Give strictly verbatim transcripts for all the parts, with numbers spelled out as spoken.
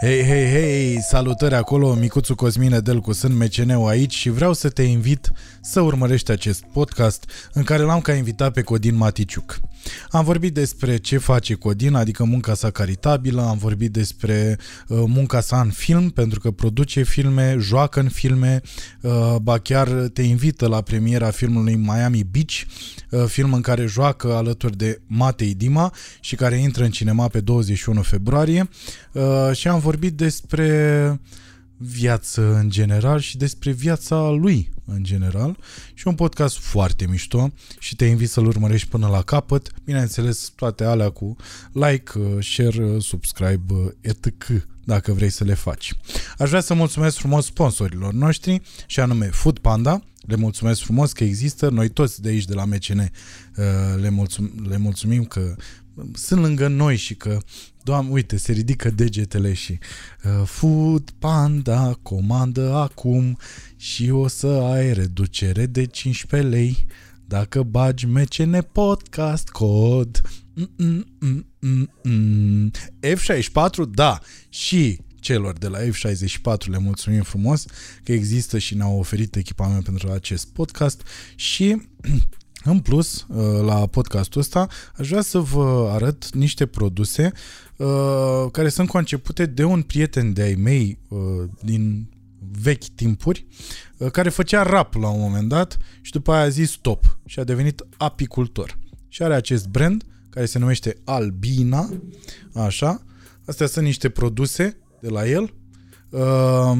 Hei, hei, hei, salutări acolo, Micuțu Cosmine Delcu, sunt M C N-ul aici și vreau să te invit să urmărești acest podcast în care l-am ca invitat pe Codin Maticiuc. Am vorbit despre ce face Codin, adică munca sa caritabilă, am vorbit despre uh, munca sa în film, pentru că produce filme, joacă în filme, uh, ba chiar te invită la premiera filmului Miami Beach, uh, film în care joacă alături de Matei Dima și care intră în cinema pe douăzeci și unu februarie uh, și am vorbit despre viață în general și despre viața lui în general și un podcast foarte mișto și te invit să-l urmărești până la capăt, bineînțeles toate alea cu like, share, subscribe, et cetera dacă vrei să le faci. Aș vrea să mulțumesc frumos sponsorilor noștri și anume Food Panda, le mulțumesc frumos că există, noi toți de aici de la M C N le mulțumim, le mulțumim că sunt lângă noi și că, Doamne, uite, se ridică degetele și uh, Food Panda comandă acum și o să ai reducere de cincisprezece lei dacă bagi M C N Podcast Cod F șaizeci și patru, da, și celor de la F șaizeci și patru le mulțumim frumos că există și ne-au oferit echipament pentru acest podcast și... În plus, la podcastul ăsta, aș vrea să vă arăt niște produse uh, care sunt concepute de un prieten de-ai mei uh, din vechi timpuri, uh, care făcea rap la un moment dat și după aia a zis stop și a devenit apicultor. Și are acest brand care se numește Albina, așa. Astea sunt niște produse de la el. Uh,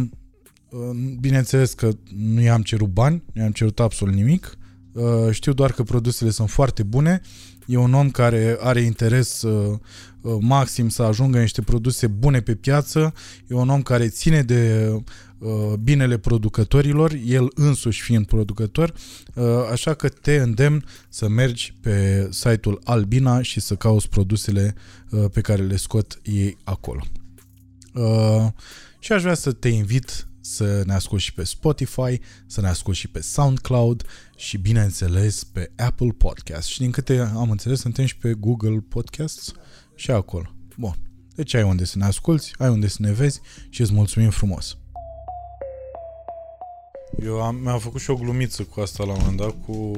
uh, bineînțeles că nu i-am cerut bani, nu i-am cerut absolut nimic. Uh, știu doar că produsele sunt foarte bune. E un om care are interes uh, uh, maxim să ajungă în niște produse bune pe piață. E un om care ține de uh, binele producătorilor, el însuși fiind producător. Uh, așa că te îndemn să mergi pe site-ul Albina și să cauți produsele uh, pe care le scot ei acolo. Uh, și aș vrea să te invit să ne asculti și pe Spotify, să ne asculti și pe SoundCloud și, bineînțeles, pe Apple Podcast. Și din câte am înțeles, suntem și pe Google Podcasts și acolo. Bun, deci ai unde să ne asculti, ai unde să ne vezi și îți mulțumim frumos. Eu am, mi-am făcut și o glumiță cu asta la un moment dat, cu...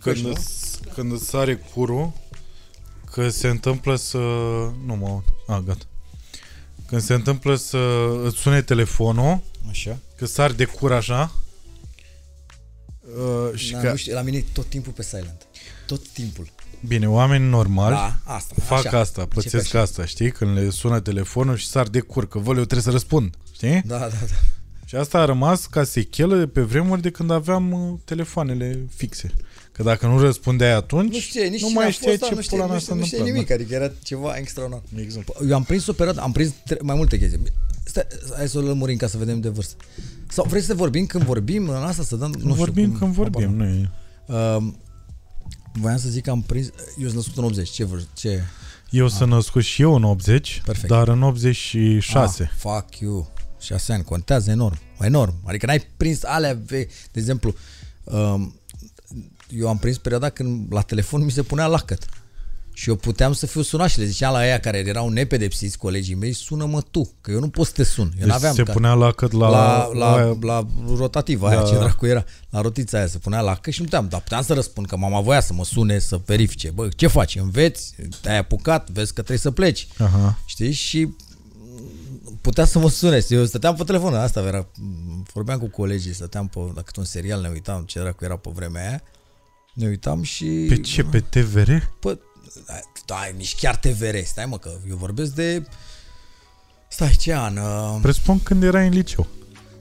Când, îți, când îți sare curul, că se întâmplă să... Nu mă aud. Ah, gata. Când se întâmplă să îți sune telefonul, așa, că sar de cur așa. Uh, și da, că... nu știu, la mine tot timpul pe silent. Tot timpul. Bine, oameni normali da, asta, fac așa, asta, pățesc asta, știi? Când le sună telefonul și sar de cur, că vă, eu trebuie să răspund, știi? Da, da, da. Și asta a rămas ca sechelă pe vremuri de când aveam telefoanele fixe. Că dacă nu răspundeai atunci, nu, știe, nici nu mai știai ce nu știe, pula mea s-a întâmplat. Nu știe nimic, da. Adică era ceva extraordinar. Exact. Eu am prins o perioadă, am prins tre- mai multe chestii. Stai, hai să o lămurim ca să vedem de vârstă. Sau vrei să vorbim când vorbim? În asta să dăm, nu vorbim știu, când vorbim, nu e. Uh, voiam să zic că am prins, eu sunt născut în optzeci, ce vârstă? Ce? Eu sunt născut și eu în optzeci, perfect. Dar în optzeci și șase. Ah, fuck you. șase ani, contează enorm, enorm. Adică n-ai prins alea, de exemplu, um, eu am prins perioada când la telefon mi se punea lacăt și eu puteam să fiu sunat și le ziceam la aia care erau nepedepsiți, colegii mei, sună-mă tu, că eu nu pot să te sun. Eu deci n-aveam se punea lacăt la... La, la, la, la rotativa aia, la... ce dracu era, la rotița aia se punea lacăt și nu puteam, dar puteam să răspund, că mama voia să mă sune, să verifice, bă, ce faci, înveți, te-ai apucat, vezi că trebuie să pleci, aha, știi, și putea să mă sune. Eu stăteam pe telefon, asta era, vorbeam cu colegii, stăteam pe, dacă un serial ne uitam, ce dracu era pe vremea aia, ne uitam și... Pe ce? Pe T V R? Pă, stai, nici chiar T V R. Stai mă că eu vorbesc de... Stai, ce an? Uh... Presupun când erai în liceu.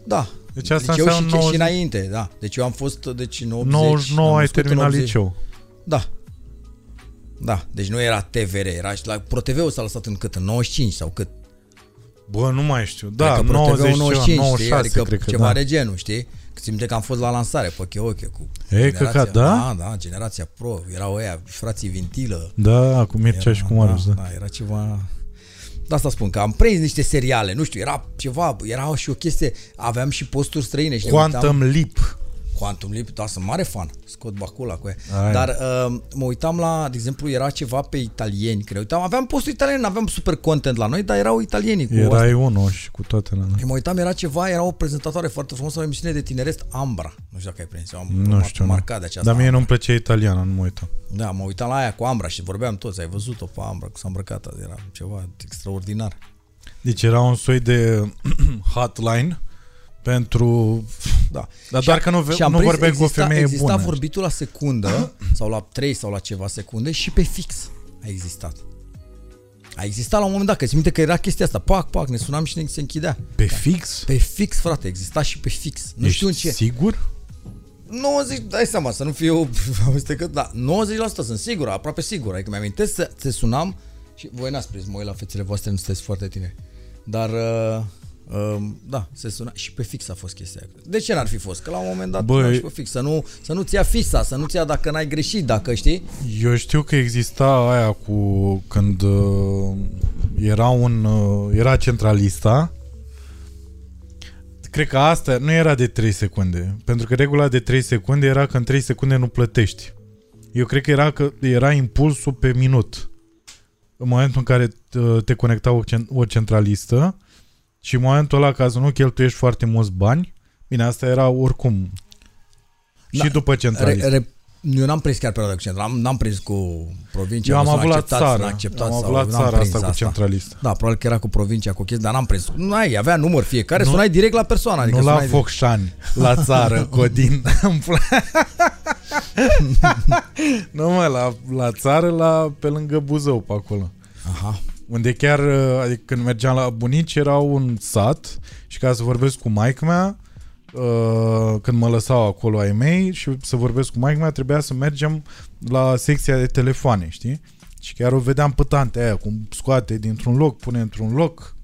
Da. Deci asta liceu și, nouăzeci... și înainte, da. Deci eu am fost deci, în optzeci... nouăzeci și nouă ai terminat liceu. Da. Da. Deci nu era T V R. Era și la Pro T V-ul s-a lăsat în cât? În nouăzeci și cinci sau cât? Bă, nu mai știu. Da, adică nouăzeci, nouăzeci și cinci, nouăzeci și șase, adică cred că ceva da. De genul, știi? Simte că am fost la lansare, pe Cheoche, cu e, generația, că, da? Da, da, generația pro, erau ăia, frații Vintilă. Da, cu Mircea era, și cu Marius, da, da. Da, era ceva... De asta spun, că am prins niște seriale, nu știu, era ceva, era și o chestie, aveam și posturi străine. Și Quantum Leap. Quantum Leap, da, sunt mare fan, scot bacula cu ea. Ai. Dar uh, mă uitam la, de exemplu, era ceva pe italieni, cred. Uitam, aveam postul italian, aveam super content la noi, dar erau italienii. Erai unul și cu toate la noi. Mă uitam, era ceva, era o prezentatoare foarte frumoasă, o emisiune de tineret, Ambra. Nu știu dacă ai prins, am nu știu, marcat de aceasta. Dar mie nu-mi plăcea italiana, nu mă uitam. Da, mă uitam la aia cu Ambra și vorbeam toți, ai văzut-o pe Ambra, cu s-a îmbrăcat, era ceva extraordinar. Deci era un soi de hotline pentru... Da. Dar doar că nu, nu vorbeam cu o femeie exista bună. Exista vorbitul la secundă, sau la trei sau la ceva secunde și pe fix a existat. A existat la un moment dat, că îți minte că era chestia asta. Pac, pac, ne sunam și ne se închidea. Pe da. Fix? Pe fix, frate, exista și pe fix. Nu ești știu în ce. Sigur? nouăzeci, dai seama, să nu fiu amestecat, da, nouăzeci la sută sunt sigur, aproape sigur. Adică mi-am amintesc să te sunam și voi n-ați prins, mă uit la fețele voastre, nu sunteți foarte tineri. Dar... Uh... da, se suna și pe fix a fost chestia. De ce n-ar fi fost? Că la un moment dat bă, și pe fix, să nu, să nu-ți ia fisa, să nu-ți ia dacă n-ai greșit, dacă știi. Eu știu că exista aia cu când era un era centralista. Cred că asta nu era de trei secunde, pentru că regula de trei secunde era că în trei secunde nu plătești. Eu cred că era că era impulsul pe minut. În momentul în care te conecta o centralistă și în momentul ăla, ca să nu cheltuiești foarte mulți bani, bine, asta era oricum. Da, și după centralist. Re, re, eu n-am prins chiar perioada cu centralist, n-am prins cu provincia. Eu am avut la țară, am avut la țară asta cu centralist. Da, probabil că era cu provincia, cu chestia, dar n-am prins. Nu ai, avea număr fiecare, nu, sunai direct la persoană. Adică nu la Focșani, la țară, Codin. Nu mă, la, la țară, la, pe lângă Buzău, pe acolo. Aha. Unde chiar, adică când mergeam la bunici, era un sat și ca să vorbesc cu maică-mea, când mă lăsau acolo ai mei și să vorbesc cu maică-mea, trebuia să mergem la secția de telefoane, știi? Și chiar o vedeam pe tante aia, cum scoate dintr-un loc, pune într-un loc.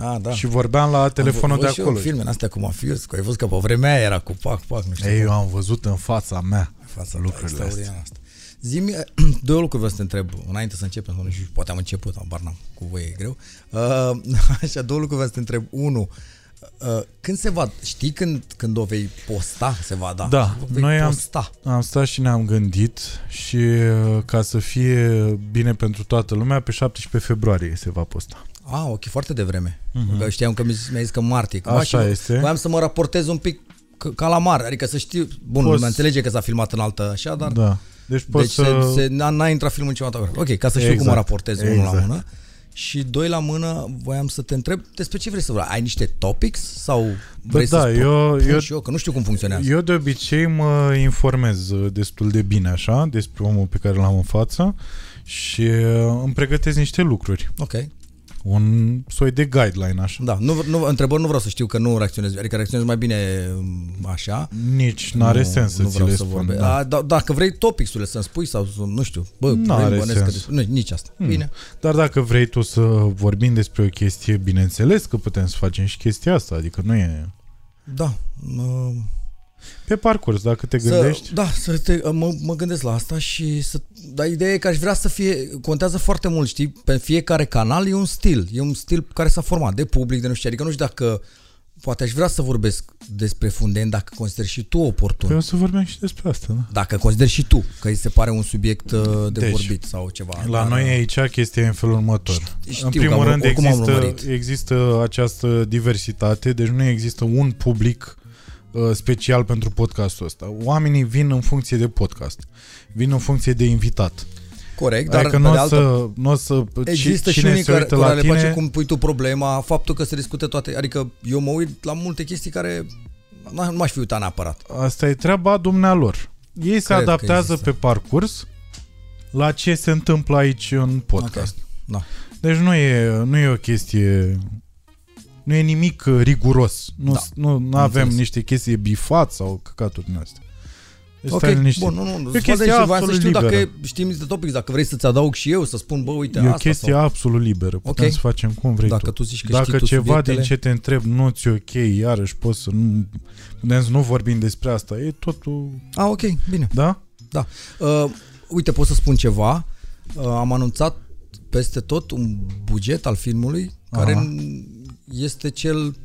A, da. Și vorbeam la telefonul de acolo. Am văzut filmele astea cu mafios, că ai văzut că pe vremea era cu pac, pac, nu știu. Ei, eu am văzut în fața mea în fața lucrurile astea. Asta. Zi-mi, două lucruri vreau să te întreb, înainte să începem, și poate am început, am barnam, cu voi e greu. Așa, două lucruri vreau să te întreb. Unu, când se va, știi când, când o vei posta, se va da? Da, noi am, am stat și ne-am gândit și ca să fie bine pentru toată lumea, pe șaptesprezece februarie se va posta. Ah, ok, foarte devreme. Uh-huh. Știam că mi-a zis că martie. Că așa este. Voiam să mă raportez un pic ca la mare, adică să știu, bun, lumea înțelege că s-a filmat în altă așa, dar... Da. Deci, deci să... se, se, n-a intrat filmul în cinematograf. Ok, ca să știu exact, cum mă raportez exact. Unul la mână. Și doi la mână, voiam să te întreb despre ce vrei să vrei. Ai niște topics sau vrei da, să spun, eu, spun eu, și eu? Că nu știu cum funcționează. Eu de obicei mă informez destul de bine așa despre omul pe care l-am în față și îmi pregătesc niște lucruri. Ok. Un soi de guideline așa. Da, nu, nu, întrebări nu vreau să știu că nu reacționez, adică reacționez mai bine așa. Nici n-are nu, sens să nu ți le spun. Vorbe. Da. Da, dacă vrei topics-urile să-mi spui sau nu știu, bă, n-are sens. Că, nici asta. Hmm. Bine. Dar dacă vrei tu să vorbim despre o chestie, bineînțeles că putem să facem și chestia asta, adică nu e... Da. Uh... Pe parcurs, dacă te gândești. Să, da, să te, mă, mă gândesc la asta și să... Dar ideea e că aș vrea să fie... Contează foarte mult, știi? Pe fiecare canal e un stil. E un stil care s-a format de public, de nu știu. Adică nu știu dacă... Poate aș vrea să vorbesc despre Fundeni dacă consideri și tu oportun. Păi o să vorbim și despre asta, da? Dacă consideri și tu că îi se pare un subiect de deci, vorbit sau ceva. La dar... noi aici chestia e în felul următor. Știu, în primul rând există, există această diversitate, deci nu există un public... special pentru podcastul ăsta. Oamenii vin în funcție de podcast. Vin în funcție de invitat. Corect, dar adică nu o să, n-o să există și unii care, care le place cum pui tu problema, faptul că se discute toate. Adică eu mă uit la multe chestii care nu m-aș fi uitat neapărat. Asta e treaba dumnealor. Ei cred se adaptează pe parcurs la ce se întâmplă aici în podcast. Okay. Da. Deci nu e, nu e o chestie... Nu e nimic riguros. Nu, da, nu, nu avem înțeles. Niște chestii bifat sau căcaturi din astea. Ok, niște... bun, nu, nu. E o chestie absolut să știu liberă. Dacă știm de topic, dacă vrei să-ți adaug și eu, să spun, bă, uite, e asta. E o chestie sau... absolut liberă. Putem okay. să facem cum vrei dacă tu. tu zici că dacă tu ceva subiectele... din ce te întreb nu-ți ok, iarăși poți să nu... Putem să nu vorbim despre asta. E totul... Ah, ok, bine. Da? Da. Uh, uite, pot să spun ceva. Uh, am anunțat peste tot un buget al filmului care... Aha. Este cel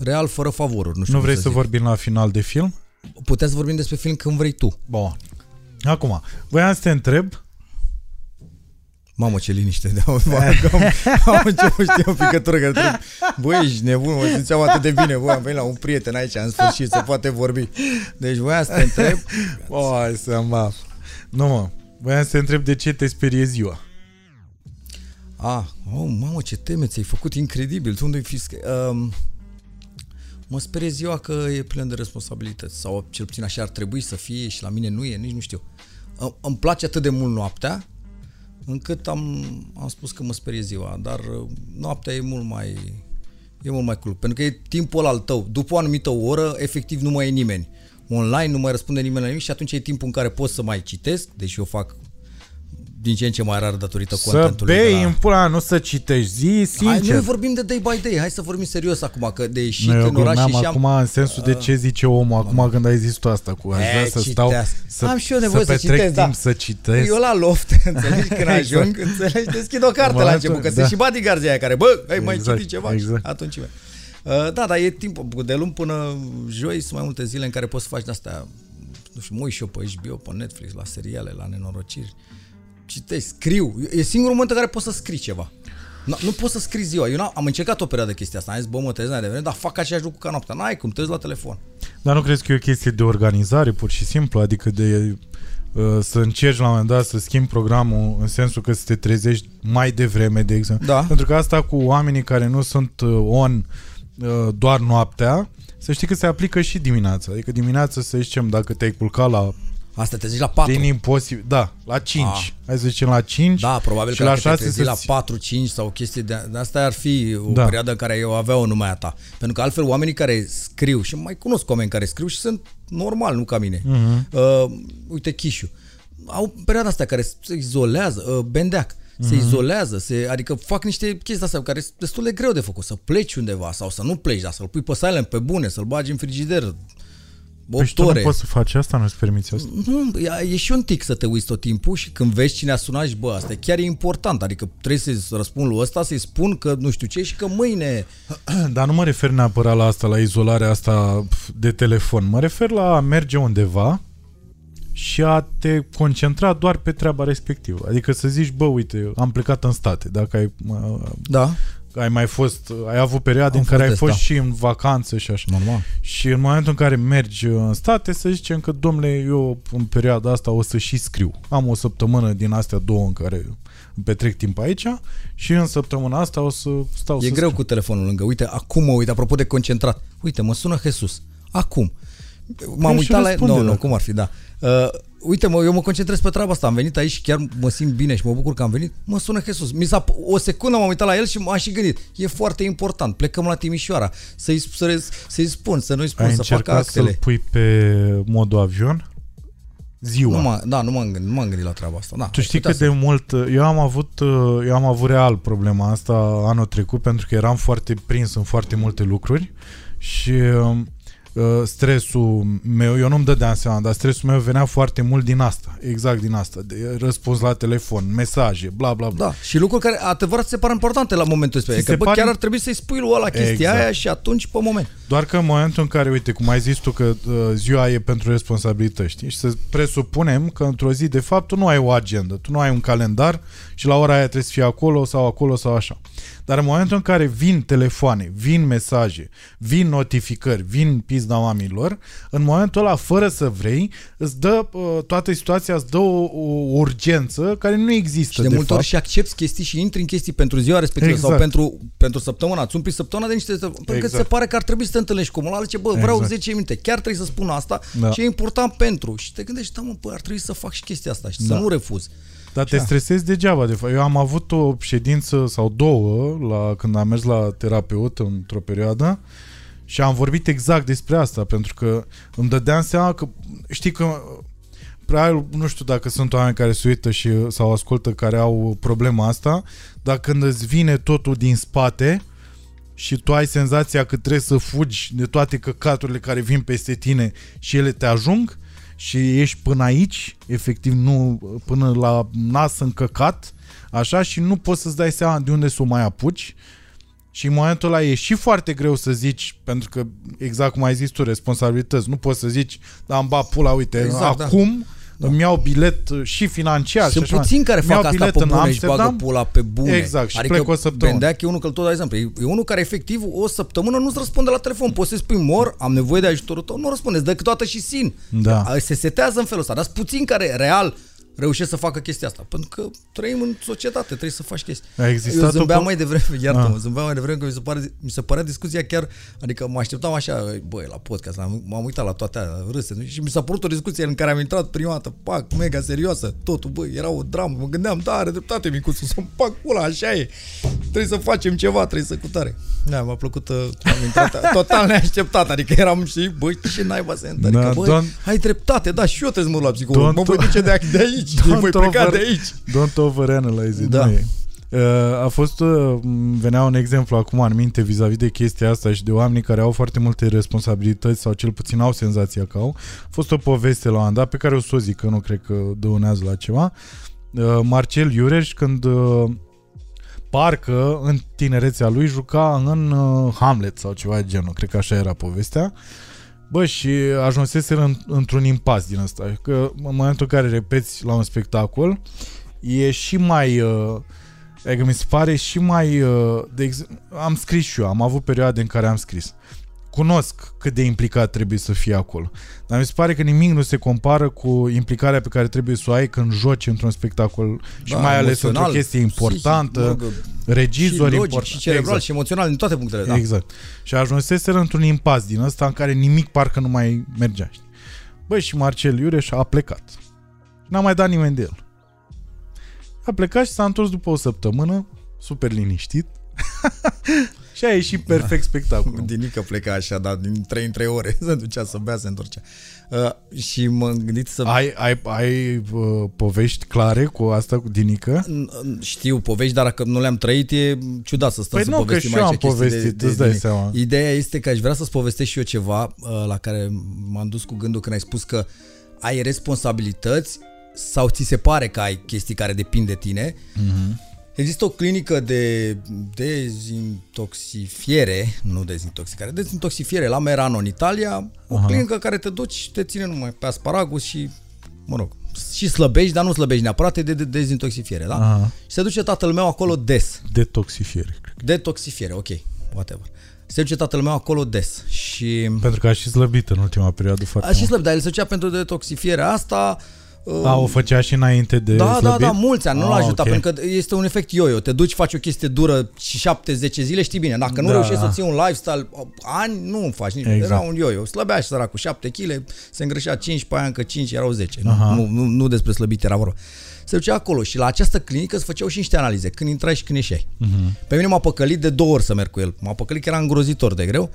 real fără favoruri. Nu, știu nu vrei să, să vorbim la final de film? putem să vorbim despre film când vrei tu. Bun. Acum, voiam să te întreb. Mamă, ce liniște de aud. Am început, știu, o picătură care trebuie. Băi, ești nebun, mă simțeam atât de bine. Băi, am venit la un prieten aici, în sfârșit, se poate vorbi. Deci voiam să te întreb. Băi, să mă... Nu, mă, voiam să te întreb de ce te sperie ziua. Ah, oh, mamă, ce teme ți-ai făcut, incredibil. Tu unde-i fi... Um, mă sperie ziua că e plin de responsabilități. Sau cel puțin așa ar trebui să fie și la mine nu e, nici nu știu. Îmi place atât de mult noaptea, încât am, am spus că mă sperie ziua, dar noaptea e mult mai e mult mai cool, pentru că e timpul ăla al tău. După o anumită oră, efectiv nu mai e nimeni online, nu mai răspunde nimeni la nimic și atunci e timpul în care pot să mai citesc, deși eu fac din ce în ce mai rar datorită contentului. Să bei la... în pula, nu să citești, zi sincer. Hai, noi vorbim de day by day, hai să vorbim serios acum, că de ieșit în oraș și acum în sensul uh... de ce zice omul, acum uh... când ai zis tu asta cu aș vrea e, să stau, să, am și eu nevoie să, să petrec timp da. Să citesc. Eu la loft, înțelegi, când ajung, înțelegi, deschid o carte la început, că da. Sunt și bodyguards aia care, bă, hai mai exact, citi ceva exact. Și atunci. Uh, da, dar e timp, de luni până joi sunt mai multe zile în care poți să faci de-astea, nu știu, mă uit și eu pe H B O, pe Netflix, la seriale, la nenorociri. Citești, scriu. E singurul moment în care poți să scrii ceva. Nu, nu poți să scrii ziua. Eu am încercat o perioadă chestia asta. Am zis, bă, mă trezesc, n-ai devenit, dar fac același lucru ca noaptea. N-ai cum, trezi la telefon. Dar nu crezi că e o chestie de organizare, pur și simplu? Adică de uh, să încerci la un moment dat să schimbi programul în sensul că să te trezești mai devreme, de exemplu. Da. Pentru că asta cu oamenii care nu sunt on uh, doar noaptea, să știi că se aplică și dimineața. Adică dimineața, să zicem, dacă te-ai culcat la... Asta te zici la patru. Din imposibil. Da, la cinci. Ah. Hai să zicem la cinci. Da, probabil că la șase te zici la patru, cinci sau chestii de, de asta ar fi o da. Perioadă în care eu aveau numai a ta. Pentru că altfel oamenii care scriu, și mai cunosc oameni care scriu și sunt normal, nu ca mine. Uh-huh. Uh, uite, Chișu. Au perioada asta care se izolează, uh, Bendeac, uh-huh. se izolează, se, adică fac niște chestii astea care sunt destul de greu de făcut. Să pleci undeva sau să nu pleci, da, să-l pui pe silent pe bune, să-l bagi în frigider. Păi și tu nu poți să faci asta, nu-ți permiți asta? Nu, e și un tic să te uiți tot timpul și când vezi cine a sunat și bă, asta chiar e important, adică trebuie să răspund lui ăsta, să-i spun că nu știu ce și că mâine... Dar nu mă refer neapărat la asta, la izolarea asta de telefon, mă refer la a merge undeva și a te concentra doar pe treaba respectivă, adică să zici, bă, uite, am plecat în state, dacă ai... Da. Ai mai fost, ai avut perioade în care ai fost și în vacanță și așa. Normal. Și în momentul în care mergi în state, să zicem că, domnule, eu în perioada asta o să și scriu. Am o săptămână din astea două în care îmi petrec timp aici și în săptămâna asta o să stau. E greu cu telefonul lângă. Uite, acum mă uit, apropo de concentrat. Uite, mă sună Jesus. Acum. M-am uitat la... Nu, nu, cum ar fi, da. Uh, uite, mă, eu mă concentrez pe treaba asta. Am venit aici și chiar mă simt bine și mă bucur că am venit. Mă sună Jesus. Mi s-a, o secundă m-am uitat la el și m-am și gândit. E foarte important. Plecăm la Timișoara. Să-i, să, să-i spun, să nu-i spun, ai să facă actele. Ai încercat să-l pui pe modul avion? Ziua. Nu da, nu m-am gândit, gândit la treaba asta. Da, tu știi cât să... de mult... Eu am avut eu am avut real problema asta anul trecut pentru că eram foarte prins în foarte multe lucruri și... stresul meu, eu nu-mi dădeam seama, dar stresul meu venea foarte mult din asta, exact din asta, de răspuns la telefon, mesaje, bla bla bla. Da, și lucruri care adevărat se par importante la momentul ăsta, că bă, pare... chiar ar trebui să-i spui lui ăla chestia exact. Aia și atunci pe moment. Doar că în momentul în care, uite, cum ai zis tu că uh, ziua e pentru responsabilități, știi? Și să presupunem că într-o zi de fapt tu nu ai o agendă, tu nu ai un calendar și la ora aia trebuie să fii acolo sau acolo sau așa. Dar în momentul în care vin telefoane, vin mesaje, vin notificări, vin pizda mamilor, în momentul ăla, fără să vrei, îți dă, toată situația îți dă o, o urgență care nu există. Și de, de multe fapt. Ori și accepti chestii și intri în chestii pentru ziua respectivă exact. Sau pentru, pentru săptămâna. Îți umpli săptămâna de niște... Exact. Pentru că se pare că ar trebui să te întâlnești cu omul ăla, zice, bă, vreau exact. zece minute, chiar trebuie să spun asta da. Și e important pentru. Și te gândești, da, mă, bă, ar trebui să fac și chestia asta și da. Să nu refuz. Dar te stresezi degeaba, de fapt. Eu am avut o ședință sau două la, când am mers la terapeut într-o perioadă și am vorbit exact despre asta, pentru că îmi dădeam seama că, știi că, probabil, nu știu dacă sunt oameni care se uită și, sau ascultă care au problema asta, dar când îți vine totul din spate și tu ai senzația că trebuie să fugi de toate căcaturile care vin peste tine și ele te ajung, și ești până aici, efectiv nu până la nas încăcat, așa, și nu poți să-ți dai seama de unde să o mai apuci Și în momentul ăla e și foarte greu să zici, pentru că, exact cum ai zis tu, responsabilități. Nu poți să zici, da, îmi bat pula, uite, exact, acum... Da. Da. Îmi iau bilet și financiar. Sunt și puțini care fac asta pe bune și bagă pula pe bune. Exact, și adică plec o săptămână. Bendeac e unul, că îl tot dai exemplu, e unul care efectiv o săptămână nu-ți răspunde la telefon. Poți să-i spui, mor, am nevoie de ajutorul tău, nu răspundeți, dă câteodată și sin. Da. Se setează în felul ăsta, dar sunt puțini care real reușesc să facă chestia asta, pentru că trăim în societate, trebuie să faci chestii. A existat eu zâmbeam o... mai devreme, iartă-mă, zâmbeam mai devreme că mi se, pare, mi se părea discuția chiar, adică mă așteptam așa, băi, la podcast, m-am uitat la toate râse și mi s-a părut o discuție în care am intrat prima dată, pac, mega serioasă, totul, băi, era o dramă, mă gândeam, da, are dreptate, micuțu, să-mi pac pula, așa e, trebuie să facem ceva, trebuie să cutare. Da, mi-a plăcut, am intrat total neașteptat, adică eram și, băi, ce naiba se întâmplă, adică, băi, ai dreptate, da, și eu trebuie să mă la psiholog, mă voi duce de, de aici. Don't over, de aici. Don't overanalyze it. Da. A fost, venea un exemplu acum în minte vis-a-vis de chestia asta și de oamenii care au foarte multe responsabilități sau cel puțin au senzația că au. A fost o poveste la un dat pe care o să o zic, că nu cred că dăunează la ceva. Marcel Iureș, când parcă în tinerețea lui juca în Hamlet sau ceva de genul, cred că așa era povestea. Bă, și ajunseseră într-un impas din ăsta, că în momentul în care repeți la un spectacol e și mai, adică mi se pare și mai, de exemplu, am scris și eu, am avut perioade în care am scris. Cunosc cât de implicat trebuie să fie acolo, dar mi se pare că nimic nu se compară cu implicarea pe care trebuie să o ai când joci într-un spectacol, și da, mai ales într-o chestie importantă, regizor important. Și cerebral, exact, și emoțional, din toate punctele. Da. Exact. Și ajunseseră într-un impas din ăsta în care nimic parcă nu mai mergea. Băi, și Marcel Iureș a plecat. N-a mai dat nimeni de el. A plecat și s-a întors după o săptămână, super liniștit. Și a ieșit perfect spectacolul. Dinică pleca așa, dar din trei în trei ore se ducea să bea, se întorcea. Uh, și m-am gândit să... Ai, ai, ai uh, povești clare cu asta, cu Dinică? Știu povești, dar dacă nu le-am trăit e ciudat să stăm păi să nu, povestim aici. Păi nu, că și eu am povestit, îți dai seama. Ideea este că aș vrea să-ți povestesc și eu ceva uh, la care m-am dus cu gândul când ai spus că ai responsabilități sau ți se pare că ai chestii care depind de tine. Mhm. Există o clinică de dezintoxifiere, nu dezintoxicare, dezintoxifiere la Merano, în Italia. O Aha. clinică care te duci și te ține numai pe asparagus și, mă rog, și slăbești, dar nu slăbești neapărat, e de dezintoxifiere, da? Aha. Și se duce tatăl meu acolo des. Detoxifiere. Detoxifiere, ok, whatever. Se duce tatăl meu acolo des și... Pentru că a și slăbit în ultima perioadă foarte A mult. și slăbit, dar el se ducea pentru detoxifierea asta... Da, o făcea și înainte de Da, slăbit? da, da, mulți ani, nu ah, l-a ajutat, okay. Pentru că este un efect yo-yo. Te duci, faci o chestie dură și șapte zece zile, știi bine. Dacă nu da. reușești să ții un lifestyle ani, nu faci nici. Exact. Era un yo-yo. Slăbea și săracul șapte kilograme, se îngrășea cinci, pe aia încă cinci, erau zece. Nu, nu, nu, nu despre slăbit era vorba. Se ducea acolo și la această clinică se făceau și niște analize, când intrai și când ieșeai. Uh-huh. Pe mine m-a păcălit de două ori să merg cu el. M-a păcălit că era îngrozitor de greu.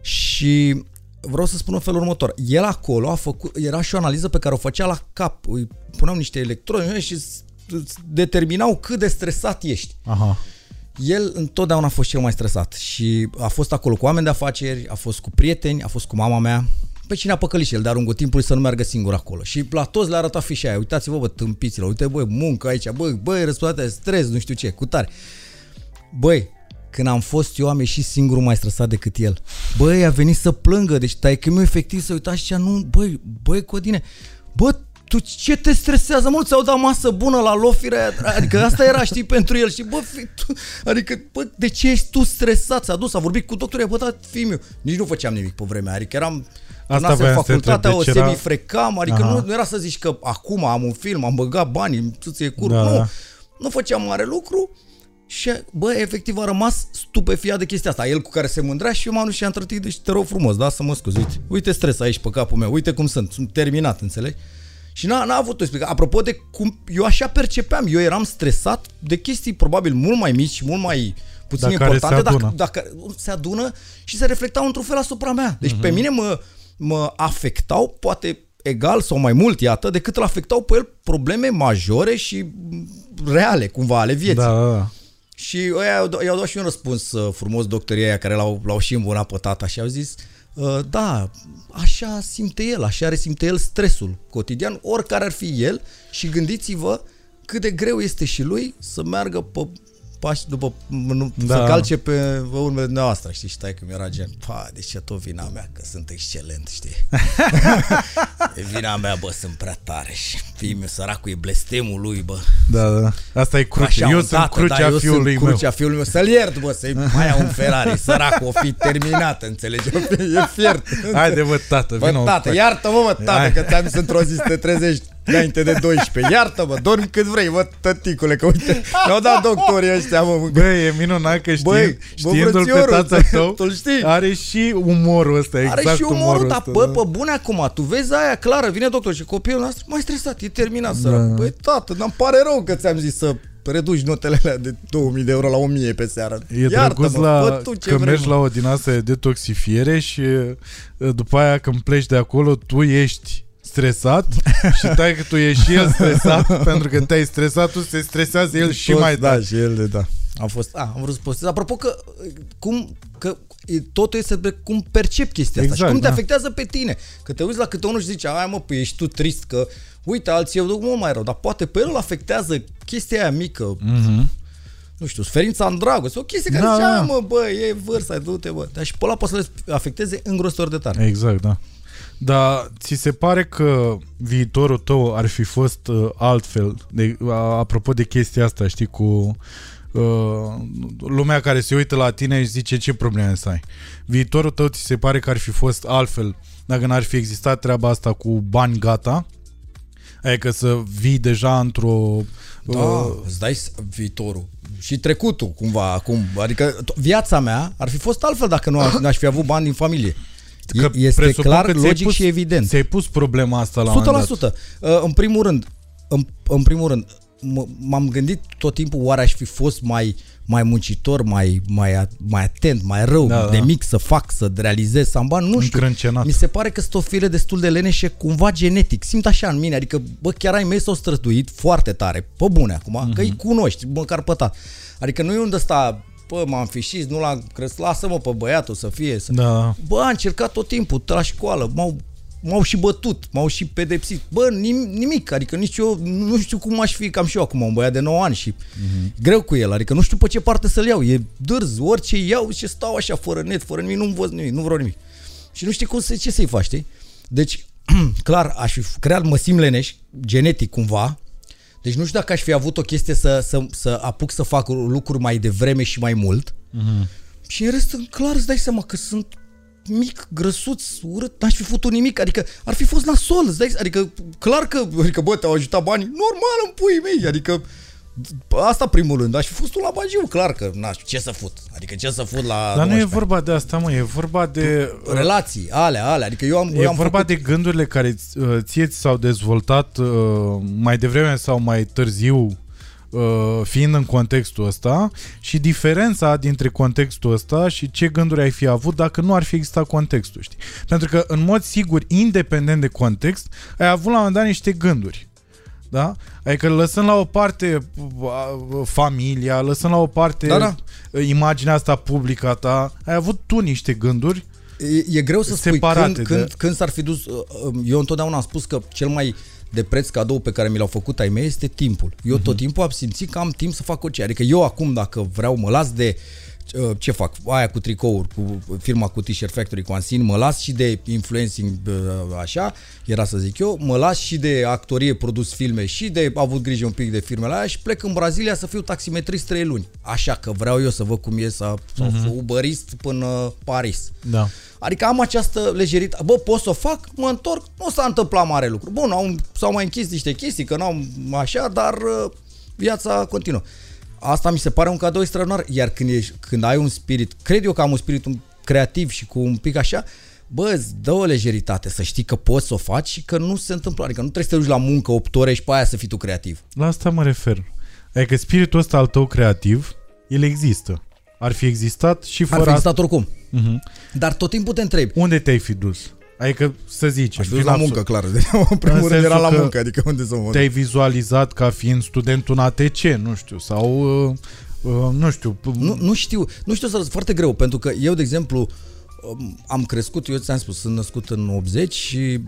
Și... vreau să spun în felul următor. El acolo a făcut, era și o analiză pe care o făcea la cap. Îi puneau niște electroni și determinau cât de stresat ești. Aha. El întotdeauna a fost cel mai stresat și a fost acolo cu oameni de afaceri, a fost cu prieteni, a fost cu mama mea. Pe cine a păcălit și el de-a lungul timpului să nu meargă singur acolo. Și la toți le-a arătat fișa aia. Uitați-vă, bă, tâmpiților, uite, bă, muncă aici, bă, bă, răspundate, stres, nu știu ce, cu tare. Băi, când am fost eu, am ieșit singurul mai stresat decât el. Băi, a venit să plângă, deci taică mi-o efectiv să uita și cea, nu, băi, băi, Codine, bă, tu ce te stresează, mă, ți-au dat masă bună la lofire, adică asta era, știi, pentru el și, bă, fi, tu, adică, bă, de ce ești tu stresat? S-a dus, a vorbit cu doctorul, i-a bătat fiul meu. Nici nu făceam nimic pe vremea, adică eram... Asta în facultatea o semifrecam, adică nu, nu era să zici că acum am un film, am băgat banii, ți-ți e curg, da. nu, nu făceam mare lucru. Și, bă, efectiv a rămas stupefiat de chestia asta. El cu care se mândrea și eu m-am dus și am trătit, deci te rog frumos, da, să mă scuzi, uite, uite stres aici pe capul meu, uite cum sunt, sunt terminat, înțelegi? Și n-a, n-a avut o explicație. Apropo de cum, eu așa percepeam, eu eram stresat de chestii probabil mult mai mici, mult mai puțin dacă importante, dacă, dacă se adună și se reflectau într-un fel asupra mea. Deci uh-huh. pe mine mă, mă afectau, poate egal sau mai mult, iată, decât îl afectau pe el probleme majore și reale, cumva, ale vieții. Da, da, da. Și i-au dat și un răspuns frumos doctorii aia care l-au, l-au și îmbunat pe tata și au zis, da, așa simte el, așa resimte el stresul cotidian, oricare ar fi el, și gândiți-vă cât de greu este și lui să meargă pe pași după, nu, da. Să calce pe urmele dumneavoastră, știi, și tai că mi-era gen, pa, deci e tot vina mea că sunt excelent, știi? E vina mea, bă, sunt prea tare și fiul meu, săracul, e blestemul lui, bă. Da, da, asta e crucea, eu sunt crucea fiului meu. Crucea fiului meu, să-l iert, bă, să-i mai iau un Ferrari, săracul, o fi terminat, înțelegi? E fiert. Haide, bă, tată, vină. Bă, tată, iartă-mă, bă, tată, că ți-am zis într-o zi să te trezești înainte de douăsprezece. Iartă-mă, dormi cât vrei, mă, tăticule, că uite, mi-au dat doctorii ăștia, mă. Băi, e minunat că știi, știindu-l pe tata tău, are și umorul ăsta, exact umorul ăsta. Are și umorul, dar bă, bă, bun, acum, tu vezi aia, clară, vine doctor și copilul nostru, mai stresat, e terminat, sărac. Băi, tată, dar îmi pare rău că ți-am zis să reduci notele alea de două mii de euro la o mie pe seară. E drăguț la, că mergi la o din asta de detoxifiere și după aia când pleci de acolo, tu ești stresat și tai că tu ești și el stresat, pentru că te-ai stresat, tu se stresează el și tot, mai da, da, și el, da. Am fost, a, am vrut să postez. Apropo că, cum, că totul este cum percepi chestia exact, asta și cum da. Te afectează pe tine. Că te uiți la câte unul și zice, hai mă, păi ești tu trist, că uite, alții eu duc mult mai rău, dar poate pe el îl afectează chestia aia mică. Mm-hmm. Nu știu, suferința în dragoste, o chestie care da, zice, hai mă, bă, e vârsta, du-te, bă. Dar și pe ăla poate să le afecteze îngrositor de tare. Exact, da. Dar ți se pare că viitorul tău ar fi fost uh, altfel, de, uh, apropo de chestia asta, știi, cu uh, lumea care se uită la tine și zice ce probleme să ai. Viitorul tău ți se pare că ar fi fost altfel dacă n-ar fi existat treaba asta cu bani gata? Adică să vii deja într-o... Da, uh, îți dai viitorul și trecutul cumva acum. Adică viața mea ar fi fost altfel dacă nu aș fi avut bani din familie. Că este clar, logic pus, și evident. Ți-ai pus problema asta la un moment dat. o sută la sută. În primul rând, în, în primul rând, m-am gândit tot timpul, oare aș fi fost mai, mai muncitor, mai, mai, mai atent, mai rău, da, de da. mic să fac, să realizez, să am bani, nu știu. Mi se pare că sunt o fire destul de leneșe, cumva genetic. Simt așa în mine, adică, bă, chiar ai mei s-au străduit foarte tare, pe bune acum, mm-hmm. că îi cunoști, măcar pe ta. Adică nu e unde ăsta... Bă, m-am fișit, nu l-am cresc, lasă-mă pe băiatul să fie. Să... Da. Bă, a încercat tot timpul, la școală, m-au, m-au și bătut, m-au și pedepsit. Bă, nim- nimic, adică nici eu, nu știu cum aș fi, cam și eu acum, un băiat de nouă ani și uh-huh. greu cu el, adică nu știu pe ce parte să-l iau, e dârz, orice iau și stau așa, fără net, fără nimic, nu-mi văd nimic, nu vreau nimic. Și nu știi cum să, ce să-i faci, știi? Deci, clar, aș fi creat, mă simt leneș, genetic cumva. Deci nu știu dacă aș fi avut o chestie să, să, să apuc să fac lucruri mai devreme și mai mult. Uh-huh. Și în rest, clar, îți dai seama că sunt mic, grăsuț, urât, n-aș fi făcut nimic. Adică ar fi fost la sol, îți dai seama. Adică clar că, adică, bă, te-au ajutat banii. Normal, îmi pui mei. Adică asta primul rând. Aș fi fost un la bagiu, clar că n-aș, ce să fut. Adică ce să fut la... Dar nu e vorba de asta, mă, e vorba de... Relații, alea, alea. Adică eu am... E eu am vorba făcut... de gândurile care ție ți s-au dezvoltat uh, mai devreme sau mai târziu, uh, fiind în contextul ăsta, și diferența dintre contextul ăsta și ce gânduri ai fi avut dacă nu ar fi existat contextul, știi? Pentru că, în mod sigur, independent de context, ai avut la un moment dat niște gânduri. Da? Adică lăsând la o parte familia, lăsând la o parte da, da. imaginea asta publică a ta, ai avut tu niște gânduri separate. E, e greu să spui când, de... când, când s-ar fi dus. Eu întotdeauna am spus că cel mai de preț cadou pe care mi l-au făcut ai mei este timpul. Eu uh-huh. tot timpul am simțit că am timp să fac orice. Adică eu acum, dacă vreau, mă las de... Ce fac? Aia cu tricouri, cu firma cu T-Shirt Factory, cu Ansin, mă las și de influencing, așa, era să zic eu, mă las și de actorie, produs filme și de avut grijă un pic de firmele aia și plec în Brazilia să fiu taximetrist trei luni. Așa că vreau eu să văd cum e să fiu uh-huh. uberist până Paris. Da. Adică am această lejeritate. Bă, pot să o fac? Mă întorc? Nu s-a întâmplat mare lucru. Bun, au, s-au mai închis niște chestii, că n-au așa, dar viața continuă. Asta mi se pare un cadou extraordinar, iar când, ești, când ai un spirit, cred eu că am un spirit creativ și cu un pic așa, bă, îți dă o lejeritate să știi că poți să o faci și că nu se întâmplă, adică nu trebuie să te duci la muncă opt ore și pe aia să fii tu creativ. La asta mă refer, adică spiritul ăsta al tău creativ, el există, ar fi existat și fără... Ar fi existat oricum, uh-huh. dar tot timpul te întrebi. Unde te-ai fi dus? Adică să zici... Aș fi dus la muncă, clar. În primul rând era la muncă, adică unde să mă... Te-ai vizualizat ca fiind student U N A T C, nu știu, sau... Uh, uh, nu știu... Nu, nu știu, nu știu să răspund, foarte greu, pentru că eu, de exemplu, am crescut, eu ți-am spus, sunt născut în optzeci și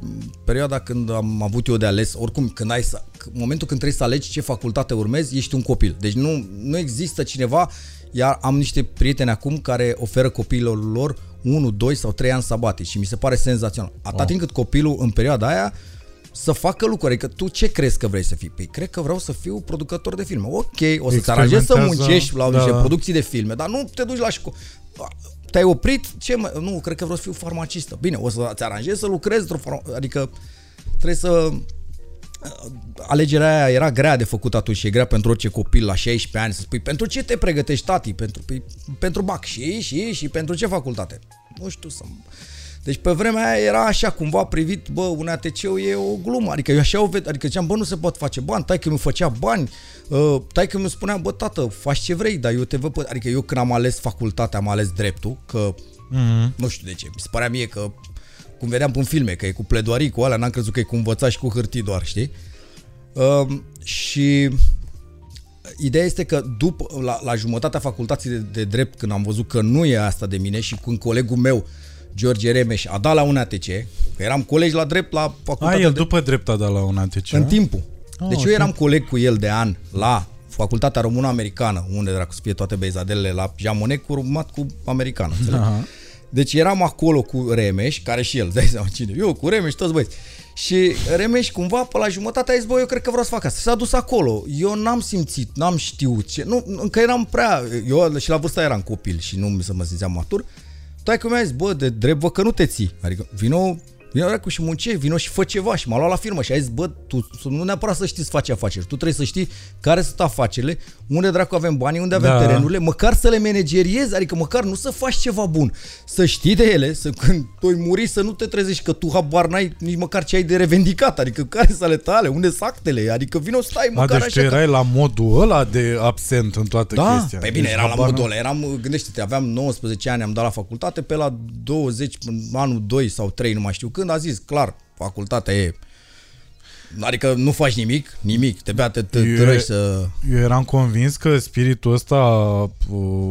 perioada când am avut eu de ales, oricum, când ai, practic, în momentul când trebuie să alegi ce facultate urmezi, ești un copil. Deci nu, nu există cineva, iar am niște prieteni acum care oferă copiilor lor unu, doi sau trei ani sabatici și mi se pare senzațional. Atât timp cât copilul în perioada aia să facă lucruri, că tu ce crezi că vrei să fii? Păi cred că vreau să fiu producător de filme. Ok, o să-ți aranjezi să muncești la niște da. producții de filme, dar nu te duci la școală. Te-ai oprit? Ce? Nu, cred că vreau să fiu farmacistă. Bine, o să-ți aranjezi să lucrezi într-o farmacie. Adică trebuie să... Alegerea aia era grea de făcut atunci și e grea pentru orice copil la șaisprezece ani să spui pentru ce te pregătești, tati? Pentru, pentru bac și, și, și pentru ce facultate? Nu știu să... Deci pe vremea aia era așa cumva privit, bă, U N A T C-ul e o glumă, adică eu așa o ved, adică ziceam, bă, nu se pot face bani, taică mi făcea bani, uh, taică mi spunea, bă, tată, faci ce vrei, dar eu te văd, pe... adică eu când am ales facultatea, am ales dreptul, că mm-hmm. nu știu de ce, mi se părea mie că, cum vedeam în filme, că e cu pledoarii, cu alea, n-am crezut că e cu învățat și cu hârtii doar, știi? Uh, și... Ideea este că după, la, la jumătatea facultății de, de drept, când am văzut că nu e asta de mine și când colegul meu George Remeș a dat la U N A T C, că eram colegi la drept la facultatea de... A, el după drept a dat la U N A T C? În timpul. Oh, deci eu eram timp. coleg cu el de an la facultatea română-americană, unde dracu să fie toate beizadelele la Jamonec, urmat cu americană, înțeleg? Deci eram acolo cu Remeș, care și el, dai seama cine, eu cu Remeș, toți băieți. Și Remeș cumva pe la jumătate a zis, bă, eu cred că vreau să fac asta. S-a dus acolo, eu n-am simțit, n-am știut ce, nu, încă eram prea, eu și la vârsta eram copil și nu să mă simțeam matur. Taică mi-a zis, bă, de drept, bă, că nu te ții. Adică, vino, vino dracu și muncești, vino și fă ceva. Și m-a luat la firmă și a zis, bă, tu nu neapărat să știi să faci afaceri. Tu trebuie să știi care sunt afacerile, unde dracu avem banii, unde avem da. terenurile, măcar să le manageriezi, adică măcar nu să faci ceva bun. Să știi de ele, să când tu-i muri să nu te trezești că tu habar n-ai nici măcar ce ai de revendicat. Adică, care sunt ale tale, unde sunt actele, adică vino stai măcar a, deci așa. Deci tu erai că... la modul ăla de absent în toată da. chestia. Da, pe bine, era la modul ăla. Eram, gândește-te, aveam nouăsprezece ani, am dat la facultate. Pe la douăzeci, anul doi sau trei, nu mai știu când, a zis, clar, facultatea e... Adică nu faci nimic, nimic, te bea, te trăiești să... Eu eram convins că spiritul ăsta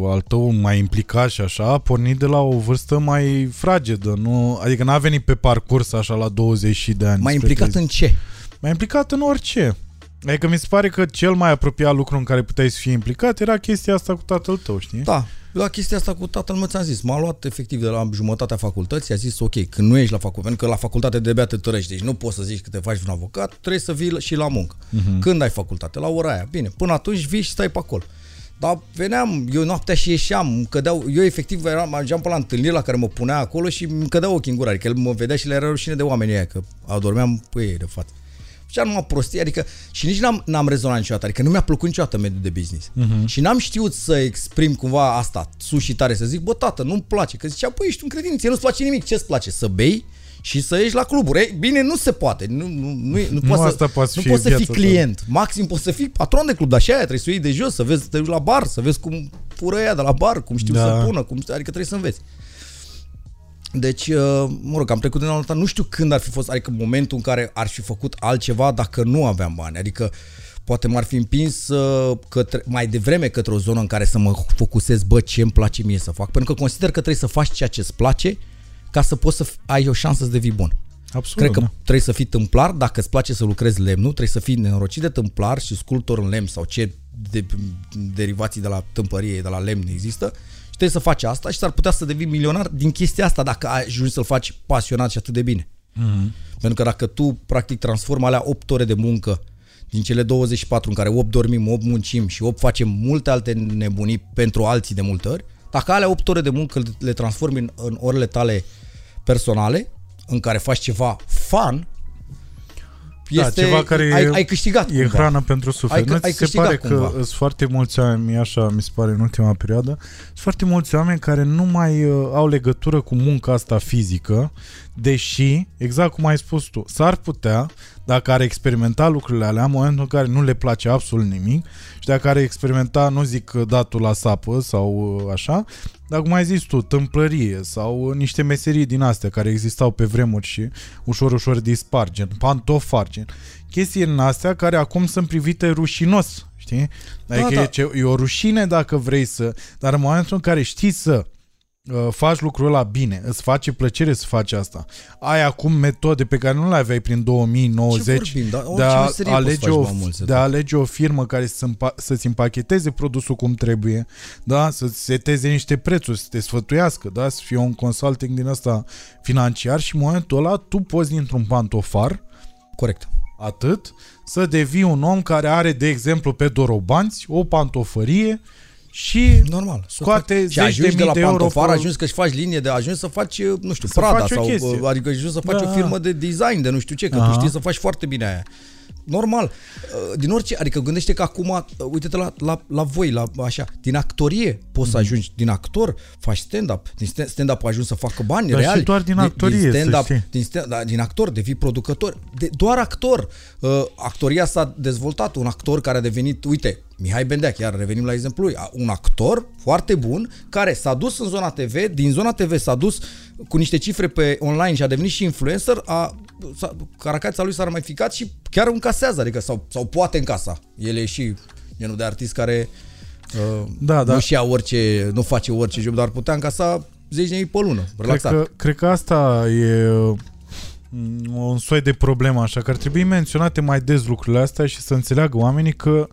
al tău mai implicat și așa a pornit de la o vârstă mai fragedă, nu? Adică n-a venit pe parcurs așa la douăzeci de ani. Mai implicat în ce? Mai implicat în orice. Adică mi se pare că cel mai apropiat lucru în care puteai să fii implicat era chestia asta cu tatăl tău, știi? Da. La chestia asta cu tatăl meu ți-am zis, m-a luat efectiv de la jumătatea facultății, a zis ok, când nu ești la facultate, pentru că la facultate de-abia te tărești, deci nu poți să zici că te faci vreun avocat, trebuie să vii și la muncă. Uh-huh. Când ai facultate? La ora aia. Bine, până atunci vii și stai pe acolo. Dar veneam, eu noaptea și ieșeam, cădeau, eu efectiv eram, ajungeam pe la întâlniri la care mă punea acolo și îmi cădeau ochii în gură, adică el mă vedea și le era rușine de oamenii aia, că adormeam pe ei de față. Și numai prostie, adică și nici n-am, n-am rezonat niciodată, adică nu mi-a plăcut niciodată mediul de business. Uh-huh. Și n-am știut să exprim cumva asta, sus și tare, să zic, bă, tată, nu-mi place. Că zicea, păi, ești un credință, nu-ți place nimic, ce-ți place? Să bei și să ieși la cluburi. Ei, bine, nu se poate, nu, nu, nu, nu, nu poți să, nu poți să fii client, tău. Maxim poți să fii patron de club, dar și aia trebuie să iei de jos, să vezi, să te duci la bar, să vezi cum fură ea de la bar, cum știu da. să pună, cum, adică trebuie să înveți. Deci, mă rog, am trecut din alta, nu știu când ar fi fost, adică momentul în care ar fi făcut altceva dacă nu aveam bani, adică poate m-ar fi împins către, mai devreme către o zonă în care să mă focusez, bă, ce îmi place mie să fac, pentru că consider că trebuie să faci ceea ce îți place ca să poți să ai o șansă să devii bun. Absolut, Cred că ne? trebuie să fii tâmplar, dacă îți place să lucrezi lemnul, trebuie să fii nenorocit de tâmplar și sculptor în lemn sau ce de, derivații de la tâmpărie, de la lemn există. Trebuie să faci asta și s-ar putea să devii milionar din chestia asta dacă ajungi să-l faci pasionat și atât de bine. Mm-hmm. Pentru că dacă tu practic transformi alea opt ore de muncă din cele douăzeci și patru în care opt dormim, opt muncim și opt facem multe alte nebunii pentru alții de multe ori, dacă alea opt ore de muncă le transformi în, în orele tale personale în care faci ceva fun, este, da, ceva care ai, ai câștigat e cumva. Hrană pentru suflet. Ai, ai se pare cumva. Că sunt foarte mulți oameni, așa mi se pare în ultima perioadă, sunt foarte mulți oameni care nu mai uh, au legătură cu munca asta fizică, deși, exact cum ai spus tu, s-ar putea, dacă ar experimenta lucrurile alea, în momentul în care nu le place absolut nimic și dacă ar experimenta, nu zic datul la sapă sau uh, așa, dar cum ai zis tu, tâmplărie sau niște meserii din astea care existau pe vremuri și ușor, ușor dispar, gen pantofar, gen chestii din astea care acum sunt privite rușinos, știi? Adică da, da. E, ce, e o rușine dacă vrei să, dar în momentul în care știi să faci lucrul ăla bine, îți face plăcere să faci asta. Ai acum metode pe care nu le aveai prin două mii nouăzeci vorbim, da? de, a alege o, de a alege o firmă care să-ți împacheteze produsul cum trebuie, da? Să-ți seteze niște prețuri, să te sfătuiască, da? Să fie un consulting din ăsta financiar și în momentul ăla tu poți dintr-un pantofar, corect, atât, să devii un om care are, de exemplu, pe Dorobanți o pantofărie și normal, scoate și ajungi de, de la pantofar, pe... ajungi că-și faci linie de ajungi să faci, nu știu, să Prada sau, adică ajungi să faci da. o firmă de design de nu știu ce, că da. tu știi să faci foarte bine aia. Normal, din orice, adică gândește că acum, uite-te la, la, la voi, la așa, din actorie poți mm-hmm. să ajungi, din actor faci stand-up, din stand-up ajungi să facă bani dar reali. Și doar din actorie, din stand-up, din, stand da, din actor devii producător, de, doar actor. Uh, actoria s-a dezvoltat, un actor care a devenit, uite, Mihai Bendeac, iar revenim la exemplu lui, un actor foarte bun care s-a dus în zona T V, din zona T V s-a dus cu niște cifre pe online și a devenit și influencer, a, a, caracața lui s-a ramificat și chiar încasează, adică sau, sau poate încasa. El e și genul de artist care uh, da, da. nu și ia orice, nu face orice job, dar putea încasa zeci de mii pe lună, relaxat. Cred că, cred că asta e... un soi de problemă așa, că ar trebui menționate mai des lucrurile astea și să înțeleagă oamenii că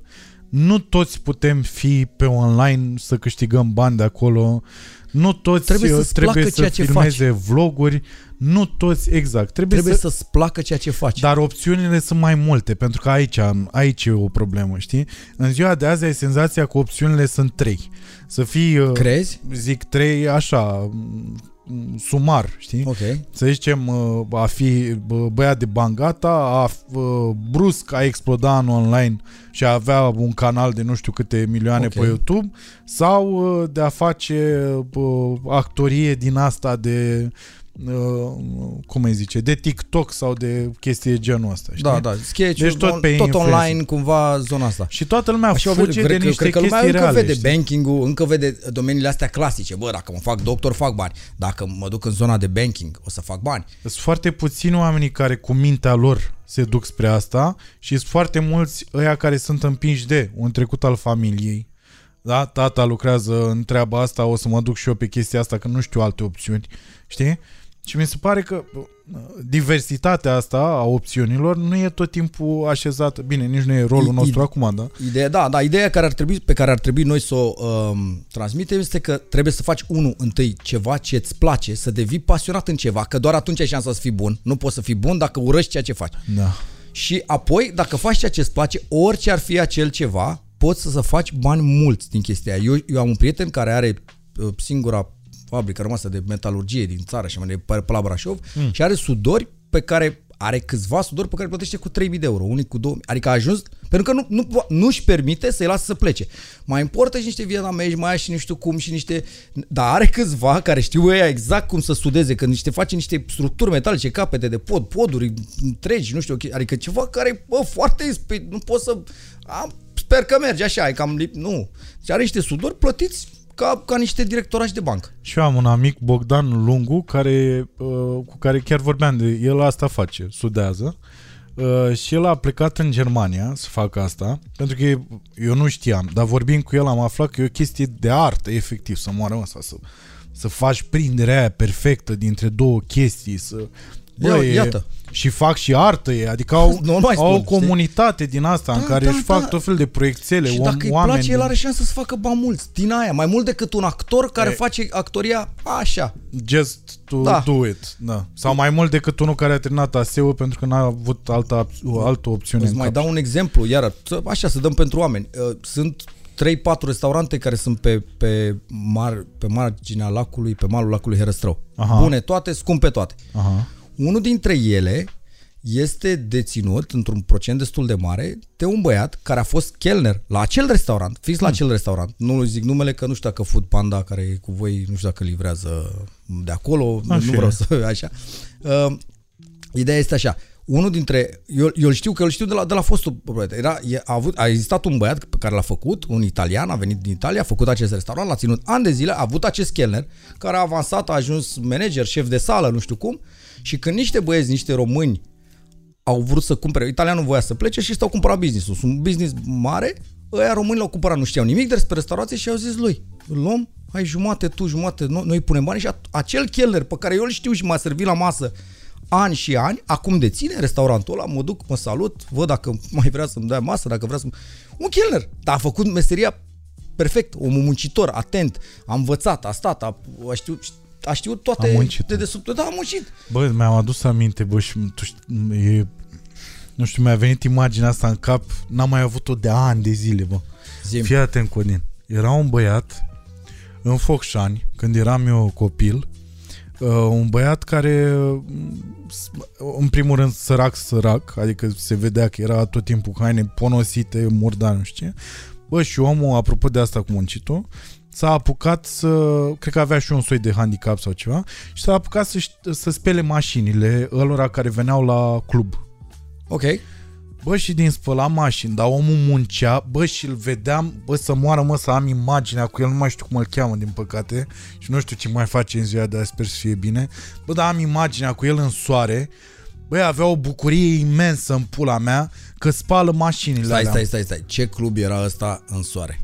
nu toți putem fi pe online să câștigăm bani de acolo, nu toți trebuie, eu, trebuie să filmeze vloguri, nu toți, exact. Trebuie, trebuie să, să-ți placă ceea ce faci. Dar opțiunile sunt mai multe, pentru că aici, aici e o problemă, știi? În ziua de azi ai senzația că opțiunile sunt trei. Să fii, crezi? Zic trei așa... sumar, știi? Okay. Să zicem a fi băiat de Bangata, a brusc a exploda în online și a avea un canal de nu știu câte milioane okay. pe YouTube, sau de a face actorie din asta de cum îi zice, de TikTok sau de chestii de genul ăsta. Știi? Da, da, sketch, deci tot, pe tot online cumva zona asta. Și toată lumea așa fuge de niște cred că chestii lumea reale. Încă vede banking-ul, încă vede domeniile astea clasice. Bă, dacă mă fac doctor, fac bani. Dacă mă duc în zona de banking, o să fac bani. Sunt foarte puțini oamenii care cu mintea lor se duc spre asta și sunt foarte mulți ăia care sunt împinși de un trecut al familiei. Da, tata lucrează în treaba asta, o să mă duc și eu pe chestia asta, că nu știu alte opțiuni. Știi? Și mi se pare că diversitatea asta a opțiunilor nu e tot timpul așezată. Bine, nici nu e rolul nostru I, acum, da? Ideea, da, da, ideea care ar trebui, pe care ar trebui noi să o um, transmitem este că trebuie să faci unul întâi ceva ce îți place, să devii pasionat în ceva, că doar atunci ai șansa să fii bun. Nu poți să fii bun dacă urăști ceea ce faci. Da. Și apoi, dacă faci ceea ce îți place, orice ar fi acel ceva, poți să, să faci bani mulți din chestia aia. Eu, eu am un prieten care are uh, singura fabrică rămasă de metalurgie din țară și mai departe pe la Brașov mm. și are sudori pe care are câțiva sudori pe care plătește cu trei mii de euro, unii cu două mii, adică a ajuns pentru că nu, nu, nu-și permite să-i lasă să plece. Mai importă și niște vietnamezi, mai și nu știu cum și niște, dar are câțiva care știu ei exact cum să sudeze, că niște face niște structuri metalice, capete de pod, poduri întregi, nu știu, adică ceva care, bă, foarte, nu pot să am, sper că merge așa, e cam lip, nu. Și are niște sudori plătiți ca, ca niște directorași de bancă. Și eu am un amic, Bogdan Lungu, care, uh, cu care chiar vorbeam de el, asta face, sudează. Uh, și el a plecat în Germania să facă asta, pentru că eu nu știam, dar vorbind cu el am aflat că e o chestie de artă, efectiv, să moară ăsta, să, să faci prinderea aia perfectă dintre două chestii, să... Bă, eu, iată. Și fac și artă ei, adică au, au spun, o comunitate știi? Din asta da, în care da, își fac da. tot fel de proiectele. Și om, dacă îi place, din... el are șansă să facă bani mulți din aia, mai mult decât un actor care e... face actoria așa. Just to da. do it. Da. Sau mai mult decât unul care a terminat A S E-ul pentru că n-a avut altă, altă opțiune. Îți mai dau un exemplu, iar așa să dăm pentru oameni. Sunt trei patru restaurante care sunt pe, pe, mar, pe marginea lacului, pe malul lacului Herăstrău. Aha. Bune toate, scumpe toate. Aha. Unul dintre ele este deținut într-un procent destul de mare de un băiat care a fost chelner la acel restaurant, fix la hmm. acel restaurant. Nu zic numele că nu știu dacă Food Panda care e cu voi, nu știu dacă livrează de acolo, așa. nu vreau să... așa. Uh, ideea este așa. Unul dintre... Eu, eu știu că îl știu de la, de la fostul... Era, a, avut, a existat un băiat pe care l-a făcut, un italian, a venit din Italia, a făcut acest restaurant, l-a ținut ani de zile, a avut acest chelner care a avansat, a ajuns manager, șef de sală, nu știu cum. Și când niște băieți, niște români au vrut să cumpere, italianul voia să plece și s-au cumpărat business-ul. Un business mare, ăia românii l-au cumpărat, nu știau nimic despre restaurație și au zis lui, îl luăm, hai jumate tu, jumate noi, noi punem bani și acel cheller pe care eu îl știu și m-a servit la masă ani și ani, acum deține restaurantul ăla, mă duc, mă salut, văd dacă mai vrea să-mi dea masă, dacă vrea să-mi... Un cheller, dar a făcut meseria perfect, omul muncitor, atent, a învățat, a stat, a, a știut... A știut toate de desubt. Da, am muncit. Bă, mi-am adus aminte, bă, și tu știi, e, nu știu, mi-a venit imaginea asta în cap, n-am mai avut-o de ani de zile, bă. Zim. Fii atent, Codin. Era un băiat în Focșani, când eram eu copil, uh, un băiat care, în primul rând, sărac, sărac, adică se vedea că era tot timpul cu haine ponosite, murdar, nu știu. Bă, și omul, apropo de asta cu muncitul, s-a apucat să, cred că avea și un soi de handicap sau ceva, și s-a apucat să, să spele mașinile ălora care veneau la club. Ok. Bă, și din spăla mașini, dar omul muncea, bă, și îl vedeam, bă, să moară, mă, să am imaginea cu el, nu mai știu cum îl cheamă, din păcate, și nu știu ce mai face în ziua de azi, sper să fie bine, bă, dar am imaginea cu el în soare, bă, avea o bucurie imensă în pula mea că spală mașinile stai, alea. Stai, stai, stai, ce club era ăsta în soare?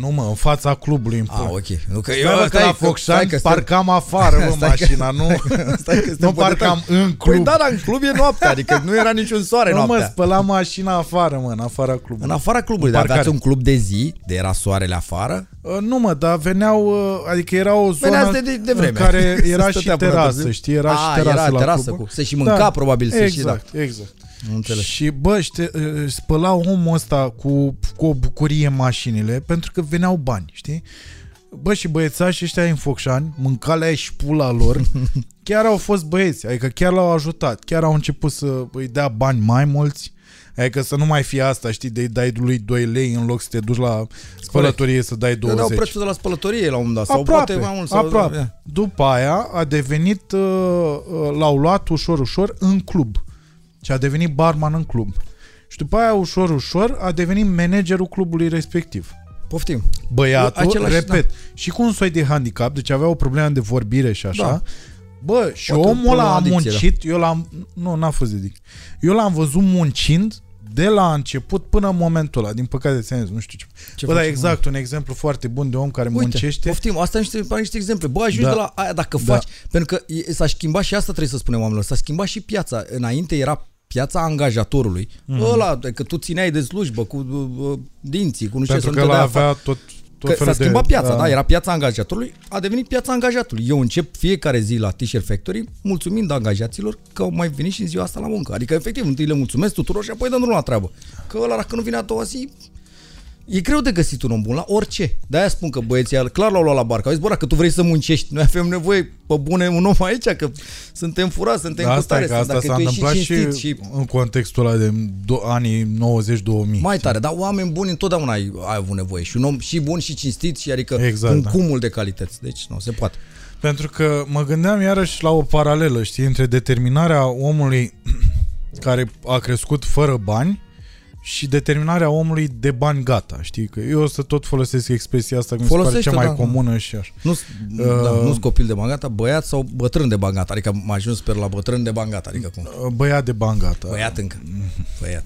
Nu, mă, în fața clubului în până. Ah, ok. Nu că eu că la Focșani parcam afară, mă, mașina, nu. Nu parcam în club. Păi da, dar în club e noaptea, adică nu era niciun soare noaptea. Nu, mă, spălam mașina afară, mă, în afara clubului. În afara clubului, dar dați un club de zi, de era soarele afară? Nu, mă, dar veneau, adică era o zonă în care era și terasă, știi, era și terasă la club. Se și mânca, probabil, se și, da. Exact, exact. Și bă, ște, spălau omul ăsta cu, cu o bucurie mașinile, pentru că veneau bani, știi? Bă, și băiețașii ăștia în Focșani, mâncalea și pula lor, chiar au fost băieți, adică chiar l-au ajutat, chiar au început să îi dea bani mai mulți, adică să nu mai fie asta, știi, de-i dai lui doi lei în loc să te duci la spălătorie să dai douăzeci. Dau prețul de la spălătorie la un moment dat, sau aproape, poate mai mult. Sau aproape. Da. După aia a devenit, l-au luat ușor, ușor în club. Și a devenit barman în club. Și după aia, ușor, ușor, a devenit managerul clubului respectiv. Poftim. Băiatul, același, repet, da. Și cu un soi de handicap, deci avea o problemă de vorbire și așa. Da. Bă, și poate omul ăla a muncit, eu l-am... Nu, n-a fost dedic. Eu l-am văzut muncind de la început până în momentul ăla. Din păcate, ți-am zis, nu știu ce. ce Bă, da, exact, un exemplu foarte bun de om care Uite, muncește. Poftim, asta niște, niște exemple. Bă, ajungi da. de la aia dacă da. faci. Pentru că s-a schimbat și asta, trebuie să spunem oamenilor, s-a schimbat și piața. Înainte era piața angajatorului. Mm. Ăla, că tu țineai de slujbă cu uh, dinții, cu nu știu ce să nu te dea afară. Tot, tot că s-a schimbat de, piața, da. da? Era piața angajatorului, a devenit piața angajatului. Eu încep fiecare zi la T-Shirt Factory mulțumind angajaților că au mai venit și în ziua asta la muncă. Adică, efectiv, întâi le mulțumesc tuturor și apoi dăm drumul la treabă. Că ăla, dacă nu vine a doua zi, e greu de găsit un om bun la orice. De-aia spun că băieții clar l-au luat la barcă. Au zis, bă, că tu vrei să muncești, noi avem nevoie pe bune un om aici, că suntem furați, suntem da, cu tare. Asta, asta s-a întâmplat și, și în contextul ăla de anii nouăzeci două mii. Mai tare, dar oameni buni întotdeauna ai, ai avut nevoie. Și un om și bun și cinstit, și adică exact, un da. cumul de calități. Deci nu se poate. Pentru că mă gândeam iarăși la o paralelă, știi, între determinarea omului care a crescut fără bani și determinarea omului de bani gata, știi? Că eu o să tot folosesc expresia asta, mi se pare cea mai da, comună și așa. Nu uh, da, nu copil de bani gata, băiat sau bătrân de bani gata, adică am ajuns pe la bătrân de bani gata, adică cum? Băiat de bani gata. Băiat încă. Băiat.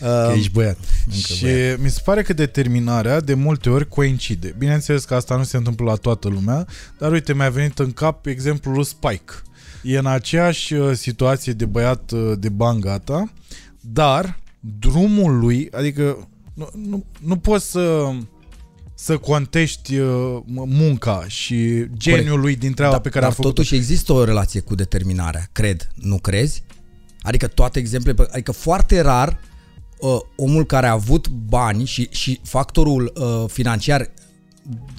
Că ești băiat. Încă și băiat. Mi se pare că determinarea de multe ori coincide. Bineînțeles că asta nu se întâmplă la toată lumea, dar uite, mi-a venit în cap exemplul lui Spike. E în aceeași situație de băiat de bani gata, dar drumul lui, adică nu, nu, nu poți să să contești munca și geniul Corect. lui din treaba da, pe care a făcut-o. Dar totuși există o relație cu determinarea, cred, nu crezi? Adică toate exemplele, adică foarte rar uh, omul care a avut bani și, și factorul uh, financiar,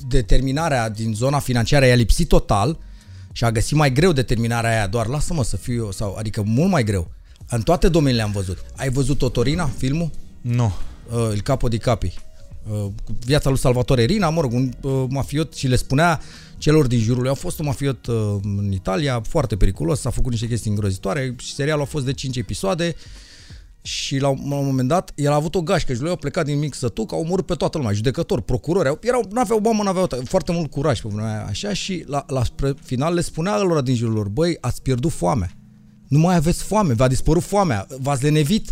determinarea din zona financiară i-a lipsit total și a găsit mai greu determinarea aia, doar lasă-mă să fiu eu, sau, adică mult mai greu. În toate domeniile am văzut. Ai văzut Totorina, filmul? Nu. Uh, Il Capo di Capi. Uh, viața lui Salvatore Riina, mă rog, un uh, mafiot, și le spunea celor din jurul lui, a fost un mafiot uh, în Italia, foarte periculos, s-a făcut niște chestii îngrozitoare și serialul a fost de cinci episoade și la un, la un moment dat el a avut o gașcă și lui a plecat din mic sătuc, au omorât pe toată lumea, judecători, procurori, erau, n-aveau bani, n-aveau foarte mult curaj pe vremea aia, așa, și la, la final le spunea lor din jurul lor, băi, ați pierdut foamea. Nu mai aveți foame, v-a dispărut foamea, v-ați lenevit.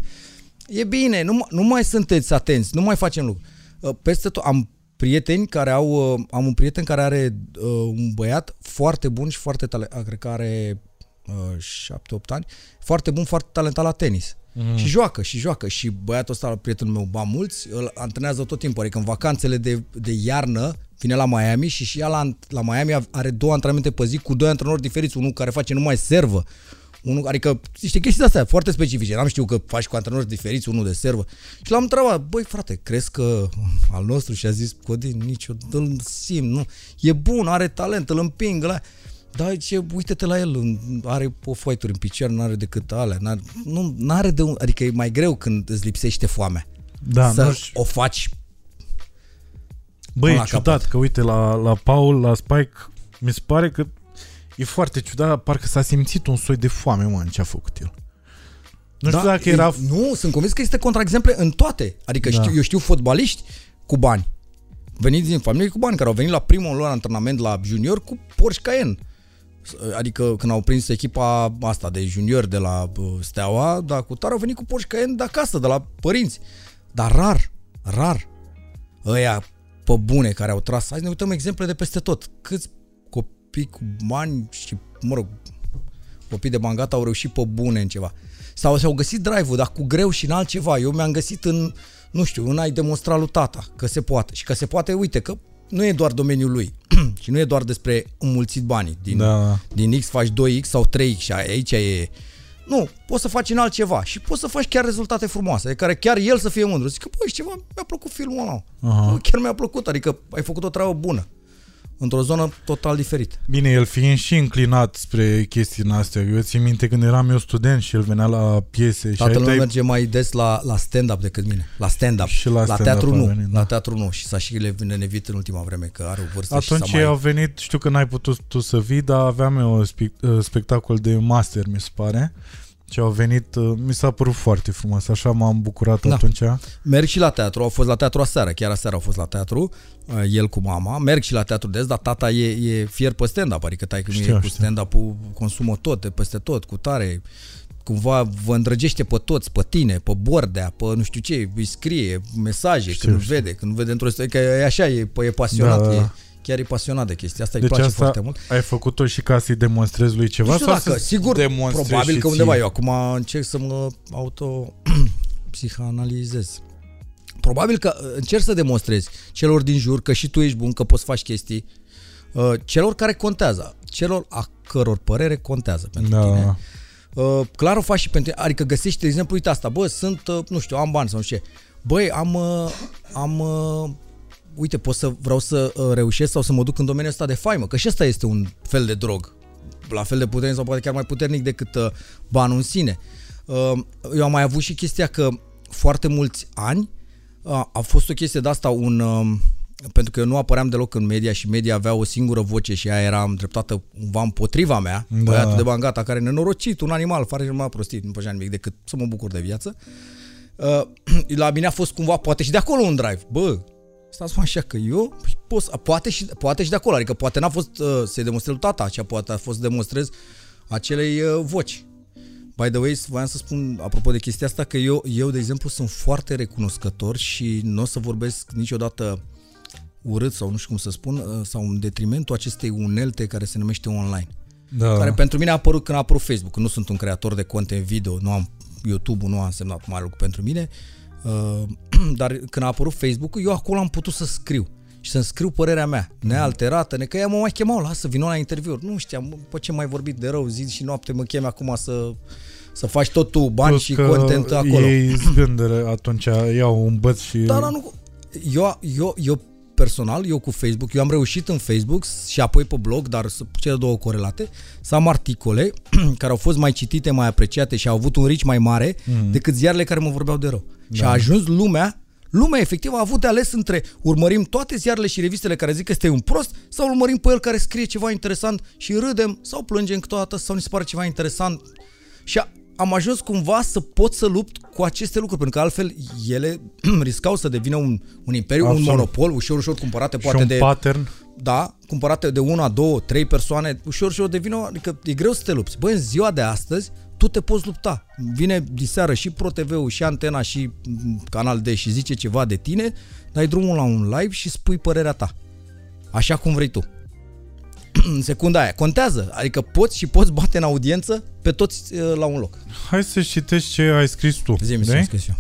E bine, nu, nu mai sunteți atenți, nu mai facem lucru. Peste tot am prieteni care au, am un prieten care are uh, un băiat foarte bun și foarte talentat, cred că are uh, șapte opt ani, foarte bun, foarte talentat la tenis. Mm. Și joacă, și joacă. Și băiatul ăsta, prietenul meu, ba mulți, îl antrenează tot timpul. Adică în vacanțele de, de iarnă vine la Miami și și ea la, la Miami are două antrenamente pe zi cu doi antrenori diferiți, unul care face numai servă, unul, adică niște chestii astea foarte specifice. N-am știut că faci cu antrenori diferiți, unul de servă. Și l-am întrebat, băi frate, crezi că al nostru? Și a zis, Codin, niciodată, îl simt, nu. E bun, are talent, îl împing, la... Dar zice, uite-te la el, are o foaituri în picior, n-are decât alea, n-are, nu, n-are de un, adică e mai greu când îți lipsește foamea, da, să n-aș... o faci. Băi, e ciudat capăt. Că uite la, la Paul, la Spike, mi se pare că e foarte ciudat, parcă s-a simțit un soi de foame, mă, în ce a făcut el. Nu știu, da, dacă era... E, nu, sunt convins că este contraexemple în toate, adică da. știu, eu știu fotbaliști cu bani, veniți din familie cu bani, care au venit la primul lor antrenament la junior cu Porsche Cayenne. Adică când au prins echipa asta de junior de la Steaua, dar cu tare au venit cu Porsche Cayenne de acasă, de la părinți. Dar rar, rar, ăia pe bune care au tras, hai să ne uităm exemple de peste tot. Câți copii cu bani și, mă rog, copii de bangat au reușit pe bune în ceva. Sau s-au găsit drive-ul, dar cu greu și în altceva. Eu mi-am găsit în, nu știu, în a-i demonstra lui tata că se poate. Și că se poate, uite, că nu e doar domeniul lui și nu e doar despre înmulțit banii. Din, da. din X faci doi X sau trei X și aici e... Nu, poți să faci în altceva și poți să faci chiar rezultate frumoase, de care chiar el să fie mândru. Zic că, băi, ceva, mi-a plăcut filmul ăla. Aha. Chiar mi-a plăcut, adică ai făcut o treabă bună într-o zonă total diferită. Bine, el fiind și înclinat spre chestii astea. Eu țin minte când eram eu student și el venea la piese. Tatăl meu dai... merge mai des la, la stand-up decât mine. La stand-up. Și la, la stand-up teatru nu. Venit, da. La teatru nu. Și s-a și lenevit în ultima vreme, că are o vârstă. Atunci și s-a mai... au venit, știu că n-ai putut tu să vii, dar aveam eu spectacol de master, mi se pare. Și au venit, mi s-a părut foarte frumos, așa m-am bucurat da. atunci. Merg și la teatru, au fost la teatru aseară, chiar aseară au fost la teatru, el cu mama, merg și la teatru des, dar tata e, e fier pe stand-up, adică taică mie cu stand-up-ul consumă tot, peste tot, cu tare, cumva vă îndrăgește pe toți, pe tine, pe Bordea, pe nu știu ce, îi scrie mesaje, știu, când știu. vede, când vede într-o că e așa, e, e pasionat, da. e... Chiar e pasionat de chestia asta, deci îi place asta foarte mult. Ai făcut-o și ca să-i demonstrezi lui ceva? Nu știu dacă, sigur, probabil că undeva. Eu acum încerc să mă auto-psihanalizez. Probabil că încerc să demonstrezi celor din jur că și tu ești bun, că poți faci chestii, celor care contează, celor a căror părere contează pentru da. tine. Clar o faci și pentru tine, adică găsești, de exemplu, uite asta, bă, sunt, nu știu, am bani sau nu știu ce. Băi, am... am uite, pot să vreau să reușesc sau să mă duc în domeniul ăsta de faimă, că și ăsta este un fel de drog, la fel de puternic sau poate chiar mai puternic decât banul în sine. Eu am mai avut și chestia că foarte mulți ani a fost o chestie de asta, un, pentru că eu nu apăream deloc în media și media avea o singură voce și ea era îndreptată cumva împotriva mea, da. băiatul de bangata care e nenorocit, un animal, fără și mai prostit, nu făcea nimic decât să mă bucur de viață. La mine a fost cumva poate și de acolo un drive, bă, stați așa că eu pot, poate, și, poate și de acolo, adică poate n-a fost uh, să-i demonstrez tata, ci poate a fost să demonstrez acelei uh, voci. By the way, voiam să spun, apropo de chestia asta, că eu, eu de exemplu, sunt foarte recunoscător și nu o să vorbesc niciodată urât sau nu știu cum să spun, uh, sau în detrimentul acestei unelte care se numește online. Da. Care pentru mine a apărut când a apărut Facebook. Nu sunt un creator de content video, nu am YouTube, nu a însemnat mare lucru pentru mine. Uh, dar când a apărut Facebook-ul, eu acolo am putut să scriu și să-mi scriu părerea mea, nealterată, ne că ea mă mai chemau, lasă, vină la interviuri, nu știam, pe ce mai vorbit de rău, zi și noapte mă chemi acum să, să faci tot tu, bani plus și content acolo. Ei zgândără atunci, iau un băț și... Dar, dar nu, eu, eu, eu personal, eu cu Facebook, eu am reușit în Facebook și apoi pe blog, dar cele două corelate, să am articole care au fost mai citite, mai apreciate și au avut un reach mai mare mm. decât ziarele care mă vorbeau de rău. Da. Și a ajuns lumea, lumea efectiv a avut de ales între urmărim toate ziarele și revistele care zic că este un prost sau urmărim pe el care scrie ceva interesant și râdem sau plângem câteodată sau ni se pare ceva interesant. Și a, am ajuns cumva să pot să lupt cu aceste lucruri, pentru că altfel ele riscau să devină un, un imperiu, absolut. Un monopol, ușor, ușor cumpărate poate și un de... pattern. Da, cumpărate de una, două, trei persoane, ușor, ușor devină, adică e greu să te lupți. Băi, în ziua de astăzi, tu te poți lupta. Vine diseară și Pro T V-ul, și Antena, și Canal D și zice ceva de tine, dai drumul la un live și spui părerea ta. Așa cum vrei tu. În secunda aia contează, adică poți și poți bate în audiență pe toți la un loc. Hai să citești ce ai scris tu. Zi-mi ce am scris eu.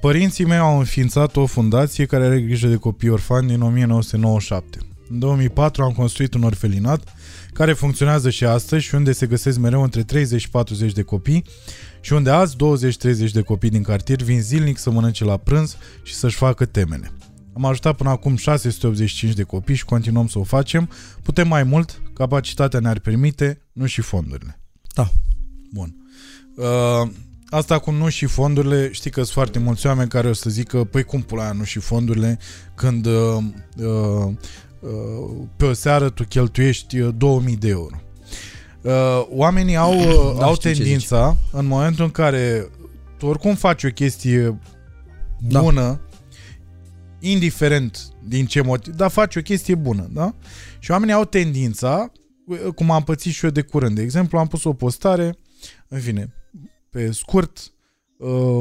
Părinții mei au înființat o fundație care are grijă de copii orfani din o mie nouă sute nouăzeci și șapte. În două mii patru am construit un orfelinat care funcționează și astăzi și unde se găsesc mereu între treizeci și patruzeci de copii și unde azi douăzeci treizeci de copii din cartier vin zilnic să mănânce la prânz și să-și facă temele. Am ajutat până acum șase sute optzeci și cinci de copii și continuăm să o facem. Putem mai mult, capacitatea ne-ar permite, nu și fondurile. Da. Bun. Uh, asta cu nu și fondurile, știi că sunt foarte mulți oameni care o să zică, păi cum pula aia nu și fondurile, când uh, uh, uh, pe o seară tu cheltuiești două mii de euro. Uh, oamenii au, da, au tendința, în momentul în care tu oricum faci o chestie bună, da, indiferent din ce motiv, dar faci o chestie bună, da? Și oamenii au tendința, cum am pățit și eu de curând, de exemplu, am pus o postare, în fine, pe scurt,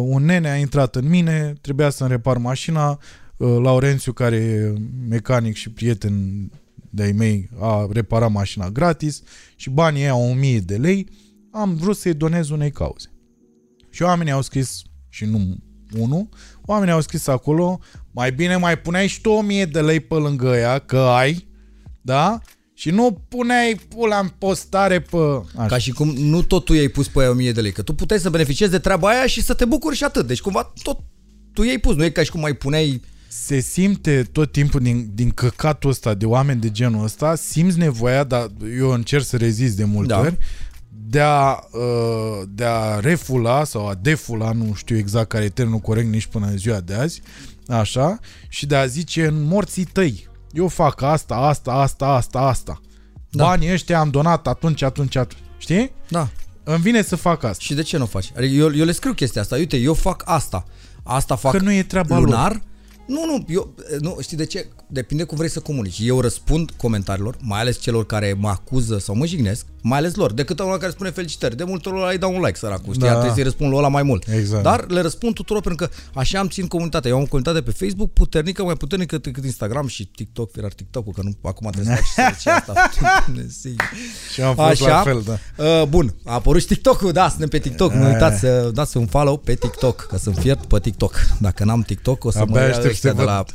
un nene a intrat în mine, trebuia să-mi repar mașina, Laurențiu, care e mecanic și prieten de-ai mei, a reparat mașina gratis și banii ei au o mie de lei, am vrut să-i donez unei cauze. Și oamenii au scris, și nu unul, oamenii au scris acolo, mai bine mai puneai și tu o mie de lei pe lângă ea, că ai, da? Și nu puneai pula în postare pe... Așa. Ca și cum nu tot tu i-ai pus pe aia o mie de lei, că tu puteai să beneficiezi de treaba aia și să te bucuri și atât. Deci cumva tot tu i-ai pus, nu e ca și cum mai puneai... Se simte tot timpul din, din căcatul ăsta de oameni de genul ăsta, simți nevoia, dar eu încerc să rezist de multe da. ori, de a, de a refula sau a defula, nu știu exact care e termenul corect nici până în ziua de azi, așa, și de a zice în morții tăi, eu fac asta, asta, asta, asta, asta. Da. Banii ăștia am donat atunci, atunci, atunci. Știi? Da. Îmi vine să fac asta. Și de ce nu faci? Adică eu, eu le scriu chestia asta, uite, eu fac asta. Asta fac. Că nu e treaba lunar. Lor. Nu, nu, eu, nu, știi de ce? Depinde cum vrei să comunici. Eu răspund comentariilor, mai ales celor care mă acuză sau mă jignesc, mai ales lor, decât unul care spune felicitări. De multe ori îi dau un like, săracu, știi, da. Trebuie să-i răspund la ăla mai mult. Exact. Dar le răspund tuturor pentru că așa am țin comunitatea. Eu am o comunitate pe Facebook puternică, mai puternică decât Instagram și TikTok, era TikTok-ul, că nu, acum trebuie să faci și asta. Și am fost așa, la fel, da. Uh, bun, a apărut și TikTok-ul, da, suntem pe TikTok. Nu uitați să dați un follow pe TikTok, că sunt fiert pe TikTok. Dacă n-am TikTok, o să mă să te, la...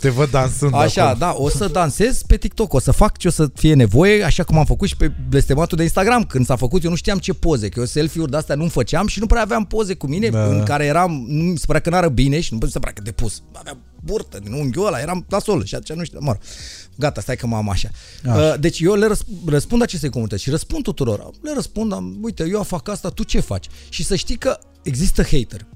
te văd dansând. Așa, acum. Da, o să dansez pe TikTok, o să fac ce o să fie nevoie, așa cum am făcut și pe blestematul de Instagram. Când s-a făcut, eu nu știam ce poze, că eu selfie-uri de-astea nu-mi făceam și nu prea aveam poze cu mine, da. În care eram, nu mi se părea că n-ară bine și nu mi se părea că depus. Aveam burtă din unghiul ăla, eram la sol și atunci nu știu, mă, gata, stai că m-am așa. așa. Deci eu le răspund acestei comunități și răspund tuturor. Le răspund, am, uite, eu fac asta, tu ce faci? Și să știi că există hater.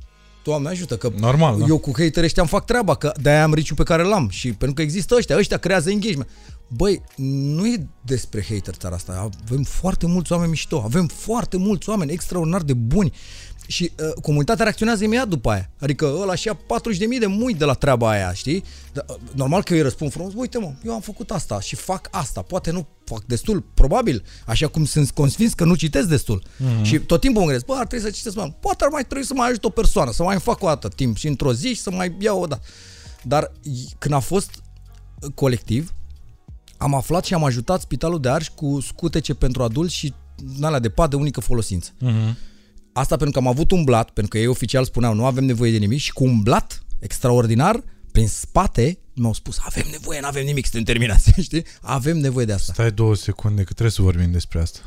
Doamne ajută, că normal, eu cu haterii ăștia îmi fac treaba, că de-aia am riciu pe care l-am și pentru că există ăștia, ăștia creează engagement. Băi, nu e despre hater țara asta, avem foarte mulți oameni mișto, avem foarte mulți oameni extraordinar de buni și uh, comunitatea reacționează imediat după aia, adică ăla și-a patruzeci de mii de mui de la treaba aia, știi? Dar, uh, normal că eu îi răspund frumos, uite mă, eu am făcut asta și fac asta, poate nu fac destul, probabil, așa cum sunt convins că nu citesc destul. Mm-hmm. Și tot timpul îmi gândesc, bă, ar trebui să citesc, mă, poate ar mai trebui să mai ajut o persoană, să mai fac o dată timp și într-o zi și să mai iau o dată. Dar când a fost Colectiv, am aflat și am ajutat Spitalul de Arș cu scutece pentru adulți și alea de pat de unică folosință. Uh-huh. Asta pentru că am avut un blat, pentru că ei oficial spuneau nu avem nevoie de nimic și cu un blat extraordinar prin spate mi-au spus avem nevoie, nu avem nimic, suntem terminați, știi? Avem nevoie de asta. Stai două secunde că trebuie să vorbim despre asta.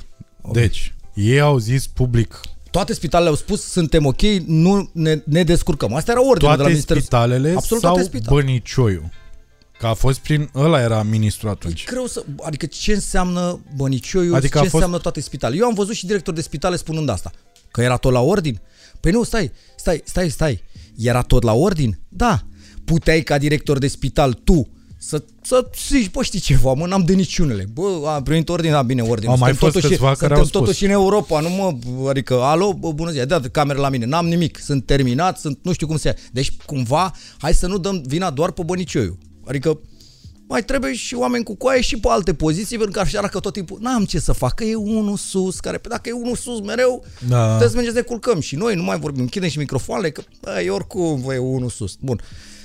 Okay. Deci, ei au zis public... Toate spitalele au spus, suntem ok, nu ne, ne descurcăm. Asta era ordinul de la Ministerul... Spitalele absolut toate spitalele sau Bănicioiu? Că a fost prin... Ăla era ministru atunci. E greu să... Adică ce înseamnă Bănicioiu, adică ce fost... înseamnă toate spitalele. Eu am văzut și director de spitale spunând asta. Că era tot la ordin? Păi nu, stai, stai, stai, stai. Era tot la ordin? Da. Puteai ca director de spital tu să, să zici, bă, știi ceva, mă, n-am de niciunele. Bă, am primit ordin, da, bine, ordin. Am mai fost câțiva care au spus. Suntem totuși în Europa, nu mă... Adică, alo, bă, bună ziua, da camere la mine, n-am nimic, sunt terminat, sunt nu știu cum se ia. Deci, cumva, hai să nu dăm vina doar pe Bănicioiu. Adică, mai trebuie și oameni cu coaie și pe alte poziții, pentru că așa arată tot timpul. N-am ce să fac, că e unul sus, care, pe dacă e unul sus mereu, da, trebuie să mergem să ne culcăm. Și noi nu mai vorbim, închidem și microfoanele, că bă, e oricum, bă, e unul sus. Bun.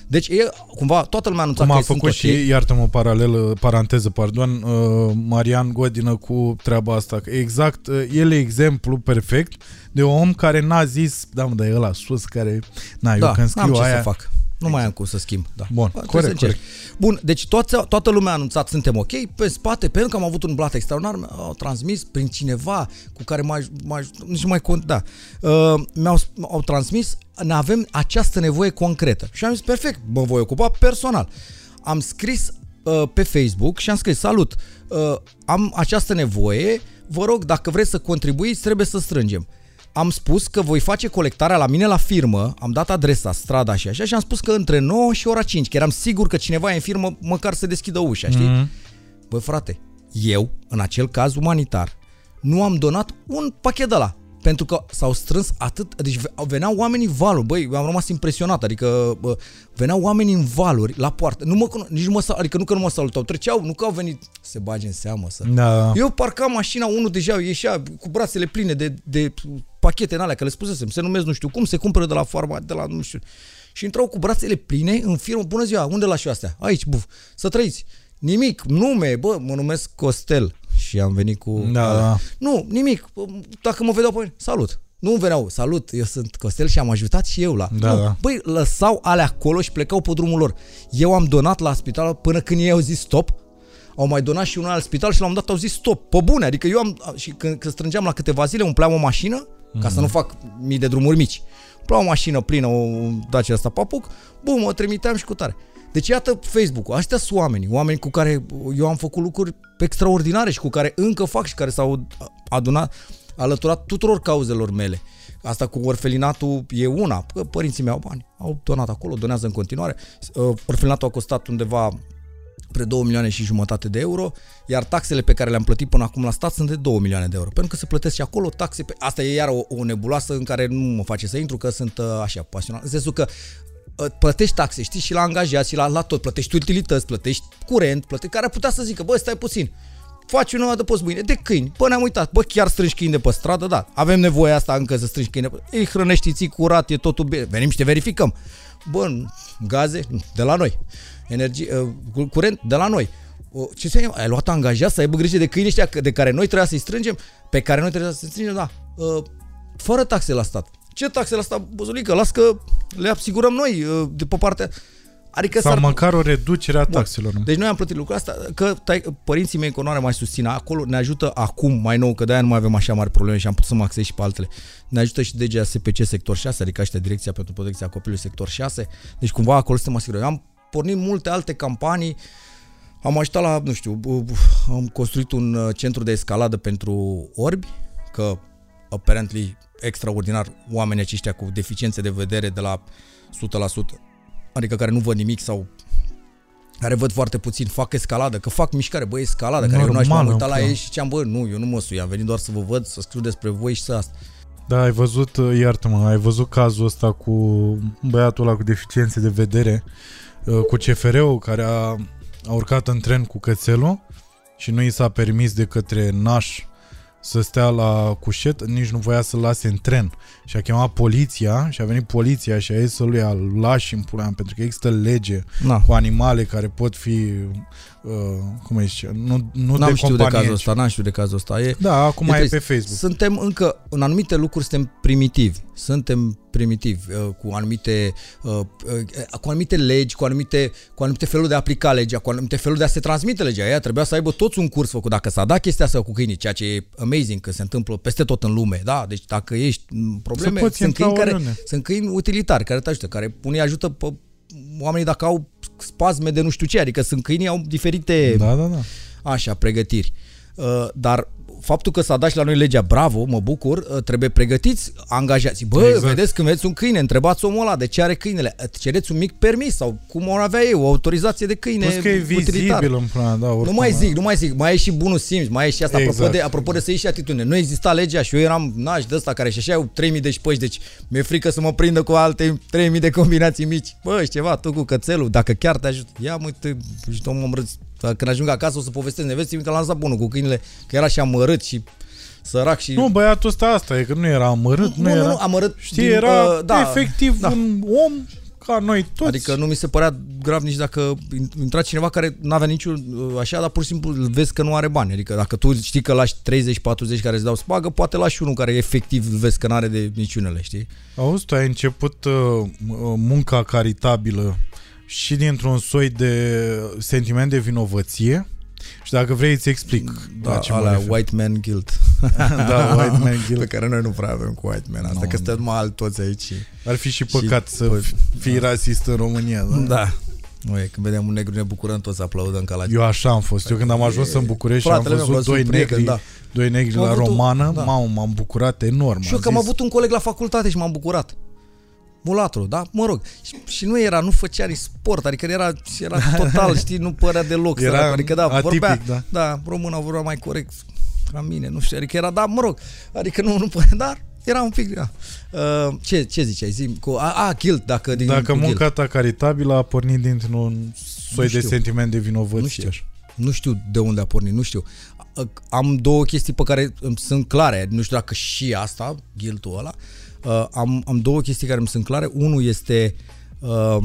Deci e, cumva, toată lumea anunța cum că a făcut și, și iartă-mă o paralelă, paranteză, pardon, uh, Marian Godină cu treaba asta. Exact, uh, el e exemplu perfect de un om care n-a zis, da, mă, dar e ăla sus care, na, da, eu când scriu aia... fac. Nu mai am cum să schimb. Da. Bun, corect, corect. Bun, deci toată, toată lumea a anunțat suntem ok, pe spate, pentru că am avut un blat extraordinar, au transmis prin cineva cu care mai, mai, nici mai cont, da, uh, mi-au au transmis, ne avem această nevoie concretă. Și am zis, perfect, mă voi ocupa personal. Am scris uh, pe Facebook și am scris, salut, uh, am această nevoie, vă rog, dacă vreți să contribuiți, trebuie să strângem. Am spus că voi face colectarea la mine la firmă, am dat adresa, strada și așa, și am spus că între nouă și ora cinci, că eram sigur că cineva e în firmă, măcar să deschidă ușa, știi? Mm-hmm. Băi, frate, eu, în acel caz umanitar, nu am donat un pachet de ăla, pentru că s-au strâns atât, deci veneau oamenii valuri, băi, am rămas impresionat, adică bă, veneau oamenii în valuri la poartă, nu mă, nici mă, adică nu că nu mă salutau, treceau, nu că au venit, se bage în seamă să... Da. Eu parcam mașina, unul deja ieșea cu brațele pline de... de pachete în alea, că le spusesem, se numesc nu știu cum, se cumpără de la farma, de la nu știu. Și intrau cu brațele pline în firmă, bună ziua, unde lași astea? Aici, buf, să trăiți. Nimic, nume, bă, mă numesc Costel și am venit cu... Da. Uh, nu, nimic, dacă mă vedeau pe salut. Nu veneau, salut, eu sunt Costel și am ajutat și eu la... Da. Nu, băi, lăsau alea acolo și plecau pe drumul lor. Eu am donat la spital până când ei au zis stop. Au mai donat și unul la spital și la un dat au zis stop, pe bune, adică eu am... Și când, când strângeam la câteva zile, umpleam o mașină, ca să nu fac mii de drumuri mici. Plau o mașină plină, o Dacia asta papuc, bum, o trimiteam și cu tare. Deci iată Facebook-ul, astea sunt oameni, oameni cu care eu am făcut lucruri extraordinare și cu care încă fac și care s-au adunat, alăturat tuturor cauzelor mele. Asta cu orfelinatul e una, că părinții mei au bani, au donat acolo, donează în continuare. Orfelinatul a costat undeva pre două milioane și jumătate de euro, iar taxele pe care le-am plătit până acum la stat sunt de două milioane de euro, pentru că se plătesc și acolo taxe pe... Asta e iar o, o nebuloasă în care nu mă face să intru, că sunt așa pasional, în sensul că plătești taxe, știi, și la angajați, și la, la tot, plătești utilități, plătești curent, plătești... Care ar putea să zică, bă, stai puțin, faci un adăpost mâine de câini, bă, ne-am uitat, bă, chiar strângi câini de pe stradă, da, avem nevoie asta încă să strângi câini de pe... Ei, hrănești, ții curat, e totul bine, venim și te verificăm. Bă, gaze de la noi, energie, curent de la noi. Ce se ai luat angajat să aibă grijă de câinii ăștia de care noi trebuia să-i strângem, pe care noi trebuia să-i strângem, da, fără taxe la stat. Ce taxe la stat, buzulică? Las că le asigurăm noi de pe partea... Adică sau măcar o reducere a taxelor. Bun. Deci noi am plătit lucrul asta, că părinții mei cu onoare mai susțin acolo, ne ajută acum mai nou, că de-aia nu mai avem așa mari probleme și am putut să mă axez și pe altele. Ne ajută și D G S P C sector șase, adică ăștia Direcția pentru Protecția Copilului sector șase, deci cumva acolo suntem asigurăm. Am pornit multe alte campanii, am ajutat la, nu știu, am construit un centru de escaladă pentru orbi, că apparently extraordinar oamenii aceștia cu deficiențe de vedere de la o sută la sută. Adică care nu văd nimic sau care văd foarte puțin, fac escaladă, că fac mișcare, băi, escaladă, care normal, eu nu aș m-am uitat la ei și ziceam, bă, nu, eu nu mă sui, am venit doar să vă văd, să scriu despre voi și să asta. Da, ai văzut, iartă-mă, ai văzut cazul ăsta cu băiatul ăla cu deficiențe de vedere, cu C F R-ul care a, a urcat în tren cu cățelul și nu i s-a permis de către naș să stea la cușet, nici nu voia să-l lase în tren. Și a chemat poliția și a venit poliția și a zis să-l ia, lași în pula, pentru că există lege Na. cu animale care pot fi, uh, cum îi zice, nu, nu de știu de cazul ăsta, n-am știu de cazul ăsta. E, da, acum e, e pe Facebook. Suntem încă, în anumite lucruri suntem primitivi, suntem primitivi, uh, cu, anumite, uh, uh, cu anumite legi, cu anumite, cu anumite feluri de a aplica legea, cu anumite feluri de a se transmite legea. Ea trebuia să aibă toți un curs făcut, dacă s-a dat chestia asta cu câinii, ceea ce e amazing, că se întâmplă peste tot în lume, da? Deci dacă ești probleme, sunt câini, care, sunt câini utilitari care te ajută, care unii ajută pe oamenii dacă au spasme de nu știu ce, adică sunt câinii, au diferite da, da, da. Așa, pregătiri. Uh, dar faptul că s-a dat și la noi legea, bravo, mă bucur, trebuie pregătiți angajații. Bă, exact. Vedeți când veți un câine, întrebați omul ăla de ce are câinele, cereți un mic permis sau cum o avea eu, o autorizație de câine că e vizibil în plan, da, oricum, nu mai zic, nu mai zic, mai e și bunul simț, mai e și asta, exact. Apropo de, apropo de să iei și atitudine. Nu exista legea și eu eram naș de ăsta care și-așa eu trei mii de șpăși, deci mi-e frică să mă prindă cu alte trei mii de combinații mici. Bă, și ceva, tu cu cățelul, dacă chiar te ajut, ia uite, și domnul mă mrăți. Când ajung acasă o să povestesc nevestii, uite, l-am lăsat bunul cu câinile, că era și amărât și sărac și... Nu, băiatul ăsta asta e, că nu era amărât, nu, nu, nu era... Nu, amărât... Știi, din, era uh, da, efectiv da. Un om ca noi toți. Adică nu mi se părea grav nici dacă intra cineva care n-avea niciun așa, dar pur și simplu vezi că nu are bani. Adică dacă tu știi că lași treizeci patruzeci care îți dau spagă, poate lași unul care efectiv vezi că n-are de niciunele, știi? Auzi, tu ai început uh, munca caritabilă și dintr-un soi de sentiment de vinovăție. Și dacă vrei îți explic, da, la ce ala, white man guilt. Da, white man guilt. Pe care noi nu prea avem cu white man. Asta no, că suntem mai toți aici. Ar fi și păcat și să pă... fii da. Rasist în România, da? Da. Noi, când vedem un negru ne bucurăm, toți aplaudăm ca la... Eu așa am fost. Eu când am ajuns e... în București, fratele, am văzut doi negri, prieten, da. Doi negri la Romană, da. Mamă, m-am bucurat enorm. Și eu că am avut un coleg la facultate și m-am bucurat. Bulatru, da? Mă rog. Și, și nu era, nu făcea nici sport, adică era, era total, știi, nu părea deloc. Era sărat, adică, da, atipic, vorbea, da. Da, română vorbea mai corect ca mine, nu știu, adică era, da, mă rog, adică nu, nu părea, dar era un pic, da. Uh, ce, ce ziceai? Zi, cu, a, a, guilt, dacă... Din, dacă munca guilt. Ta caritabilă a pornit dintr-un soi de sentiment de vinovăție. Nu știu. Nu știu de unde a pornit, nu știu. Am două chestii pe care îmi sunt clare, nu știu dacă și asta, guilt-ul ăla. Uh, am, am două chestii care îmi sunt clare. Unul este uh,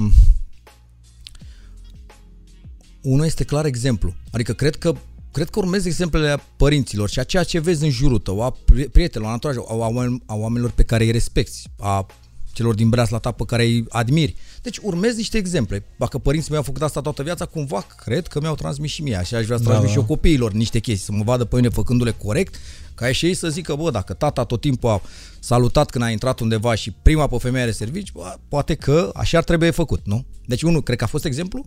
unul este clar exemplu. Adică cred că cred că urmez exemplele părinților și a ceea ce vezi în jurul tău, a prietenilor, a anturajului, a, oameni, a oamenilor pe care îi respecti, a celor din breasla ta pe care îi admiri. Deci urmez niște exemple. Dacă părinții mei au făcut asta toată viața, cumva cred că mi-au transmis și mie. Așa aș vrea să da, transmit da. Și eu copiilor niște chestii, să mă vadă pe mine făcându-le corect, ca și ei să zică, bă, dacă tata tot timpul a salutat când a intrat undeva și prima pe femeia de servici, bă, poate că așa ar trebui făcut, nu? Deci, unul, cred că a fost exemplu.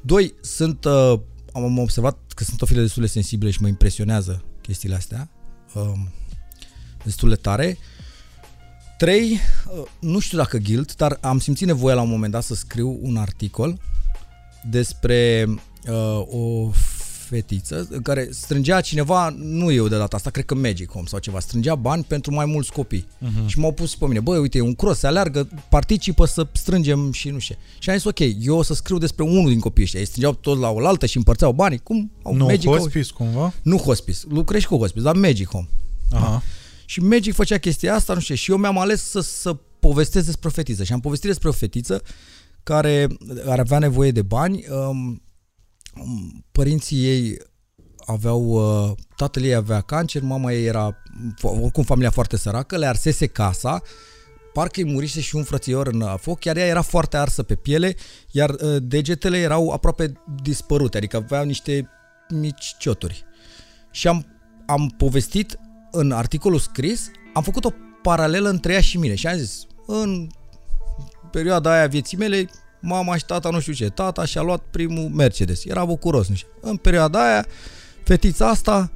Doi, sunt, uh, am observat că sunt o fire destul de sensibile și mă impresionează chestiile astea, uh, destul de tare. Trei, uh, nu știu dacă guilt, dar am simțit nevoia la un moment dat să scriu un articol despre uh, o fetiță care strângea cineva, nu eu de data asta, cred că Magic Home sau ceva, strângea bani pentru mai mulți copii. Uh-huh. Și m-au pus pe mine, băi, uite, un cross, se aleargă, participă să strângem și nu știu. Și am zis, ok, eu o să scriu despre unul din copiii ăștia. Ei strângeau tot la oaltă și împărțeau banii. Cum? Au nu Magic hospice Home. Cumva? Nu hospice, lucrezi cu hospice, dar Magic Home. Aha. Da? Și Magic făcea chestia asta, nu știu, și eu mi-am ales să, să povestesc despre o fetiță. Și am povestit despre o fetiță care ar avea nevoie de bani. Um, Părinții ei aveau, tatăl ei avea cancer, mama ei era, oricum familia foarte săracă, le arsese casa, parcă îi murise și un frățior în foc, iar ea era foarte arsă pe piele, iar degetele erau aproape dispărute, adică aveau niște mici cioturi. Și am, am povestit în articolul scris, am făcut o paralelă între ea și mine și am zis, în perioada aia vieții mele, mama și tata nu știu ce, tata și-a luat primul Mercedes, era bucuros, nu știu. În perioada aia, fetița asta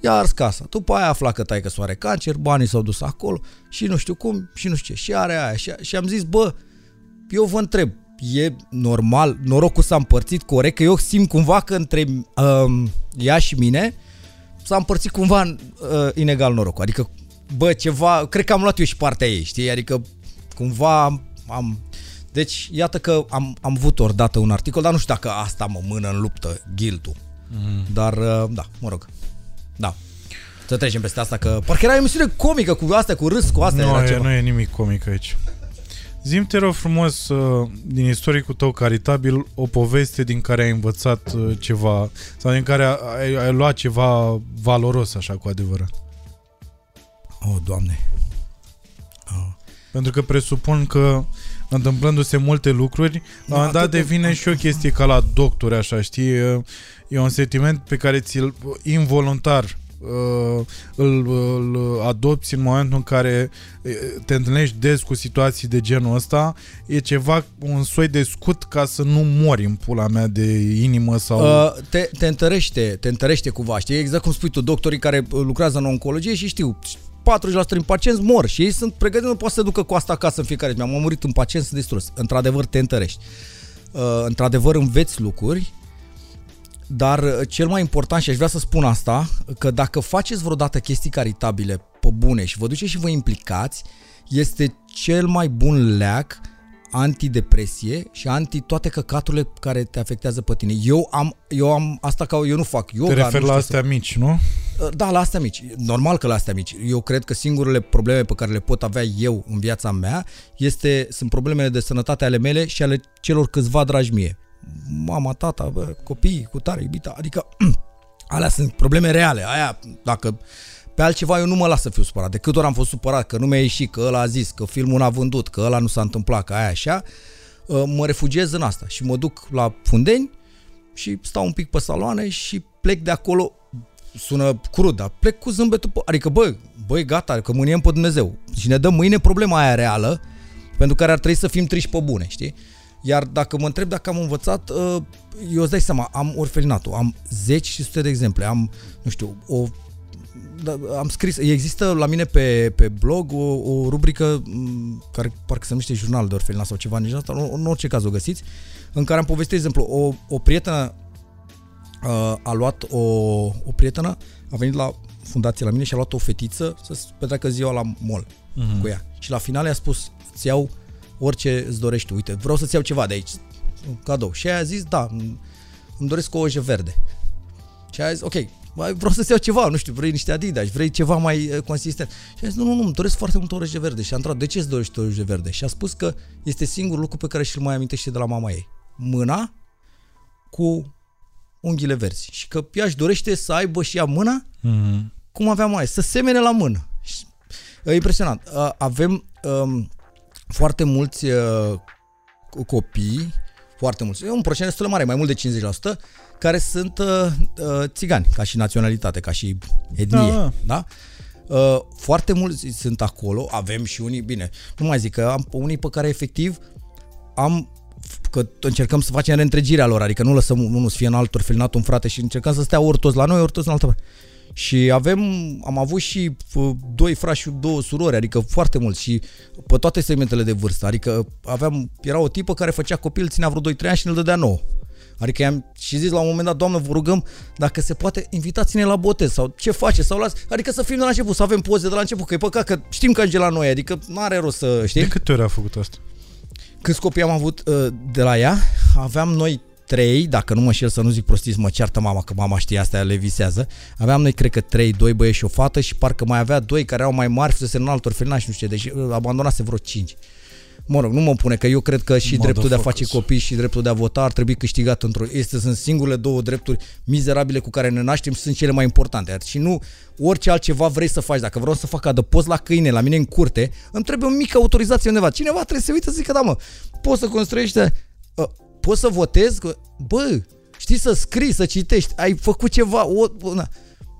i-a ars casa, după aia afla că taică-s are cancer, banii s-au dus acolo și nu știu cum și nu știu ce, și are aia și, și am zis, bă, eu vă întreb, e normal, norocul s-a împărțit corect, că eu simt cumva că între uh, ea și mine s-a împărțit cumva uh, inegal norocul, adică, bă, ceva, cred că am luat eu și partea ei, știi, adică cumva am... Deci, iată că am, am avut odată un articol, dar nu știu dacă asta mă mână în luptă, guilt-ul. Mm. Dar, da, mă rog. Da. Să trecem peste asta, că parcă era o emisiune comică cu astea, cu râs, cu astea. Nu, era ceva. Nu e nimic comic aici. Zi-mi, te rog frumos, din istoricul tău caritabil, o poveste din care ai învățat ceva, sau din care ai, ai luat ceva valoros, așa, cu adevărat. Oh, Doamne. Oh. Pentru că presupun că întâmplându-se multe lucruri, la un dat devine și o chestie ca la doctor, așa, știi? E un sentiment pe care ți-l involuntar uh, îl, îl adopți în momentul în care te întâlnești des cu situații de genul ăsta, e ceva, un soi de scut ca să nu mori în pula mea de inimă sau... Uh, te, te întărește, te întărește cumva, știi? Exact cum spui tu, doctorii care lucrează în oncologie și știu... patruzeci la sută din pacienți mor și ei sunt pregătiți, nu poate să se ducă cu asta acasă în fiecare zi. Mi-am murit un pacient, sunt distrus. Într-adevăr te întărești. Uh, într-adevăr înveți lucruri, dar cel mai important, și aș vrea să spun asta, că dacă faceți vreodată chestii caritabile pe bune și vă duceți și vă implicați, este cel mai bun leac antidepresie și anti toate căcaturile care te afectează pe tine. Eu am, eu am asta ca eu nu fac yoga. Te referi la astea să... mici, nu? Da, la astea mici. Normal că la astea mici. Eu cred că singurele probleme pe care le pot avea eu în viața mea este, sunt problemele de sănătate ale mele și ale celor câțiva dragi mie. Mama, tata, bă, copii, cu tare, iubita. Adică alea sunt probleme reale. Aia, dacă... Pe altceva eu nu mă las să fiu supărat. De câte ori am fost supărat că nu mi-a ieșit, că ăla a zis, că filmul n-a vândut, că ăla nu s-a întâmplat, că aia așa, mă refugiez în asta și mă duc la Fundeni și stau un pic pe saloane și plec de acolo, sună crud, dar plec cu zâmbetul, adică băi, băi gata, că mâniem pe Dumnezeu și ne dăm mâine problema aia reală pentru care ar trebui să fim triși pe bune, știi? Iar dacă mă întreb dacă am învățat, eu îți dai seama, am orfelinatul, am zeci și sute de exemple, am, nu știu, o... am scris, există la mine pe, pe blog o, o rubrică care parcă se numește Jurnal de Orfelinat sau ceva, nici asta, în orice caz o găsiți, în care am povestit, de exemplu, o, o prietenă a luat o, o prietenă, a venit la fundație la mine și a luat o fetiță să petreacă ziua la mall uh-huh. cu ea și la final i-a spus, îți iau orice îți dorești, uite, vreau să-ți iau ceva de aici, un cadou, și ea a zis, da, îmi doresc o ojă verde și a zis, ok, vreau să-ți iau ceva, nu știu, vrei niște Adidas, vrei ceva mai consistent. Și a zis, nu, nu, nu, îmi doresc foarte mult o orăje verde. Și a întrebat, de ce îți dorești o orăje verde? Și a spus că este singurul lucru pe care și-l mai amintește de la mama ei. Mâna cu unghiile verzi. Și că ea își dorește să aibă și ea mâna mm-hmm. cum avea mai, să semene la mână. Și, e impresionant. Avem um, foarte mulți uh, copii, foarte mulți, e un procent destul de mare, mai mult de cincizeci la sută, care sunt uh, țigani, ca și naționalitate, ca și etnie. Da. Da? Uh, foarte mulți sunt acolo, avem și unii, bine, nu mai zic că am unii pe care efectiv am, că încercăm să facem reîntregirea lor, adică nu lăsăm unul să fie în alt orfelinat, un frate, și încercăm să stea ori toți la noi, ori toți în altă parte. Și avem, am avut și doi frați și două surori, adică foarte mulți și pe toate segmentele de vârstă, adică aveam, era o tipă care făcea copil, ținea vreo doi trei ani și îl dădea nouă. Adică i-am și zis la un moment dat, Doamne, vă rugăm, dacă se poate, invitați-ne la botez sau ce face, sau las, adică să fim de la început, să avem poze de la început, că e păcat că știm că ajunge la noi, adică nu are rost să știi. De câte ori a făcut asta? Câți copii am avut uh, de la ea? Aveam noi trei, dacă nu mă șel să nu zic prostiți, mă ceartă mama, că mama știe astea, le visează. Aveam noi, cred că trei, doi băieți și o fată și parcă mai avea doi care erau mai mari, fusese în alt orfelinat și nu știu ce, deci abandonase vreo cinci. Mă rog, nu mă pune, că eu cred că și mă dreptul de a face copii și dreptul de a vota ar trebui câștigat într-o... Este, sunt singurele două drepturi mizerabile cu care ne naștem și sunt cele mai importante. Și nu orice altceva vrei să faci. Dacă vreau să fac adăpost la câine, la mine în curte, îmi trebuie o mică autorizație undeva. Cineva trebuie să uite să zică, da mă, poți să construiești... Uh, poți să votezi? Bă, știi să scrii, să citești, ai făcut ceva... O, na.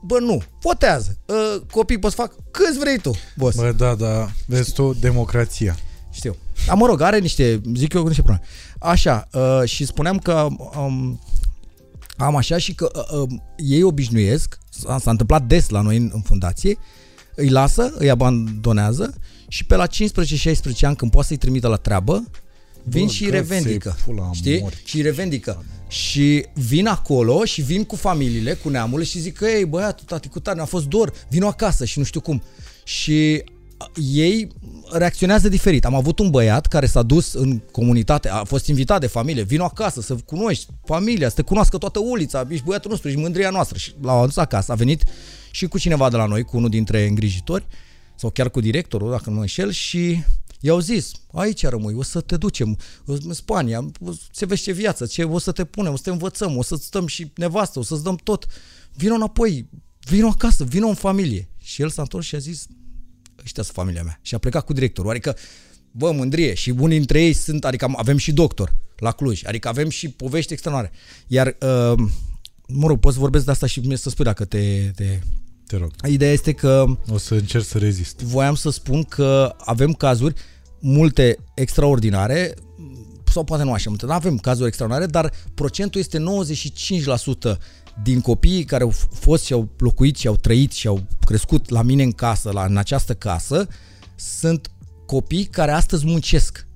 Bă, nu, votează. Uh, copii poți fac câți vrei tu, boss. Bă, da, da, vezi tu, democrația. Știu. A, mă rog, are niște, zic eu, niște probleme. Așa, uh, și spuneam că um, am așa și că uh, uh, ei obișnuiesc, s-a, s-a întâmplat des la noi în, în fundație, îi lasă, îi abandonează și pe la cincisprezece șaisprezece ani, când poate să-i trimită la treabă, vin bă, și revendică, știi? Mori. Și revendică. Și vin acolo și vin cu familiile, cu neamurile și zic că, ei, băiatul, tati, cu tare, a fost dor, vino acasă și nu știu cum. Și... ei reacționează diferit. Am avut un băiat care s-a dus în comunitate, a fost invitat de familie, vino acasă să cunoști familia, să te cunoască toată ulița, ești băiatul nostru, ești mândria noastră. Și l-au adus acasă, a venit și cu cineva de la noi, cu unul dintre îngrijitori sau chiar cu directorul, dacă nu mă înșel, și i-au zis, aici rămâi, o să te ducem în Spania, se vezi ce viață, ce, o să te punem, o să te învățăm, o să-ți stăm și nevastă, o să-ți dăm tot. Vino înapoi, vino acasă, vino în familie. Și el s-a întors și a zis, ăștia sunt familia mea. Și a plecat cu directorul. Adică, bă, mândrie. Și unii dintre ei sunt, adică avem și doctor la Cluj. Adică avem și povești extraordinare. Iar, uh, mă rog, poți să vorbesc de asta și să spui dacă te, te Te rog. Ideea este că... O să încerc să rezist. Voiam să spun că avem cazuri multe extraordinare, sau poate nu așa multe, dar avem cazuri extraordinare, dar procentul este nouăzeci și cinci la sută din copiii care au fost și au locuit și au trăit și au crescut la mine în casă, la, în această casă, sunt copii care astăzi muncesc,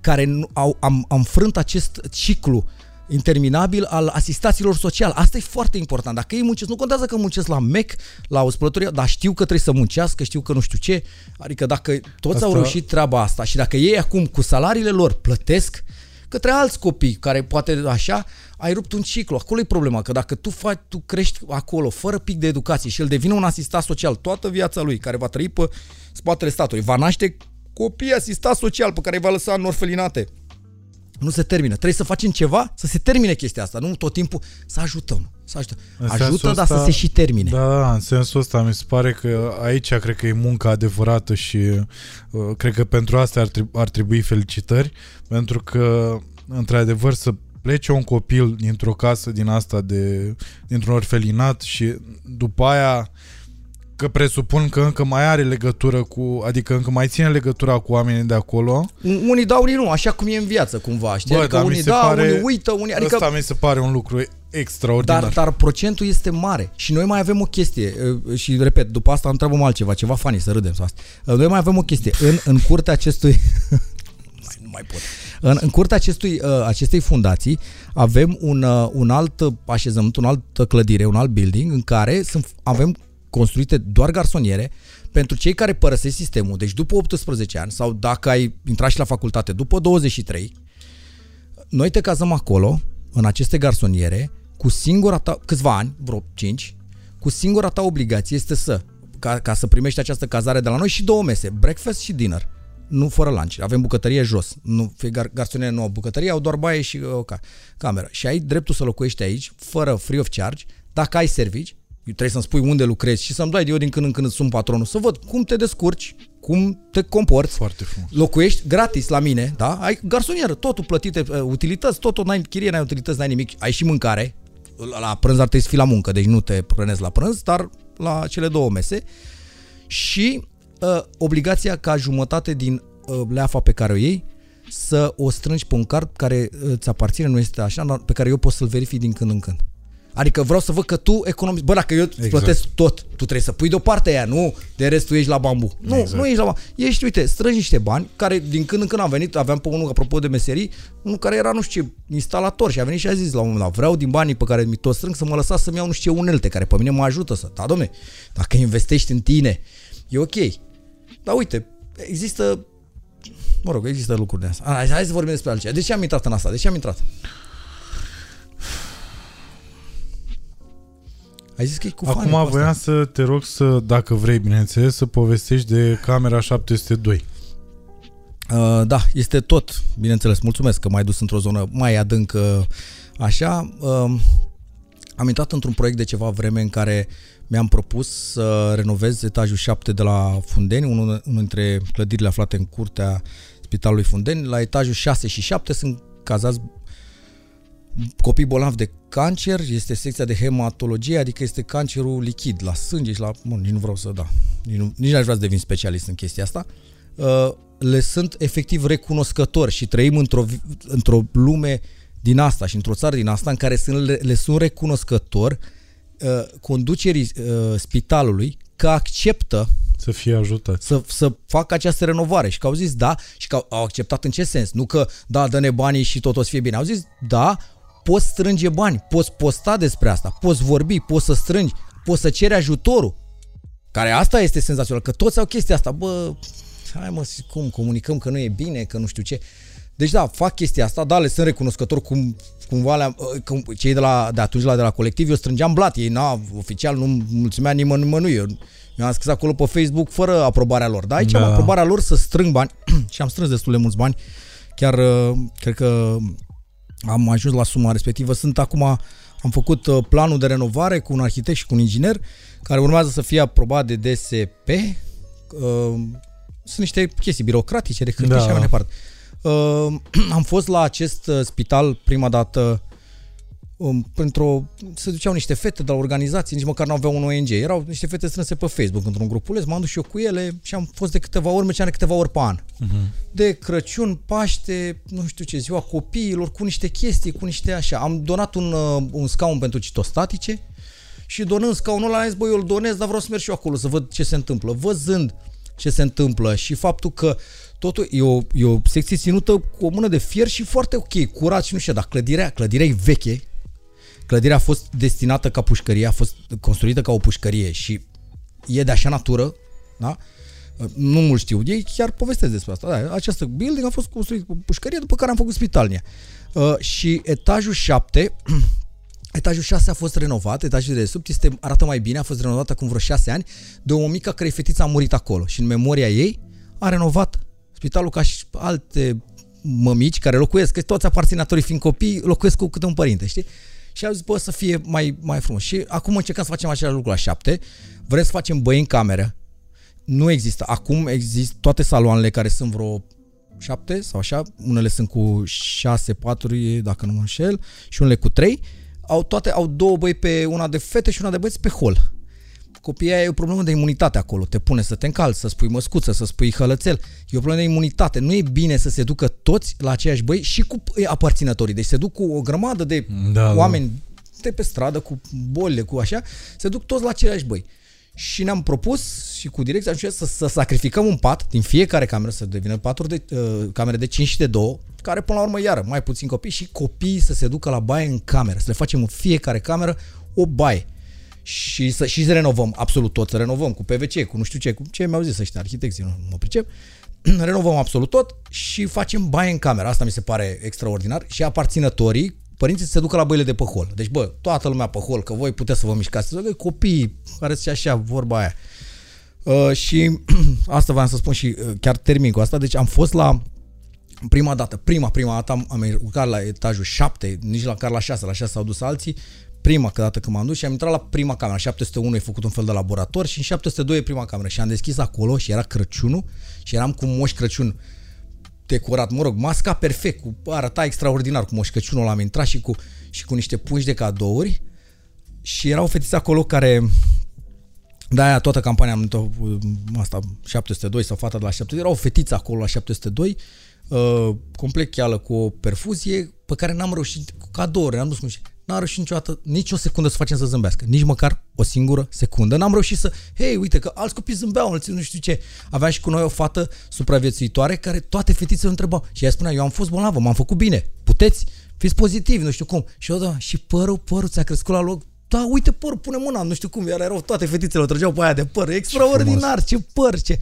care au, am, am frânt acest ciclu interminabil al asistaților sociali. Asta e foarte important. Dacă ei muncesc, nu contează că muncesc la Mac, la o spălătorie, dar știu că trebuie să muncească, știu că nu știu ce. Adică dacă toți asta... au reușit treaba asta și dacă ei acum cu salariile lor plătesc către alți copii care poate așa, ai rupt un ciclu. Acolo e problema, că dacă tu faci, tu crești acolo fără pic de educație și el devine un asistat social toată viața lui, care va trăi pe spatele statului, va naște copii asistat social pe care îi va lăsa în orfelinate. Nu se termină. Trebuie să facem ceva să se termine chestia asta. Nu tot timpul să ajutăm. Să ajutăm. Ajută, dar să se și termine. Da, în sensul ăsta mi se pare că aici cred că e munca adevărată și uh, cred că pentru asta ar, treb- ar trebui felicitări, pentru că într-adevăr să plece un copil dintr-o casă din asta, de, dintr-un orfelinat și după aia, că presupun că încă mai are legătură cu, adică încă mai ține legătura cu oamenii de acolo. Unii da, unii nu, așa cum e în viață cumva, știi? Bă, adică dar unii da, pare, unii uită, unii... Adică... Asta mi se pare un lucru extraordinar. Dar, dar procentul este mare și noi mai avem o chestie și, repet, după asta întrebăm altceva, ceva funny, să râdem sau asta. Noi mai avem o chestie. În, în curtea acestui... nu mai pot. În, în curtea acestui, acestei fundații avem un, un alt așezământ, un alt clădire, un alt building în care sunt, avem construite doar garsoniere pentru cei care părăsesc sistemul, deci după optsprezece ani sau dacă ai intrat și la facultate după douăzeci și trei, noi te cazăm acolo, în aceste garsoniere, cu singura ta, câțiva ani, vreo cinci, cu singura ta obligație este să, ca, ca să primești această cazare de la noi și două mese, breakfast și dinner, nu fără lunch, avem bucătărie jos, nu, gar, garsoniere nu au bucătărie, au doar baie și uh, cameră și ai dreptul să locuiești aici, fără free of charge, dacă ai servici. Eu trebuie să-mi spui unde lucrezi și să-mi dai eu din când în când îți sun patronul, să văd cum te descurci, cum te comporți. Foarte frumos. Locuiești gratis la mine, da? Ai garsonieră, totul plătite, utilități, totul, n-ai chirie, n-ai utilități, n-ai nimic, ai și mâncare. La prânz ar trebui să fii la muncă, deci nu te prănezi la prânz, dar la cele două mese. Și uh, obligația ca jumătate din uh, leafa pe care o iei să o strângi pe un card care îți aparține, nu este așa, dar pe care eu pot să-l verific din când în când. Adică vreau să văd că tu economici. Bă, dacă eu îți exact. plătesc tot, tu trebuie să pui deoparte aia, nu? De rest tu ești la bambu. Nu, exact. nu ești la bambu. Ești, uite, strângi niște bani, care din când în când am venit, aveam pe unul, apropo de meserii, unul care era, nu știu ce, instalator și a venit și a zis la un moment dat, vreau din banii pe care mi tot strâng să mă lăsați să-mi iau, nu știu ce, unelte, care pe mine mă ajută să... Da, domne, dacă investești în tine, e ok. Dar uite, există... Mă rog, există lucruri de asta. Hai să vorbim despre altceva. De ce am intrat în asta? De ce am intrat? Ai zis că e cu fanii. Acum voiam să te rog să, dacă vrei, bineînțeles, să povestești de camera șapte sute doi. Uh, da, este tot, bineînțeles. Mulțumesc că m-ai dus într-o zonă mai adâncă așa. Uh, am intrat într-un proiect de ceva vreme în care mi-am propus să renovez etajul șapte de la Fundeni, unul, unul dintre clădirile aflate în curtea Spitalului Fundeni. La etajul șase și șapte sunt cazați copii bolnavi de cancer, este secția de hematologie, adică este cancerul lichid, la sânge și la... Bun, nici nu vreau să da, nici nu nici n-aș vrea să devin specialist în chestia asta. Uh, le sunt efectiv recunoscători și trăim într-o, într-o lume din asta și într-o țară din asta în care sunt, le, le sunt recunoscători uh, conducerii uh, spitalului că acceptă să fie ajutat. Să, să facă această renovare. Și că au zis da și că au acceptat în ce sens? Nu că da, dă-ne banii și tot o să fie bine. Au zis da, poți strânge bani, poți posta despre asta, poți vorbi, poți să strângi, poți să ceri ajutorul. Care asta este senzațional, că toți au chestia asta. Bă, hai mă, cum comunicăm că nu e bine, că nu știu ce. Deci da, fac chestia asta, da, le sunt recunoscător cum, cumva le-am, cum, cei de, la, de atunci la de la Colectiv, eu strângeam blat, ei na, oficial nu mulțumea nimănui, eu mi-am scris acolo pe Facebook fără aprobarea lor, dar aici da. am aprobarea lor să strâng bani și am strâns destul de mulți bani, chiar cred că am ajuns la suma respectivă, sunt acum, am făcut planul de renovare cu un arhitect și cu un inginer care urmează să fie aprobat de D S P, sunt niște chestii birocratice de hârtie da. și așa mai departe. Am fost la acest spital prima dată um, pentru, se duceau niște fete de la organizații, nici măcar nu aveau un O N G, erau niște fete strânse pe Facebook într-un grupuleț, m-am dus și eu cu ele și am fost de câteva ori, mergeam de câteva ori pe an. Uh-huh. De Crăciun, Paște, nu știu ce, ziua copiilor, cu niște chestii, cu niște așa. Am donat un, un scaun pentru citostatice și donând scaunul ăla, am zis, bă, eu îl donez, dar vreau să merg și eu acolo, să văd ce se întâmplă. Văzând ce se întâmplă și faptul că totul e o, e o secție ținută cu o mână de fier și foarte ok, curat și nu știu, dar clădirea, clădirea e veche, clădirea a fost destinată ca pușcărie, a fost construită ca o pușcărie și e de așa natură, da? Nu mult știu, ei chiar povestesc despre asta, da, această building a fost construită cu pușcărie, după care am făcut spitalnia. Uh, și etajul șapte, etajul șase a fost renovat, etajul de sub este, arată mai bine, a fost renovat acum vreo șase ani, de o mică care fetița a murit acolo și în memoria ei a renovat spitalul ca și alte mămici care locuiesc, că toți aparținătorii fiind copii, locuiesc cu câte un părinte, știi? Și au zis, bă, să fie mai, mai frumos. Și acum încercăm să facem același lucru la șapte, vrem să facem băi în cameră, nu există. Acum există toate saloanele care sunt vreo șapte sau așa, unele sunt cu șase, patru, dacă nu mă înșel, și unele cu trei, au, toate au două băi, pe una de fete și una de băieți pe hol. Copiii aia e o problemă de imunitate acolo, te pune să te încalzi, să spui măscuță, să spui hălățel, e o problemă de imunitate, nu e bine să se ducă toți la aceiași băi și cu aparținătorii, deci se duc cu o grămadă de da, oameni de pe stradă, cu bolile, cu așa, se duc toți la aceiași băi. Și ne-am propus și cu direcția să, să sacrificăm un pat din fiecare cameră, să devină patru de, uh, camere de cinci și de doi, care până la urmă iară mai puțin copii și copiii să se ducă la baie în cameră, să le facem în fiecare cameră o baie. Și să și renovăm absolut tot, să renovăm cu P V C, cu nu știu ce, cu ce mi-au zis ăștia arhitecții, nu mă pricep. Renovăm absolut tot și facem baie în cameră. Asta mi se pare extraordinar și aparținătorii, părinții se ducă la băile de pe hol. Deci, bă, toată lumea pe hol, că voi puteți să vă mișcați, să copiii care sunt așa, vorba aia. Uh, și asta v-am să spun și uh, chiar termin cu asta. Deci am fost la prima dată, prima prima dată am, am urcat la etajul șapte, nici la car la șase, la șase s-au dus alții. Prima dată când m-am dus și am intrat la prima cameră, șapte sute unu e făcut un fel de laborator și în șapte sute doi e prima cameră și am deschis acolo și era Crăciunul și eram cu Moș Crăciun decorat, mă rog, masca perfect, cu, arăta extraordinar cu Moș Crăciunul, am intrat și cu, și cu niște pungi de cadouri și era o fetiță acolo care, de-aia toată campania am dat-o, asta, șapte sute doi sau fata de la șapte sute doi, era o fetiță acolo la șapte sute doi, uh, complet cheală cu o perfuzie pe care n-am reușit, cu cadouri, n-am dus cum știu. N-am reușit niciodată, nici o secundă să facem să zâmbească. Nici măcar o singură secundă. N-am reușit să... Hei, uite că alți copii zâmbeau, alții nu știu ce. Aveam și cu noi o fată supraviețuitoare care toate fetițele întrebau. Și ea spunea, eu am fost bolnavă, m-am făcut bine. Puteți? Fiți pozitivi, nu știu cum. Și eu, da, și părul, părul ți-a crescut la loc. Da, uite părul, pune mâna, nu știu cum. Iar erau toate fetițele, o trăgeau pe aia de păr. Extraordinar, ce, ce păr, ce...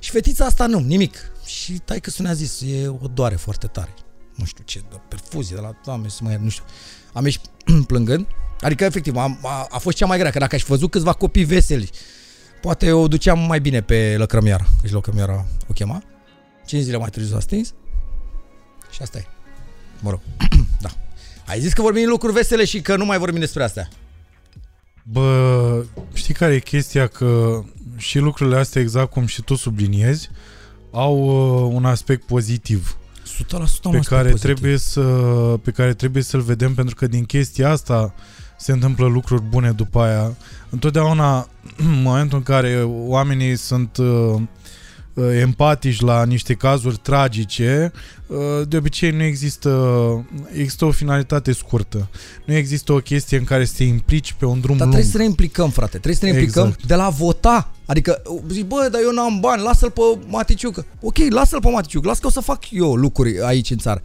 Și fetița asta nu, nimic. Și taică-su ne-a zis, e o doare foarte tare. Nu știu ce, de perfuzie de la doamne, să mă iar, nu știu. Am ieșit plângând, adică efectiv am, a, a fost cea mai grea, că dacă aș văzut câțiva copii veseli, poate eu o duceam mai bine pe lăcrămiara, că și lăcrămiara o chema. Cinci zile mai târziu s-a stins și asta e. Mă rog, da. Ai zis că vorbim lucruri vesele și că nu mai vorbim despre astea. Bă, știi care e chestia? Că și lucrurile astea, exact cum și tu subliniezi, au uh, un aspect pozitiv. o sută la sută pe care trebuie să pe care trebuie să-l vedem, pentru că din chestia asta se întâmplă lucruri bune după aia. Întotdeauna în momentul în care oamenii sunt uh, empatici la niște cazuri tragice, uh, de obicei nu există există o finalitate scurtă. Nu există o chestie în care să te implici pe un drum dar lung. Dar trebuie să ne implicăm, frate. Trebuie să ne implicăm exact. De la vota. Adică, zici, bă, dar eu n-am bani, lasă-l pe Maticiuc. Ok, lasă-l pe Maticiuc, lasă că o să fac eu lucruri aici în țară.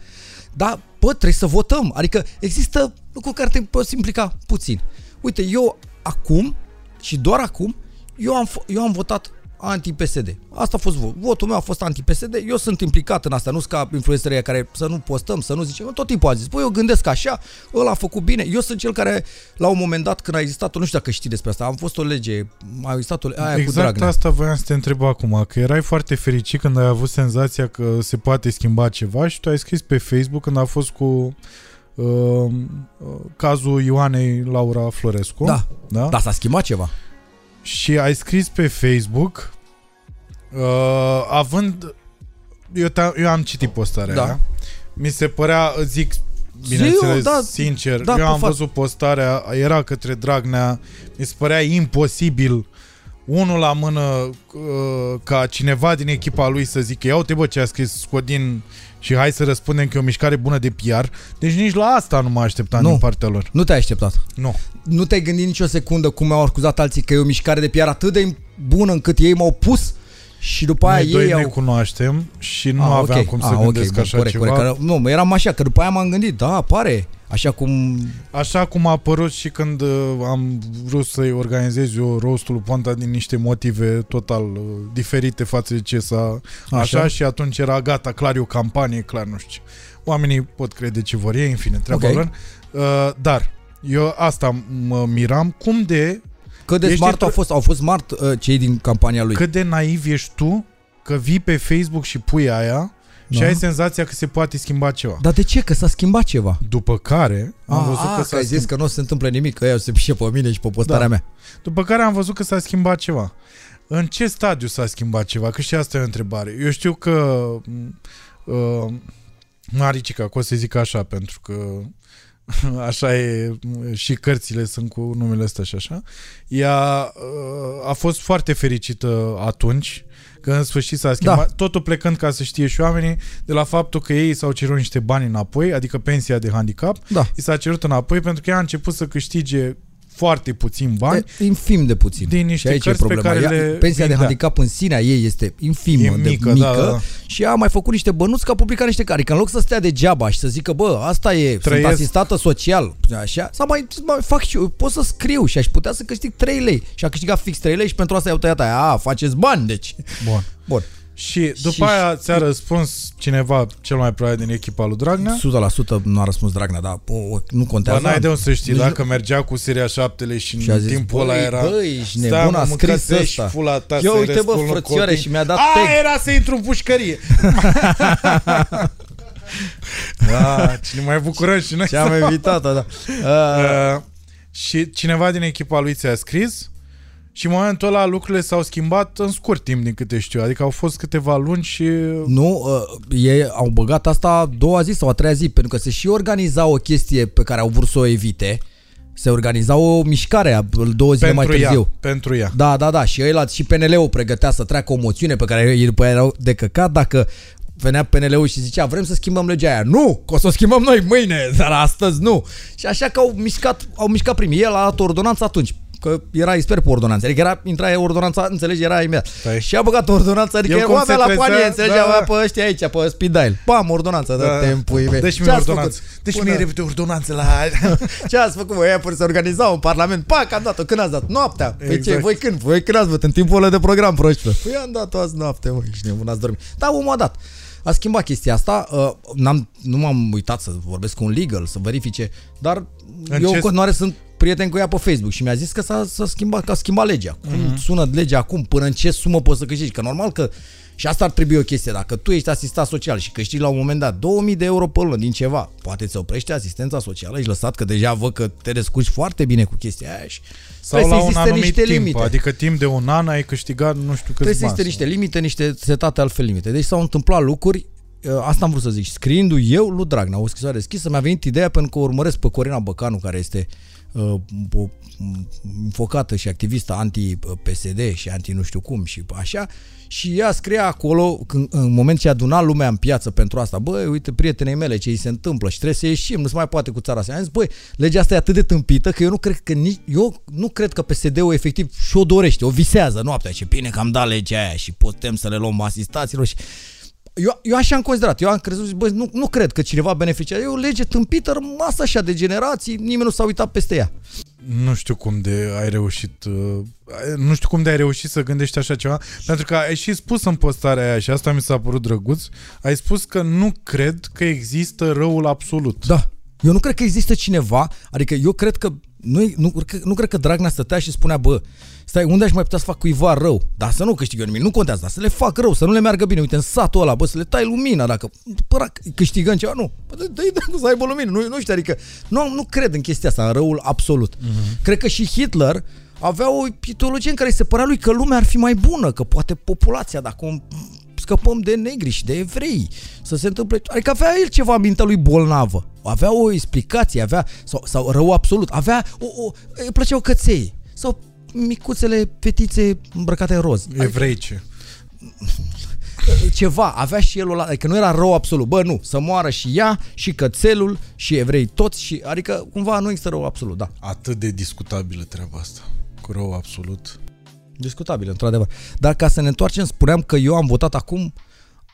Dar, bă, trebuie să votăm. Adică există lucruri care te poți implica puțin. Uite, eu acum și doar acum, eu am, eu am votat anti-P S D. Asta a fost vot. Votul meu a fost anti-P S D. Eu sunt implicat în asta, nu-s ca influencerii care să nu postăm, să nu zicem. Tot timpul a zis, bă, eu gândesc așa, ăla a făcut bine. Eu sunt cel care, la un moment dat, când a existat, nu știu dacă știi despre asta, am fost o lege, a existat o lege, aia exact cu Dragnea. Exact asta voiam să te întreb acum, că erai foarte fericit când ai avut senzația că se poate schimba ceva și tu ai scris pe Facebook când a fost cu... Uh, cazul Ioanei Laura Florescu. Da, da? Dar s-a schimbat ceva. Și ai scris pe Facebook uh, având eu, eu am citit postarea da. Mi se părea, zic, Bineînțeles, da, sincer, da, eu am fac. văzut postarea, era către Dragnea, mi se părea imposibil, unul la mână, ca cineva din echipa lui să zică, ia uite bă ce a scris Codin și hai să răspundem că e o mișcare bună de P R. Deci nici la asta nu mă așteptam din partea lor. Nu te-ai așteptat. Nu. Nu te-ai gândit nicio secundă cum au acuzat alții că e o mișcare de P R atât de bună încât ei m-au pus. Și după aia noi ei doi ne au... cunoaștem și nu a, aveam okay. cum să a, gândesc okay. așa corect, ceva. Corect. Că, nu, eram așa, că după aia m-am gândit, da, apare, așa cum... Așa cum a apărut și când am vrut să-i organizez eu roastul Panta din niște motive total diferite față de ce s-a... Așa, așa, și atunci era gata, clar e o campanie, clar nu știu ce. Oamenii pot crede ce vor ei, în fine, treaba okay. uh, Dar, eu asta mă miram, cum de... Cât de smart au fost, au fost smart uh, cei din campania lui. Cât de naiv ești tu că vii pe Facebook și pui aia da. și ai senzația că se poate schimba ceva. Dar de ce? Că s-a schimbat ceva. După care am a, văzut a, că, că s-a schimbat. zis că nu se întâmplă nimic, că ăia o să pișe pe mine și pe postarea da. mea. După care am văzut că s-a schimbat ceva. În ce stadiu s-a schimbat ceva? Că și asta e o întrebare. Eu știu că uh, Maricica, că o să zic așa, pentru că așa e, și cărțile sunt cu numele ăsta și așa. Ea a fost foarte fericită atunci, că în sfârșit s-a schimbat, da. totul plecând, ca să știe și oamenii, de la faptul că ei s-au cerut niște bani înapoi, adică pensia de handicap, da. i s-a cerut înapoi pentru că ea a început să câștige foarte puțin bani. E infim de puțin. Din niște cărți pe care ea, le... Pensia de handicap da. în sinea ei este infimă, de mică, mică da, da. și a mai făcut niște bănuți că a publicat niște carică. În loc să stea degeaba și să zică, bă, asta e, Trăiesc. sunt asistată social, așa, sau mai, mai fac și eu, pot să scriu și aș putea să câștig trei lei. Și a câștigat fix trei lei și pentru asta i-au tăiat aia. A, faceți bani, deci. Bun. Bun. Și după și aia ți-a răspuns cineva, cel mai probabil din echipa lui Dragnea? o sută la sută nu a răspuns Dragnea, dar o, nu contează. Dar n-ai de unde să știi, dacă mergea cu seria șaptele și, și în zis, timpul ăla era... Băi, ești nebun, a scris ăsta. Eu uite bă, frățioare, și mi-a dat tag. A, era să intru în pușcărie. Da, cine mai bucurăm și noi. Ce-am evitat-o, da. Uh. Uh, și cineva din echipa lui ți-a scris... Și în momentul ăla lucrurile s-au schimbat în scurt timp, din câte știu. Adică au fost câteva luni și... Nu, uh, ei au băgat asta a doua zi sau a treia zi, pentru că se și organiza o chestie pe care au vrut să o evite. Se organiza o mișcare două zile mai târziu. Ea, pentru ea. Da, da, da. Și ei, și P N L-ul pregătea să treacă o moțiune pe care ei după aia erau de căcat dacă venea P N L-ul și zicea vrem să schimbăm legea aia. Nu, că o să o schimbăm noi mâine, dar astăzi nu. Și așa că au mișcat, au mișcat primii. El a dat ordonanță atunci. Că era expert pe ordonanță, adică era, intra ordonanța, înțelegi, era imediat. Stai. Și a băgat ordonanța, adică eu avea la panie, înțelegi, da. avea pe ăștia aici, pe speed dial. Pam, ordonanța, da. dă timpul ei. Deci mi-e ordonanță. Deci mi-e repede ordonanță la... Ce ați făcut, voi aia până se organizau în Parlament? Pa, că am dat-o, când ați dat? Noaptea. Păi exact. ce, voi când? Voi când ați văzut? În timpul ăla de program, proștilor. Păi am dat-o azi noapte, măi, și nebun ați dormit. Dar omul a dat. A schimbat chestia asta, uh, n-am, nu m-am uitat să vorbesc cu un legal, să verifice, dar în eu în continuare sunt prieten cu ea pe Facebook și mi-a zis că s-a, s-a schimbat, că a schimbat legea. Uh-huh. Cum sună legea acum, până în ce sumă poți să câștigi? Că normal că, și asta ar trebui o chestie, dacă tu ești asistat social și câștigi la un moment dat două mii de euro pe lună din ceva, poate ți oprește asistența socială, ești lăsat că deja văd că te descurci foarte bine cu chestia aia și... Sau la un anumit timp, limite. Adică timp de un an ai câștigat nu știu câți bani. Trebuie să existe niște limite, niște setate altfel limite. Deci s-au întâmplat lucruri, asta am vrut să zic, scriindu-i eu lui Dragnea o scrisoare deschisă, mi-a venit ideea pentru că urmăresc pe Corina Băcanu, care este uh, o înfocată și activistă anti-P S D și anti-nu știu cum și așa, și ea scria acolo, când, în moment ce aduna lumea în piață pentru asta, băi, uite prietenei mele ce îi se întâmplă și trebuie să ieșim, nu se mai poate cu țara asta. Am zis, băi, legea asta e atât de tâmpită că eu nu cred că, nici, eu nu cred că P S D-ul efectiv și-o dorește, o visează noaptea și bine că am dat legea aia și putem să le luăm asistaților și... Eu, eu așa am considerat, eu am crezut, bă, nu, nu cred că cineva beneficiază, e o lege tâmpită, rămasă așa de generații, nimeni nu s-a uitat peste ea. Nu știu cum de ai reușit, nu știu cum de ai reușit să gândești așa ceva, pentru că ai și spus în postarea aia și asta mi s-a părut drăguț, ai spus că nu cred că există răul absolut. Da, eu nu cred că există cineva, adică eu cred că, nu, nu, nu cred că Dragnea stătea și spunea, bă, stai, unde aș mai putea să fac cuiva rău? Dar să nu câștig eu nimic, nu contează, dar să le fac rău, să nu le meargă bine. Uite, în satul ăla, bă, să le tai lumina, dacă păra, câștigăm ceva, nu. Păi dă-i dacă să aibă lumină, nu, nu știu, adică nu, nu cred în chestia asta, în răul absolut. Uh-huh. Cred că și Hitler avea o ideologie în care se părea lui că lumea ar fi mai bună, că poate populația, dacă un... scăpăm de negri și de evrei, să se întâmple... Adică avea el ceva în mintea lui bolnavă, avea o explicație, avea, sau, sau rău absolut, avea, o, o, îi plăceau căței, sau micuțele fetițe îmbrăcate în roz. Evreice. Adică, ceva, avea și el o... Adică nu era rău absolut, bă, nu, să moară și ea, și cățelul, și evrei toți, și, adică cumva nu există rău absolut, da. Atât de discutabilă treaba asta, cu rău absolut... Discutabil, într-adevăr. Dar ca să ne întoarcem, spuneam că eu am votat acum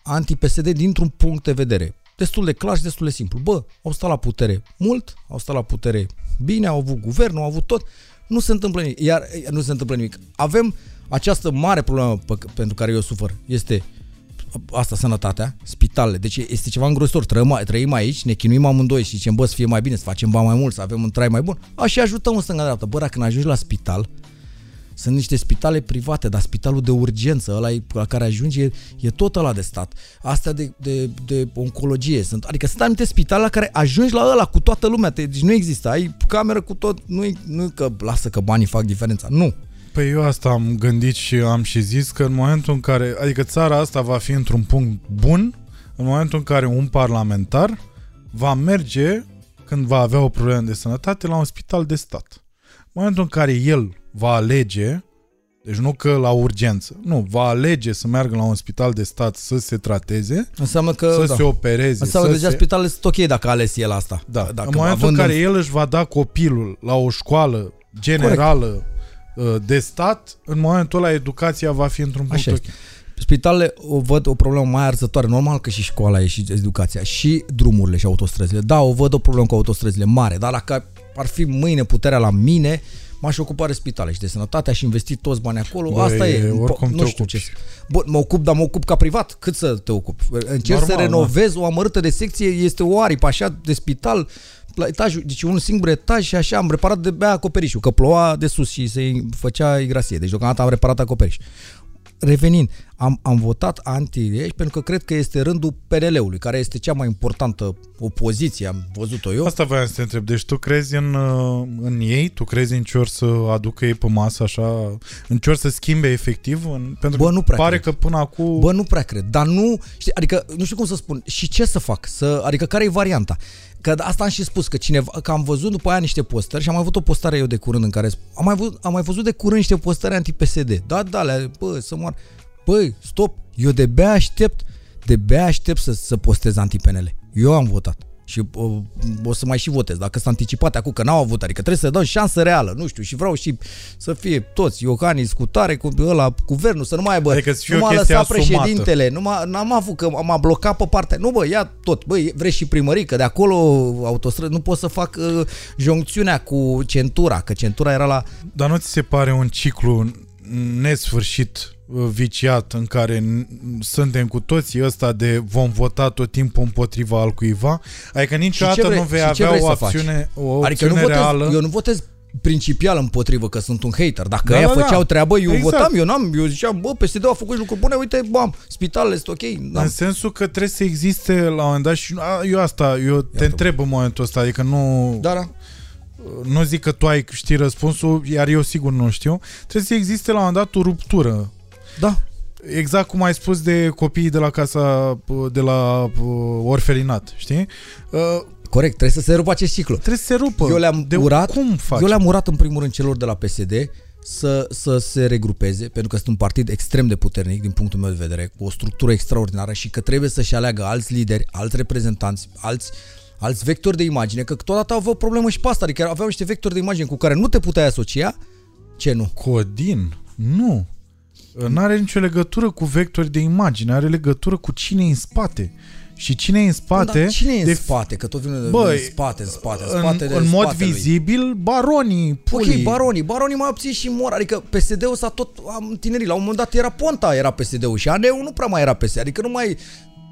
anti-P S D dintr-un punct de vedere destul de clar și destul de simplu. Bă, au stat la putere mult, au stat la putere bine, au avut guvern, au avut tot, nu se întâmplă nimic. Iar nu se întâmplă nimic. Avem această mare problemă pe, pentru care eu sufăr, este asta, sănătatea, spitalele. Deci este ceva îngrozitor. Trăim, trăim aici, ne chinuim amândoi și zicem, bă, să fie mai bine, să facem bani mai mult, să avem un trai mai bun. Așa ajutăm în stânga dreapta. Bă, dacă ne ajungi la spital... Sunt niște spitale private, dar spitalul de urgență, ăla la care ajunge, e, e tot ăla de stat. Astea de, de, de oncologie sunt. Adică sunt anumite spitale la care ajungi la ăla cu toată lumea. Te, deci nu există, ai cameră cu tot. Nu, nu că lasă că banii fac diferența. Nu. Păi eu asta am gândit și am și zis că în momentul în care, adică țara asta va fi într-un punct bun, în momentul în care un parlamentar va merge, când va avea o problemă de sănătate, la un spital de stat. În momentul în care el va alege, deci nu că la urgență, nu, va alege să meargă la un spital de stat să se trateze, înseamnă că, să da. se opereze. Înseamnă că deja se... spitalele sunt ok dacă a ales el asta. Da. Dacă în momentul în care el își va da copilul la o școală generală, corect, de stat, în momentul ăla educația va fi într-un punct ok. Spitalele o văd o problemă mai arzătoare, normal că și școala e și educația, și drumurile și autostrăzile. Da, o văd o problemă cu autostrăzile mare, dar dacă ar fi mâine puterea la mine, m-aș ocupa de spitale și de sănătate, aș investi toți banii acolo. Bă, asta e, oricum nu știu ce. Bă, mă ocup, dar mă ocup ca privat. Cât să te ocupi? Încerc să renovez o amărâtă de secție, este o aripă așa de spital, la etajul, deci un singur etaj și așa am reparat de bea acoperișul, că ploua de sus și se făcea igrasie. Deci deocamdată am reparat acoperiș. Revenind, am, am votat anti-Iureș pentru că cred că este rândul P N L-ului, care este cea mai importantă opoziție, am văzut-o eu. Asta voiam să te întreb, deci tu crezi în, în ei? Tu crezi în ce ori să aducă ei pe masă așa? În ce ori să schimbe efectiv? În, pentru Bă, nu prea că pare cred. că până acum... Bă, nu prea cred, dar nu... Știi, adică, nu știu cum să spun, și ce să fac? Să, adică, care e varianta? Că asta am și spus, că, cineva, că am văzut după aia niște postări și am mai avut o postare eu de curând în care... Am mai văzut, am mai văzut de curând niște postări anti-P S D. Da, da, le, bă, să moară. Băi, stop, eu de bea aștept, de bea aștept să, să postez anti-P N L. Eu am votat și o, o să mai și votez, dacă s-a anticipat acum că n-au avut, adică trebuie să dau șansă reală, nu știu, și vreau și să fie toți Iohannis cu tare, cu ăla, guvernul, să nu mai bă, adică nu m-a lăsat asumată. Președintele, nu m-a, n-am avut că m-a blocat pe partea, nu bă, ia tot, bă, vrei și primării, că de acolo autostrăzi, nu pot să fac uh, joncțiunea cu centura, că centura era la... Dar nu ți se pare un ciclu nesfârșit viciat în care suntem cu toții ăsta de vom vota tot timpul împotriva al cuiva? Adică niciodată vrei, nu vei avea o acțiune, o opțiune adică nu votez, reală. Eu nu votez principial împotrivă, că sunt un hater. Dacă da, aia da, făceau da. treabă, eu exact. votam, eu n-am, eu ziceam, bă, P S D-ul a făcut lucruri bune, uite, bam, spitalele sunt ok. N-am. În sensul că trebuie să existe la un moment dat și eu asta, eu Iată te întreb bă. în momentul ăsta, adică nu... Da, da. Nu zic că tu ai ști răspunsul, iar eu sigur nu știu. Trebuie să existe la un moment dat o ruptură. Da. Exact cum ai spus de copiii de la casa, de la orfelinat, știi? Corect, trebuie să se rupă acest ciclu. Trebuie să se rupă. Eu le-am urat, cum faci? Eu le-am urat în primul rând celor de la P S D să, să se regrupeze, pentru că sunt un partid extrem de puternic din punctul meu de vedere, cu o structură extraordinară și că trebuie să-și aleagă alți lideri, alți reprezentanți, alți... alți vectori de imagine, că totodată aveau problemă și pe asta, adică aveau niște vectori de imagine cu care nu te puteai asocia, ce nu? Codin, nu. N-are nicio legătură cu vectori de imagine, are legătură cu cine e în spate. Și cine e în spate... Da, cine e de... în spate? Că tot vine Bă, în spate, în spate, în spate. În, în, în mod vizibil, lui. baronii, pulii. Ok, baronii, baronii mai obții și mor. Adică P S D-ul s-a tot... Am tinerii, la un moment dat era Ponta, era P S D-ul și A N E-ul nu prea mai era P S D. Adică nu mai...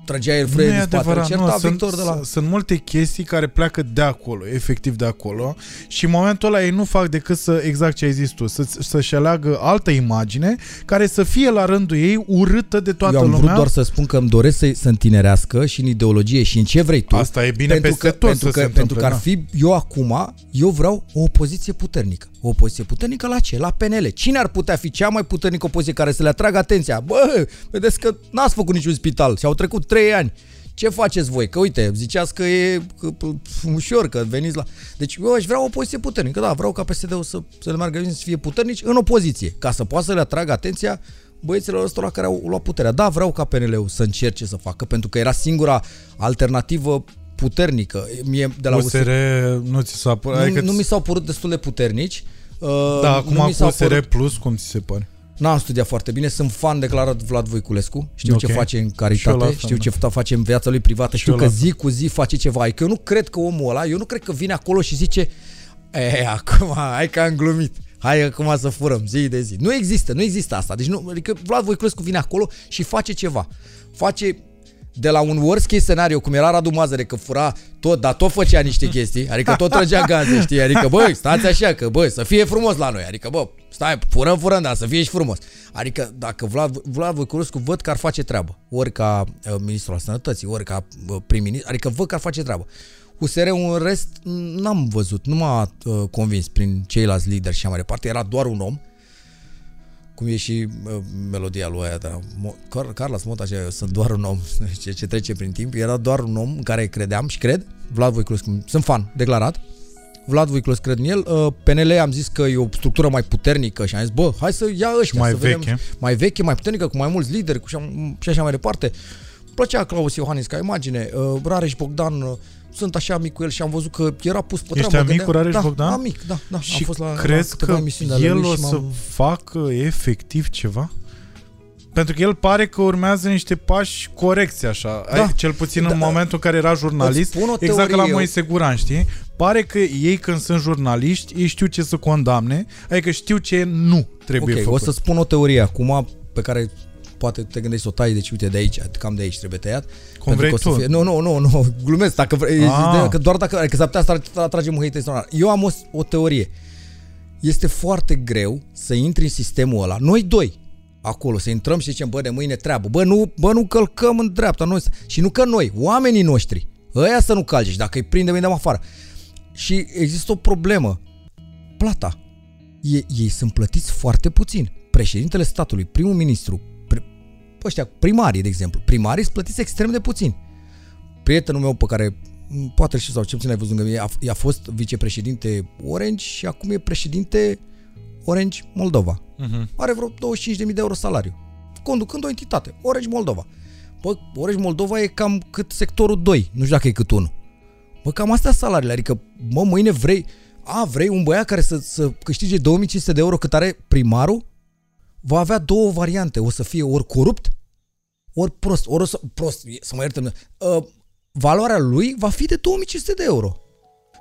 trăgea el frâie din spate, certa Victor de la... Sunt multe chestii care pleacă de acolo, efectiv de acolo, și în momentul ăla ei nu fac decât să, exact ce ai zis tu, să, să-și aleagă altă imagine care să fie la rândul ei urâtă de toată lumea. Eu am vrut doar să spun că îmi doresc să se întinerească și în ideologie și în ce vrei tu. Asta e bine pentru că, tot pentru, că, întâmple, pentru că ar fi, eu acum, eu vreau o opoziție puternică. O opoziție puternică la ce? La P N L. Cine ar putea fi cea mai puternică opoziție care să le atragă atenția? Bă, vedeți că n-ați făcut niciun spital și au trecut trei ani. Ce faceți voi? Că uite, ziceați că e că, ușor, că veniți la... Deci eu aș vrea o opoziție puternică, da, vreau ca P S D-ul să, să le meargă bine, să fie puternici în opoziție, ca să poată să le atragă atenția băieților ăstora care au luat puterea. Da, vreau ca P N L-ul să încerce să facă, pentru că era singura alternativă puternică. Mie, de la U S R, U S R nu, ți s-a pur... nu, adică nu mi s-au părut destul de puternici. Da, acum cu U S R părut... Plus, cum ți se pare? N-am studiat foarte bine, sunt fan declarat Vlad Voiculescu, știu okay. ce face în caritate, știu ce face în viața lui privată, știu că zi cu zi face ceva. Că eu nu cred că omul ăla, eu nu cred că vine acolo și zice e, acum, hai că am glumit, hai acum să furăm zi de zi. Nu există, nu există asta. Deci nu, adică Vlad Voiculescu vine acolo și face ceva. Face de la un worst case scenario, cum era Radu Mazăre, că fura tot, dar tot făcea niște chestii, adică tot trăgea gaze, știi, adică băi, stați așa, că băi, să fie frumos la noi, adică bă, stai, furăm, furăm, dar să fie și frumos. Adică dacă Vlad, Vlad Voiculescu văd că ar face treabă, ori ca uh, ministrul al sănătății, ori ca uh, prim-ministru, adică văd că ar face treabă. U S R-ul în rest n-am văzut, nu m-a uh, convins prin ceilalți lideri și așa mai departe, era doar un om, cum e și uh, melodia lui aia, da. Car- Carlos Mota, așa, sunt doar un om, ce, ce trece prin timp, era doar un om în care credeam și cred, Vlad Voiculescu, sunt fan declarat, Vlad Voiculescu cred în el, uh, P N L am zis că e o structură mai puternică și am zis, bă, hai să ia ăștia, mai să veche. Vedem, mai veche, mai puternică, cu mai mulți lideri cu și așa mai departe. Îmi plăcea Klaus Iohannis ca imagine, uh, Rareș Bogdan, uh, sunt așa amic cu el și am văzut că era pus pe treabă. Ești amic cu Rareș Bogdan? Da, amic, da, da. Și am fost la, crezi la că el o să facă efectiv ceva? Pentru că el pare că urmează niște pași corecți așa, da. Ai, cel puțin da. În momentul în care era jurnalist, exact ca la Moise Guran, știi? Pare că ei când sunt jurnaliști, ei știu ce să condamne, adică știu ce nu trebuie okay, făcut. Ok, o să spun o teorie acum pe care... poate te gândești să o tai, deci uite de aici, cam de aici trebuie tăiat. Cum vrei tu. Fie... Nu, nu, nu, nu, glumesc, dacă vrei, că doar dacă, că s-ar putea să atragem un hater extraordinar. Eu am o, o teorie. Este foarte greu să intri în sistemul ăla, noi doi, acolo, să intrăm și zicem, bă, de mâine treabă, bă, nu, bă, nu călcăm în dreapta, noi, și nu că noi, oamenii noștri, ăia să nu calce, dacă îi prindem, îi dăm afară. Și există o problemă, plata. Ei, ei sunt plătiți foarte puțin. Președintele statului, primul ministru, ăștia, primarii, de exemplu. Primarii sunt plătiți extrem de puțin. Prietenul meu pe care, poate și sau ce puțin l-ai văzut lângă mine, a, a fost vicepreședinte Orange și acum e președinte Orange Moldova. Uh-huh. Are vreo douăzeci și cinci de mii de euro salariu. Conducând o entitate. Orange Moldova. Bă, Orange Moldova e cam cât sectorul doi. Nu știu dacă e cât unu. Bă, cam astea salariile. Adică, mă, mâine vrei... A, vrei un băiat care să, să câștige două mii cinci sute de euro cât are primarul? Va avea două variante. O să fie ori corupt, ori prost. Ori o să, prost, să mă iertăm. Uh, valoarea lui va fi de două mii cinci sute de euro.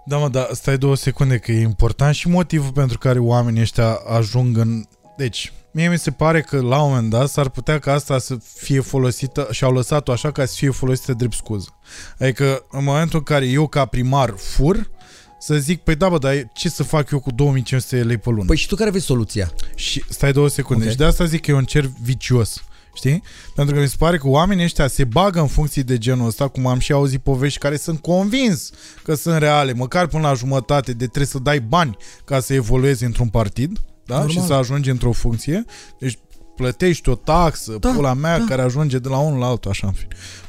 Da, mă, dar stai două secunde că e important și motivul pentru care oamenii ăștia ajung în... Deci, mie mi se pare că la un moment dat s-ar putea ca asta să fie folosită și au lăsat-o așa ca să fie folosită drept scuză. Adică în momentul în care eu ca primar fur... Să zic, păi da, bă, dar ce să fac eu cu două mii cinci sute de lei pe lună? Păi și tu care vezi soluția? Și stai două secunde. Okay. Și de asta zic că e un cer vicios. Știi? Pentru că mi se pare că oamenii ăștia se bagă în funcții de genul ăsta, cum am și auzit povești care sunt convins că sunt reale, măcar până la jumătate de trebuie să dai bani ca să evoluezi într-un partid, da? Normal. Și să ajungi într-o funcție. Deci plătești o taxă, da, pula mea, da. Care ajunge de la unul la altul, așa.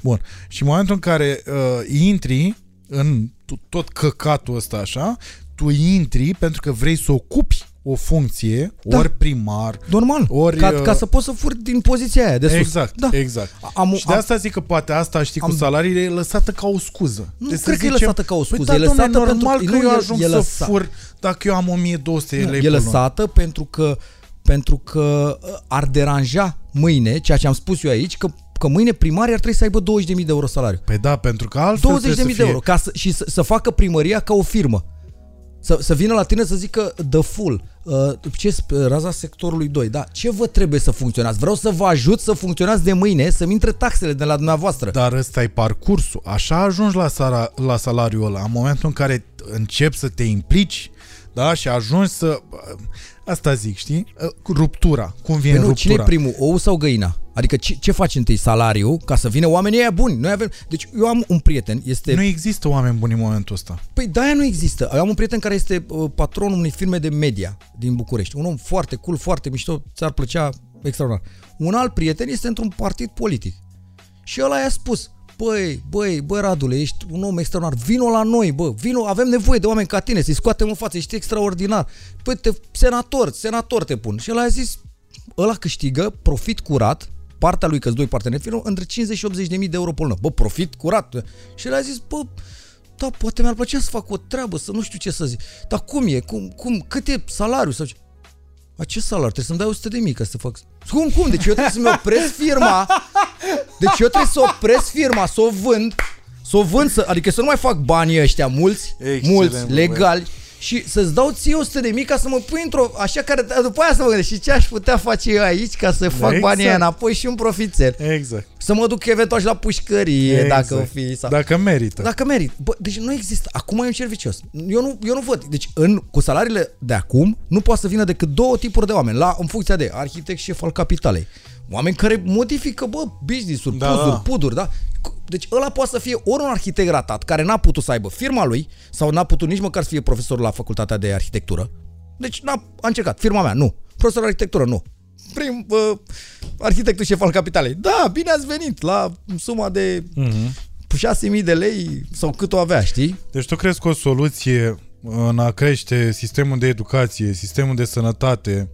Bun. Și în momentul în care uh, intri în tot căcatul ăsta așa, tu intri pentru că vrei să ocupi o funcție, da. Ori primar, normal, ori... Ca, ca să poți să furi din poziția aia de sus. Exact, da. Exact. Am, și de am, asta zic că poate asta, știi, am, cu salariile e lăsată ca o scuză. Nu, deci cred zicem, că e lăsată ca o scuză. Păi, da, dom'le, normal pentru, că eu ajung să fur dacă eu am o mie două sute de lei. E lăsată pentru că, pentru că ar deranja mâine, ceea ce am spus eu aici, că că mâine primarii ar trebui să aibă douăzeci de mii de euro salariu. Păi da, pentru că altfel douăzeci de mii de euro ca să, și să, să facă primăria ca o firmă. Să, să vină la tine să zică the full, uh, ce, raza sectorului doi, da? Ce vă trebuie să funcționați? Vreau să vă ajut să funcționați de mâine, să-mi intre taxele de la dumneavoastră. Dar ăsta e parcursul, așa ajungi la, sara, la salariul ăla, în momentul în care începi să te implici, da? Și ajungi să... Asta zic, știi? Ruptura, cum vine ruptura. Cine e primul, ou sau găina? Adică ce, ce faci întâi, salariu, ca să vină oamenii aia buni? Noi avem... Deci eu am un prieten, este... Nu există oameni buni în momentul ăsta. Păi de-aia nu există. Eu am un prieten care este patronul unei firme de media din București. Un om foarte cool, foarte mișto, ți-ar plăcea extraordinar. Un alt prieten este într-un partid politic. Și ăla i-a spus... Băi, băi, băi, Radule, ești un om extraordinar, vino la noi, bă, vino, avem nevoie de oameni ca tine, să-i scoatem în față, ești extraordinar. Păi, te, senator, senator te pun. Și el a zis, ăla câștigă profit curat, partea lui, că-s doi parteneri, firul, între cincizeci și optzeci de mii de euro pe lună. Bă, profit curat. Și el a zis, bă, da, poate mi-ar plăcea să fac o treabă, să nu știu ce să zic. Dar cum e, cum, cum, cât e salariul sau ce? A, ce salariu? Trebuie să-mi dai o sută de mii ca să fac... Cum, cum? Deci eu trebuie să-mi opresc firma. Deci eu trebuie să opresc firma, să o vând, să o vând, să, adică să nu mai fac banii ăștia mulți, excelent, mulți, legali, bă. Și să-ți dau ție o sută de mii ca să mă pui într-o... Așa care... După aia să mă gândesc, și ce aș putea face eu aici ca să fac exact. Banii aia înapoi și un profițel. Exact. Să mă duc eventual și la pușcărie, exact. Dacă o fi... Sau... Dacă merită. Dacă merită. Bă, deci nu există. Acum e un cer vicios. Eu nu, eu nu văd. Deci în, cu salariile de acum nu poate să vină decât două tipuri de oameni. La, în funcția de arhitect, șef al capitalei. Oameni care modifică, bă, business-uri, da, puzuri, da. Puduri, da? Deci ăla poate să fie ori un arhitect ratat care n-a putut să aibă firma lui sau n-a putut nici măcar să fie profesor la facultatea de arhitectură. Deci n-a a încercat. Firma mea, nu. Profesor de arhitectură, nu. Prim uh, arhitectul șef al capitalei. Da, bine ați venit la suma de uh-huh. șase mii de lei sau cât o avea, știi? Deci tu crezi că o soluție în a crește sistemul de educație, sistemul de sănătate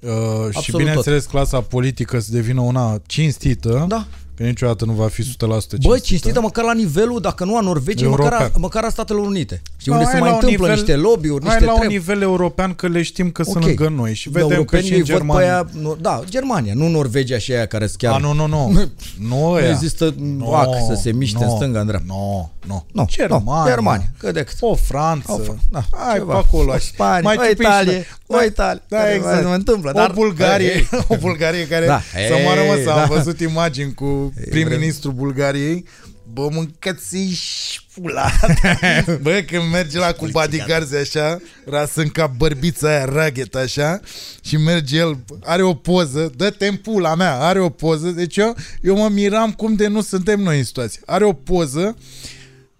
uh, și bineînțeles tot. Clasa politică să devină una cinstită. Da. Că niciodată nu va fi o sută la sută cinstită. Bă, cinstită măcar la nivelul, dacă nu a Norvegiei, măcar a, măcar a Statelor Unite. Și no, unde se mai întâmplă nivel, niște lobby-uri, niște la un nivel european, că le știm că okay. Sunt lângă noi. Și vedem de că și în Germania. Aia, nu, da, Germania, nu Norvegia și aia care-s chiar... A, nu, nu, nu. Nu, nu există no, ac să se miște no, în stânga, în dreapta. Nu, nu, nu. Germania. O Franță. O, da, hai, pe acolo. O Spania, o Italie. O Italie. Da, exact. O Bulgarie. O Bulgarie care... Să mă rămân să am văzut imagini cu... prim-ministrul Bulgariei, bă, mâncați-i pula. Bă, când merge la cu bodyguards așa, rasând ca bărbița aia, raghet așa, și merge el, are o poză, dă-te în pula mea, are o poză, deci eu, eu mă miram cum de nu suntem noi în situație. Are o poză,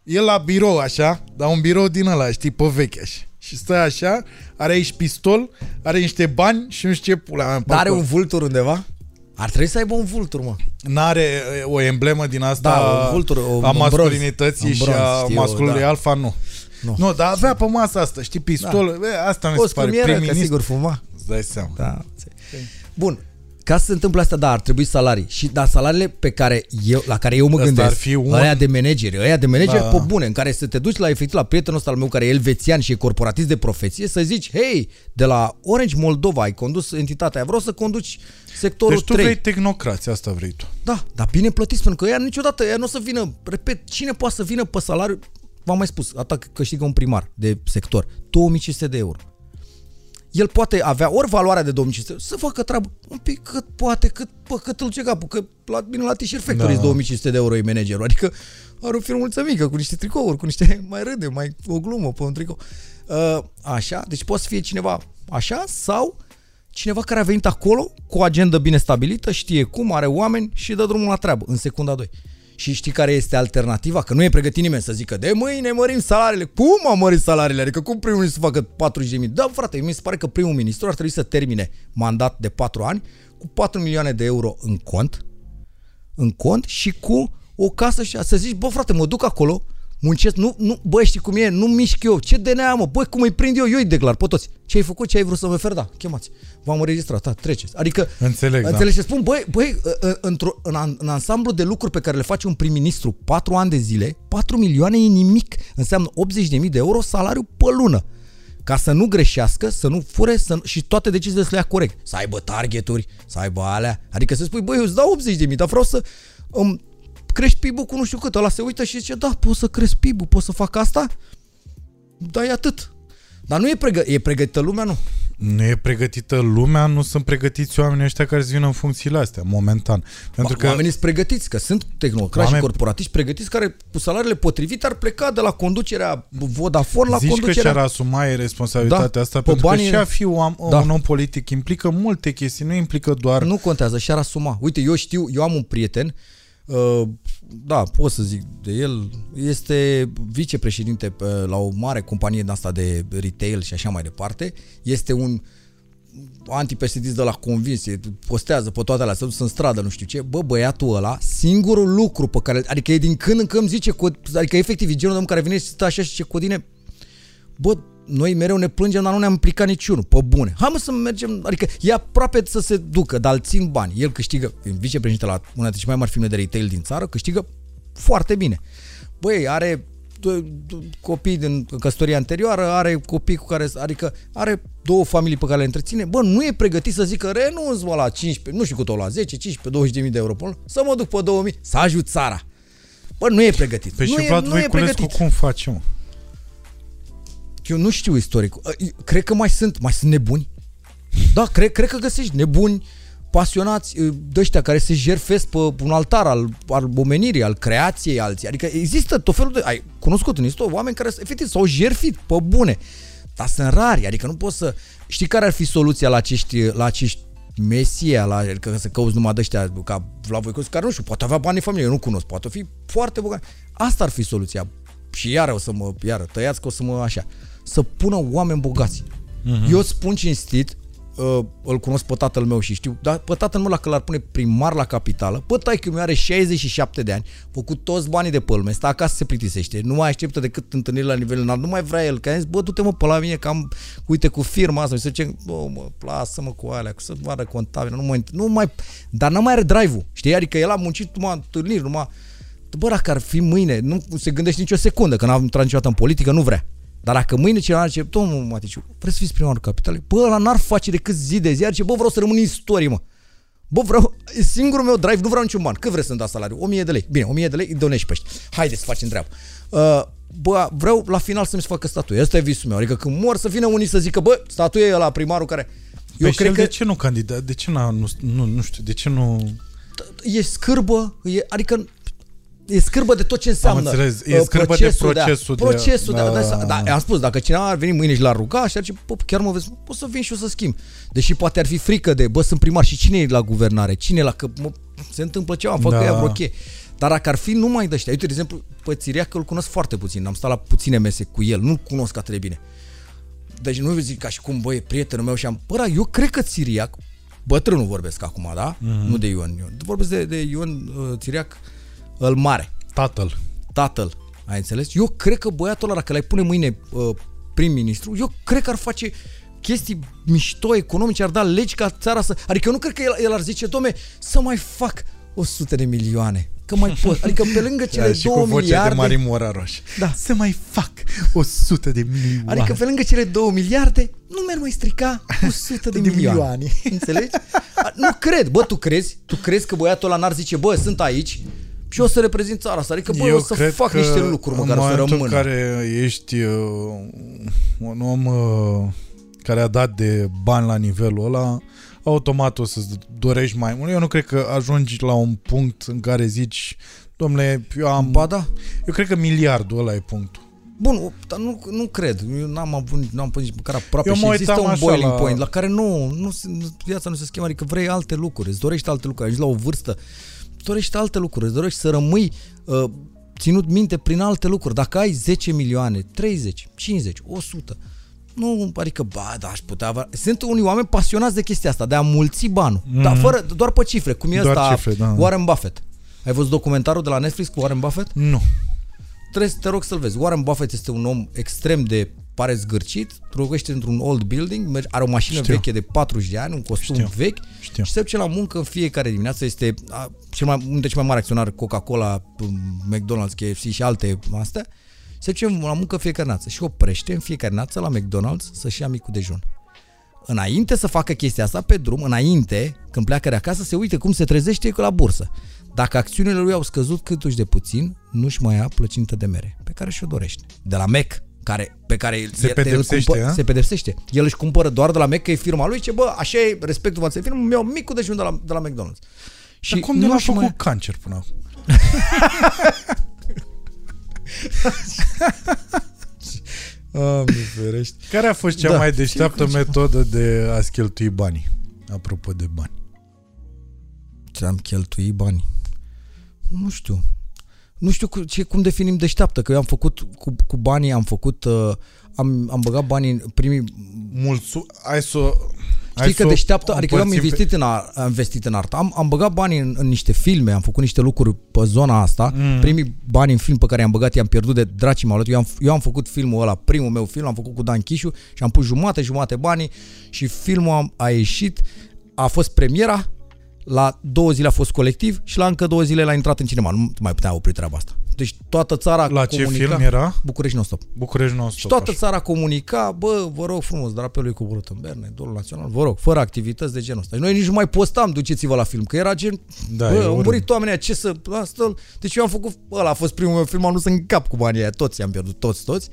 el la birou așa, dar un birou din ăla, știi, pe vechi așa. Și stă așa, are aici pistol, are niște bani și nu știu ce pula mea. Dar are un vultur undeva? Ar trebui să aibă un vultur, mă. N-are o emblemă din asta, da, un vultur, o, a masculinității bronz, și a știu, masculului da. Alfa, nu. Nu, nu dar avea pe masă asta, știi, pistol, da. Asta mi se pare. Primul ministru, sigur, fuma. Îți dai seama. Da. Bun, ca să se întâmple asta, da, ar trebui salarii. Și da, salariile pe care eu, la care eu mă gândesc, asta ar fi un... aia de manageri, aia de manageri da. Pe bune, în care să te duci la efectiv la prietenul ăsta al meu care e elvețian și e corporatist de profesie, să zici, hei, de la Orange Moldova ai condus entitatea, vreau să conduci sectorul trei. Deci tu trei. Vrei tehnocrație, asta vrei tu. Da, dar bine plătiți, pentru că ea niciodată, ea nu o să vină, repet, cine poate să vină pe salariu, v-am mai spus, atât câștigă un primar de sector, două mii cinci sute de euro. El poate avea ori valoarea de două mii cinci sute, să facă treabă un pic cât poate, cât, bă, cât îl ce capul, că la, bine la T-Shirt Factory da. două mii cinci sute de euro e managerul, adică are o firmuță mică, cu niște tricouri, cu niște, mai râde, mai o glumă pe un tricou. Uh, așa, deci poate să fie cineva așa sau cineva care a venit acolo cu o agendă bine stabilită, știe cum, are oameni și dă drumul la treabă în secunda doi. Și știi care este alternativa? Că nu e pregătit nimeni să zică de mâine mărim salariile. Cum a mărit salariile? Adică cum primul ministru să facă patruzeci de mii? Da, frate, mi se pare că primul ministru ar trebui să termine mandat de patru ani cu patru milioane de euro în cont, în cont și cu o casă și să zici, bă, frate, mă duc acolo, muncesc, nu, nu, bă, știi cum e, nu mișc eu, ce D N A am, bă, cum îi prind eu, eu îi declar pe toți. Ce ai făcut, ce ai vrut să mă oferi, da, chemați, v-am înregistrat, da, treceți. Adică, înțeleg, înțelegi da. Spun, băi, băi în, în ansamblu de lucruri pe care le face un prim-ministru patru ani de zile, patru milioane e nimic, înseamnă optzeci de mii de euro salariu pe lună. Ca să nu greșească, să nu fure să, și toate deciziile să le ia corect. Să aibă targeturi, să aibă alea, adică să spui, băi, eu îți dau optzeci de mii, dar vreau să... Um, crești P I B-ul cu nu știu cât, ăla se uită și zice da, pot să cresc P I B-ul, pot să fac asta? Da, e atât. Dar nu e, pregă e pregătită lumea, nu? Nu e pregătită lumea, nu sunt pregătiți oamenii ăștia care îți vină în funcțiile astea, momentan. Pentru că oamenii sunt pregătiți, că sunt tehnocrați oameni... și corporatiști pregătiți, care cu salariile potrivite ar pleca de la conducerea Vodafone la Zici conducerea... Zici că și-ar asuma responsabilitatea da, asta, pentru banii... că și a fi un, da. un om politic implică multe chestii, nu implică doar... Nu contează, și-ar asuma. Uite, eu știu, eu am un prieten, uh, da, pot să zic de el, este vicepreședinte la o mare companie din asta de retail și așa mai departe, este un anti-P S D-ist de la convinție, postează pe toate alea, se duce în stradă, nu știu ce, bă, băiatul ăla, singurul lucru pe care, adică e din când în când îmi zice, adică efectiv e genul de om care vine și stă așa și zice, Codine, bă, noi mereu ne plângem, dar nu ne-am implicat niciunul, pe bune. Hai mă să mergem, adică e aproape să se ducă, dar îl țin bani. El câștigă, vicepreședinte la una dintre cele mai mari firme de retail din țară, câștigă foarte bine. Băi, are copii din căsătoria anterioară, are copii cu care, adică are două familii pe care le întreține. Bă, nu e pregătit să zică renunț mă la cincisprezece, nu știu cât o la zece, cincisprezece, douăzeci de mii de euro pe lună, să mă duc pe două mii, să ajut țara. Bă, nu e pregătit. Pe nu și e, Vlad Voiculescu cum face, mă? Eu nu știu istoricul. Cred că mai sunt, mai sunt nebuni. Da, cred, cred că găsești nebuni, pasionați, de ăștia care se jertfesc pe un altar al, al omenirii, al creației alții. Adică există tot felul de... Ai cunoscut în istorie oameni care efectiv s-au jertfit pe bune. Dar sunt rari, adică nu poți să... Știi care ar fi soluția la acești, la acești Mesia, la, adică să cauți numai de ăștia ca Vlad Voiculescu, care nu știu, poate avea bani în familie, eu nu cunosc, poate fi foarte bogat. Asta ar fi soluția. Și iară o să mă... Iară, tăiați că o să mă așa... Să pună oameni bogați. Uh-huh. Eu spun cinstit, uh, îl cunosc pe tatăl meu și știu, dar pe tatăl meu dacă l-ar pune primar la capitală, pe taică mi are șaizeci și șapte de ani, făcut toți banii de pe lume, stă acasă, se plictisește, nu mai așteptă decât întâlniri la nivel înalt, nu mai vrea el, că a zis, bă, du-te mă pe la mine, că am, uite, cu firma asta, și să zicem, bă, mă, lasă-mă cu alea, că să vară contabil, nu mai, nu mai, dar n-am mai are drive-ul, știi, adică el a muncit numai întâlniri, numai, bă, dacă ar fi mâine, nu se gândește nicio secundă, că n-am intrat niciodată în politică, nu vrea. Dar dacă mâine cineva zice, domnul Maticiuc, vreți să fiți primarul Capitalei? Bă, ăla n-ar face decât zi de zi, ar zice, bă, vreau să rămân în istorie, mă. Bă, vreau, singurul meu drive, nu vreau niciun ban. Cât vreți să-mi dați salariu? o mie de lei. Bine, o mie de lei, îi donești pe ăștia. Haideți să facem treabă. Uh, bă, vreau la final să-mi se facă statuie. Asta e visul meu. Adică când mor să vină unii să zică, bă, statuie e ăla primarul care... Eu păi cred că... de ce nu candidat? De ce nu, nu, nu știu, de ce nu... E scârbă, e, adică... E scârbă de tot ce înseamnă. Am e scârbă procesul, de procesul. Da, de... Procesul, da, da, da, da, da. Am spus, dacă cineva ar veni mâine și l-ar ruga și ar zice, pop, chiar mă vezi, pot să vin și eu să schimb. Deși poate ar fi frică de, bă, sunt primar și cine e la guvernare? Cine e la, că mă, se întâmplă ceva, fac da. Că ea vreo chie. Dar dacă ar fi numai de ăștia, uite, de exemplu, pe Țiriac, că îl cunosc foarte puțin, am stat la puține mese cu el, nu-l cunosc atât de bine. Deci nu zic ca și cum, bă, e prietenul meu și am, bă, eu cred că Țiriac, bătrânul vorbesc acum, da? Mm-hmm. Nu de Ion, Ion. Vorbesc de, de Ion uh, Țiriac, îl mare. Tatăl. Tatăl. Ai înțeles? Eu cred că băiatul ăla, dacă l-ai pune mâine uh, prim-ministru, eu cred că ar face chestii mișto, economice, ar da legi ca țara să... Adică eu nu cred că el, el ar zice, domne, să mai fac o sută de milioane. Că mai pot. Adică pe lângă cele două miliarde... de Marimora da. Să mai fac o sută de milioane. Adică pe lângă cele două miliarde, nu mi-ar mai strica o sută de milioane. Înțelegi? Nu cred. Bă, tu crezi? Tu crezi că băiatul ăla n-ar zice, bă, sunt aici... Și o să reprezint țara asta, adică bă, eu o să fac niște lucruri măcar să rămână. În care ești uh, un om uh, care a dat de bani la nivelul ăla, automat o să-ți dorești mai mult. Eu nu cred că ajungi la un punct în care zici, domnule, eu am... Ba da. Eu cred că miliardul ăla e punctul. Bun, dar nu, nu cred. Eu n-am avut, n-am pus nici măcar aproape. Eu și există un boiling la... point la care nu, nu, viața nu se schimbă, adică vrei alte lucruri, îți dorești alte lucruri, ajungi la o vârstă. Îți dorești alte lucruri, îți dorești să rămâi uh, ținut minte prin alte lucruri. Dacă ai zece milioane, treizeci, cincizeci, o sută, nu, adică, ba, da, aș putea avea... Sunt unii oameni pasionați de chestia asta, de a mulți banul, mm-hmm. dar fără, doar pe cifre, cum e ăsta da. Warren Buffett. Ai văzut documentarul de la Netflix cu Warren Buffett? Nu. Trebuie să te rog să-l vezi. Warren Buffett este un om extrem de pare zgârcit, locuiește într-un old building, are o mașină Știu. veche de patruzeci de ani, un costum Știu. vechi Știu. și se duce la muncă în fiecare dimineață. Este cel mai, unul dintre cei mai mari acționari Coca-Cola, McDonald's, K F C și alte astea. Se duce la muncă în fiecare dimineață și oprește în fiecare dimineață la McDonald's să-și ia micul dejun. Înainte să facă chestia asta pe drum, înainte, când pleacă de acasă, se uită cum se trezește la bursă. Dacă acțiunile lui au scăzut câtuși de puțin, nu-și mai ia plăcintă de mere, pe care și-o dorește. De la Mac. care, pe care se, el, pedepsește, cumpă, se pedepsește. El își cumpără doar de la Mac, că e firma lui, ce bă, așa e, respectul față de firmă, mi-au micul dejun de la, de la McDonald's. Și dar cum nu l-a făcut mai... cancer până acum? Oh, care a fost cea da, mai deșteaptă metodă de a-ți cheltui banii? Apropo de bani. Ce-am cheltuit banii? Nu știu. Nu știu cu, ce, cum definim deșteaptă. Că eu am făcut cu, cu banii, am făcut uh, am, am băgat banii în primii... Mulțu... Ai să... Știi că deșteaptă, adică eu am investit, pe... în, a, am investit în artă, am, am băgat banii în, în niște filme, am făcut niște lucruri pe zona asta, mm. primii bani în film pe care i-am băgat i-am pierdut de dracii m-au luat, eu am, eu am făcut filmul ăla, primul meu film, am făcut cu Dan Chișu și am pus jumate, jumate banii și filmul a, a ieșit, a fost premiera, la două zile a fost Colectiv și la încă două zile l-a intrat în cinema, nu mai putea opri treaba asta. Deci toată țara la comunica... ce film era? București non-stop. București non-stop. Și toată așa. Țara comunica, bă, vă rog frumos, drapelul e coborât în berne, dorul național, vă rog, fără activități de genul ăsta. Noi nici nu mai postam, duceți-vă la film, că era gen, da, bă, au murit oamenii, ce să... Asta... Deci eu am făcut, ăla a fost primul meu film, am dus în cap cu banii aia, toți i-am pierdut, toți, toți.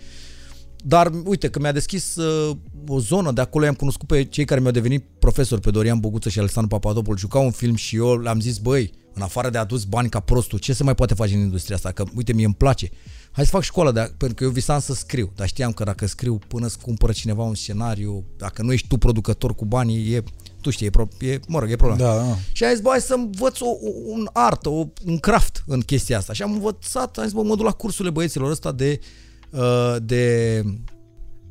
Dar uite că mi-a deschis uh, o zonă, de acolo i-am cunoscut pe cei care mi-au devenit profesori, pe Dorian Boguță și Alexandru Papadopoulos, jucau un film și eu le-am zis, băi, în afară de adus bani ca prostul, ce se mai poate face în industria asta? Că uite, mie îmi place. Hai să fac școală, de pentru că eu visam să scriu, dar știam că dacă scriu până îți cumpără cineva un scenariu, dacă nu ești tu producător cu banii, e, tu știi, e, pro, e, mă rog, e problema. Da, da. Și am zis, bă, hai să învăț o, un artă, o, un craft în chestia asta. Și am învățat, am zis, bă, mă duc la cursurile băieților ăsta de... de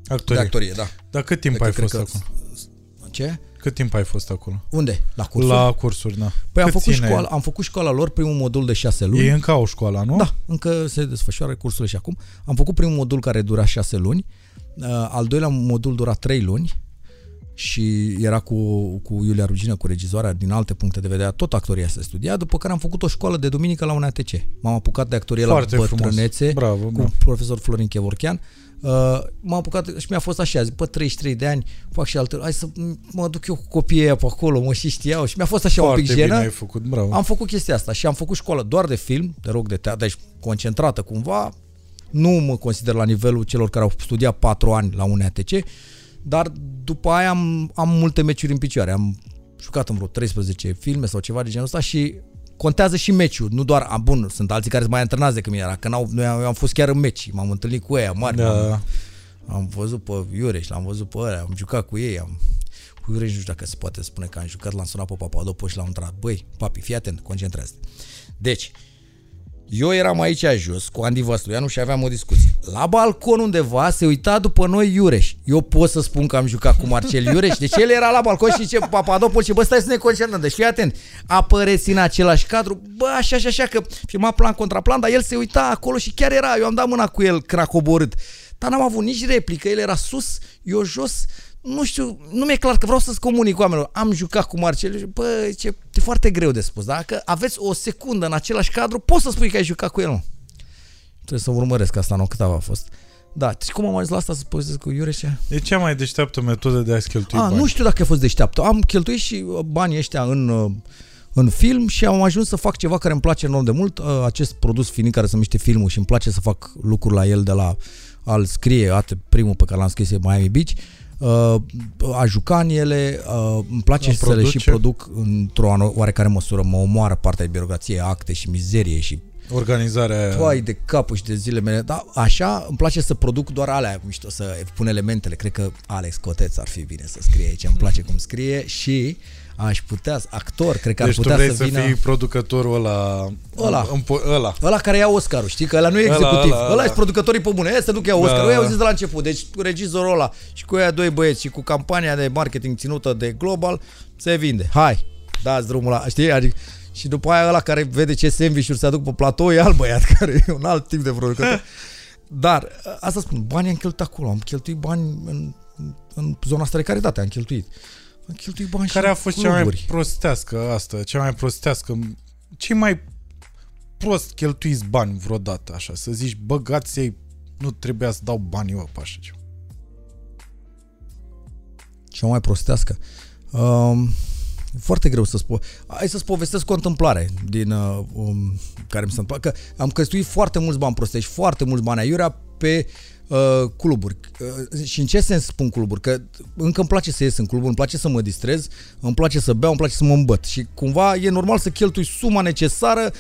actorie. De actorie, da. Dar cât timp ai fost că... acolo? Ce? Cât timp ai fost acolo? Unde? La cursuri? La cursuri, da. Păi am făcut, școala, am făcut școala lor, primul modul de șase luni. E încă o școală, nu? Da, încă se desfășoară cursurile și acum. Am făcut primul modul care dura șase luni, al doilea modul dura trei luni și era cu, cu Iulia Rugină, cu regizoarea, din alte puncte de vedere, tot actoria se studia, după care am făcut o școală de duminică la U N A T C. M-am apucat de actorie foarte la bătrânețe, bravo, cu bravo. Profesor Florin Chevorchean. Uh, m-am apucat și mi-a fost așa, zic, bă, treizeci și trei de ani, fac și altă, hai să mă duc eu cu copiii aia pe acolo, mă și știau și mi-a fost așa foarte un pic jenă. Am făcut chestia asta și am făcut școală doar de film, de rog de teatru, deci concentrată cumva, nu mă consider la nivelul celor care au studiat patru ani la U N A T C. Dar după aia am, am multe meciuri în picioare. Am jucat în vreo treisprezece filme sau ceva de genul ăsta și contează și meciul, nu doar, am bun, sunt alții care sunt mai antrenați decât mine, era că n-au, noi am fost chiar în meci, m-am întâlnit cu ei, mari, da. am, am văzut pe Iureș, l-am văzut pe ăla, am jucat cu ei, am, cu Iureș nu știu dacă se poate spune că am jucat, l-am sunat pe Papadopoulos și l-am întrebat, băi, papi, fii atent, concentrează-te. Deci, eu eram aici jos cu Andy Văsluianu și aveam o discuție. La balcon undeva se uita după noi Iureș. Eu pot să spun că am jucat cu Marcel Iureș. Deci el era la balcon și zice Papadopoulos și bă, stai să ne concentrăm. Deci fii atent. Apăreți în același cadru. Bă, așa și așa că filma plan contra plan, dar el se uita acolo și chiar era. Eu am dat mâna cu el cracoborât. Dar n-am avut nici replică. El era sus, eu jos. Nu știu, nu mi-e clar că vreau să-ți comunic oamenilor. Am jucat cu Marcel, bă, ce, e foarte greu de spus. Dacă aveți o secundă în același cadru, poți să spui că ai jucat cu el, nu? Trebuie să urmăresc asta, nu, cât a fost. Da, și cum am ajuns la asta să povestesc cu Iureșa? E cea mai deșteaptă metodă de a-ți cheltui a, bani. Nu știu dacă a fost deșteaptă. Am cheltuit și banii ăștia în, în film și am ajuns să fac ceva care îmi place enorm de mult. Acest produs finit care se numește filmul și îmi place să fac lucruri la el de la al scrie, atât primul pe care l-am scris e Miami Beach. Uh, a juca în ele, uh, îmi place să produce. Le și produc într-o oarecare măsură, mă omoară partea de birocrație, acte și mizerie și organizarea toai de capul și de zile mele, dar așa îmi place să produc doar alea, mișto, să pun elementele, cred că Alex Coteț ar fi bine să scrie aici, îmi place cum scrie și aș putea, actor, cred că ar deci putea să vină... Deci tu vrei să, să fii producătorul ăla... Ăla. Ăla. Ăla care ia Oscarul, știi? Că ăla nu e executiv. Ăla, ăla, ăla. E producătorii pe bune. Ăia se duc, iau Oscarul. Ăia au zis de la început. Deci cu regizorul ăla și cu ăia doi băieți și cu campania de marketing ținută de Global, se vinde. Hai, dați drumul la... Știi? Adică... Și după aia ăla care vede ce sandwich-uri se aduc pe platou e alt băiat, care e un alt tip de producător. Dar asta spun, banii am cheltuit acolo. Am cheltuit bani în, în zona asta de caritate. Am cheltuit. Care a fost cluburi. Cea mai prostească asta, cea mai prostească, cei mai prost cheltuiți bani vreodată, așa, să zici, bă, gații, nu trebuia să dau bani eu pe așa ceva. Cea mai prostească? Um, e foarte greu să spun. Hai să-ți povestesc o întâmplare din, um, care mi se întâmplă, că am cheltuit foarte mulți bani prostești, foarte mulți bani aiurea pe uh, cluburi. Uh, și în ce sens spun cluburi? Că încă îmi place să ies în cluburi, îmi place să mă distrez, îmi place să beau, îmi place să mă îmbăt. Și cumva e normal să cheltui suma necesară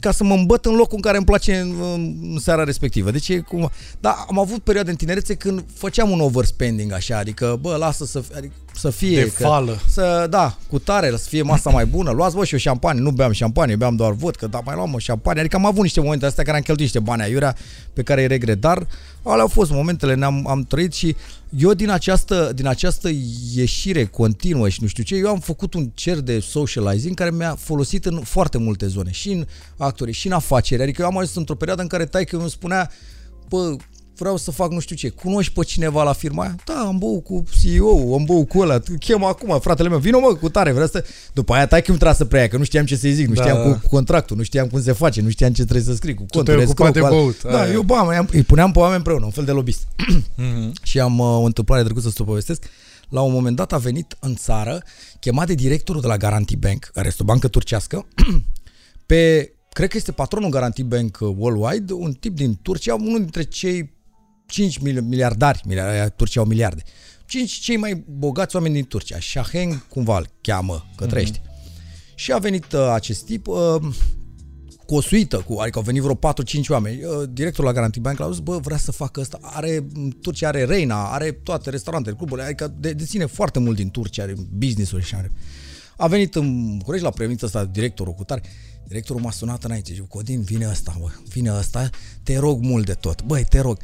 ca să mă îmbăt în locul în care îmi place în, în seara respectivă. Deci e cumva... Dar am avut perioade în tinerețe când făceam un overspending așa, adică, bă, lasă să, adică, să fie... De că, fală. Să, da, cu tare, să fie masa mai bună, luați voi și o șampanie, nu beam șampanie, beam doar vodcă, dar mai luam o șampanie, adică am avut niște momente astea care am cheltuit niște bani aiurea pe care îi regret, dar alea au fost momentele, ne-am am trăit și eu din această, din această ieșire continuă și nu știu ce, eu am făcut un cer de socializing care mi-a folosit în foarte multe zone, și în actorii, și în afaceri, adică eu am ajuns într-o perioadă în care taică îmi spunea, bă, vreau să fac nu știu ce, cunoști pe cineva la firma aia? Da, am băut cu C E O-ul, am băut cu ăla, chem acum, fratele meu, vină mă, cu tare, vreau să... După aia taică-mi trase să preia, că nu știam ce să-i zic, nu știam da. Cu contractul, nu știam cum se face, nu știam ce trebuie să scriu, cu conturile, scriu, cu al... Da, aia. Eu bă, îi puneam pe oameni împreună, un fel de lobbyist. Mm-hmm. Și am uh, o întâmplare drăguță să o povestesc. La un moment dat a venit în țară, chemat de directorul de la Garanti Bank, care este o bancă turcească, pe... Cred că este patronul Garanti Bank Worldwide, un tip din Turcia, unul dintre cei cinci miliardari, miliardari Turcia au miliarde, cinci cei mai bogați oameni din Turcia, Şahen cumva îl cheamă, că trăiește. Mm-hmm. Și a venit uh, acest tip uh, cu o suită, cu, adică au venit vreo patru cinci oameni. Uh, directorul la Garanti Bank l-a zis, bă, vrea să facă asta, are, Turcia are Reina, are toate restaurantele, cluburile, adică de, deține foarte mult din Turcia, are business-uri și așa. A venit în București, la premița asta, directorul cu tare. Directorul m-a sunat înainte, zic, Codin, vine ăsta, bă, vine ăsta, te rog mult de tot, băi, te rog,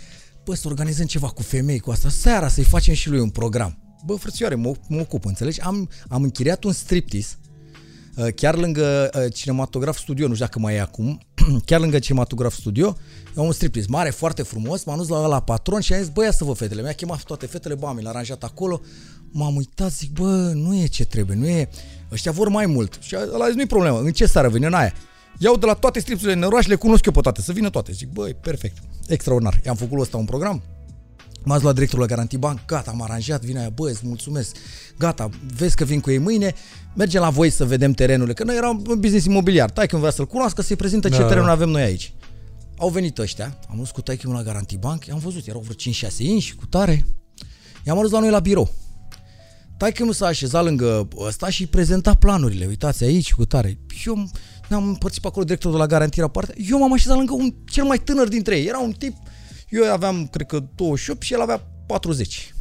bă, să organizăm ceva cu femei, cu asta, seara să-i facem și lui un program. Bă, frățioare, mă, mă ocup, înțelegi? Am, am închiriat un striptease, chiar lângă Cinematograf Studio, nu știu dacă mai e acum, chiar lângă Cinematograf Studio, un striptease mare, foarte frumos, m-am dus la ăla patron și am zis, bă, ia să vă fetele, mi-a chemat toate fetele, bă, mi l-a aranjat acolo, m-am uitat, zic, bă, nu e ce trebuie, nu e... Ăștia vor mai mult. Și ăla zis, nu-i problemă, în ce seară vine, în aia. Iau de la toate stripsurile în oraș, le cunosc eu pe toate, să vină toate. Zic, băi, perfect, extraordinar. I-am făcut ăsta un program, m-ați luat directorul la Garanti Bank, gata, am aranjat, vine aia, băi, îți mulțumesc, gata, vezi că vin cu ei mâine, mergem la voi să vedem terenurile, că noi eram un business imobiliar, taică vrea să-l cunoască, să-i prezintă ce da. Terenuri avem noi aici. Au venit ăștia, am dus cu taică la Garanti Bank, am văzut, erau vreo cinci șase inși, cu tare, i-am adus la noi la birou. Taică-mi s-a așezat lângă ăsta și prezenta planurile. Uitați aici, cu tare. Eu ne-am împărțit pe acolo directorul de la Garantirea parte. Eu m-am așezat lângă un cel mai tânăr dintre ei. Era un tip, eu aveam, cred că douăzeci și opt și el avea patruzeci.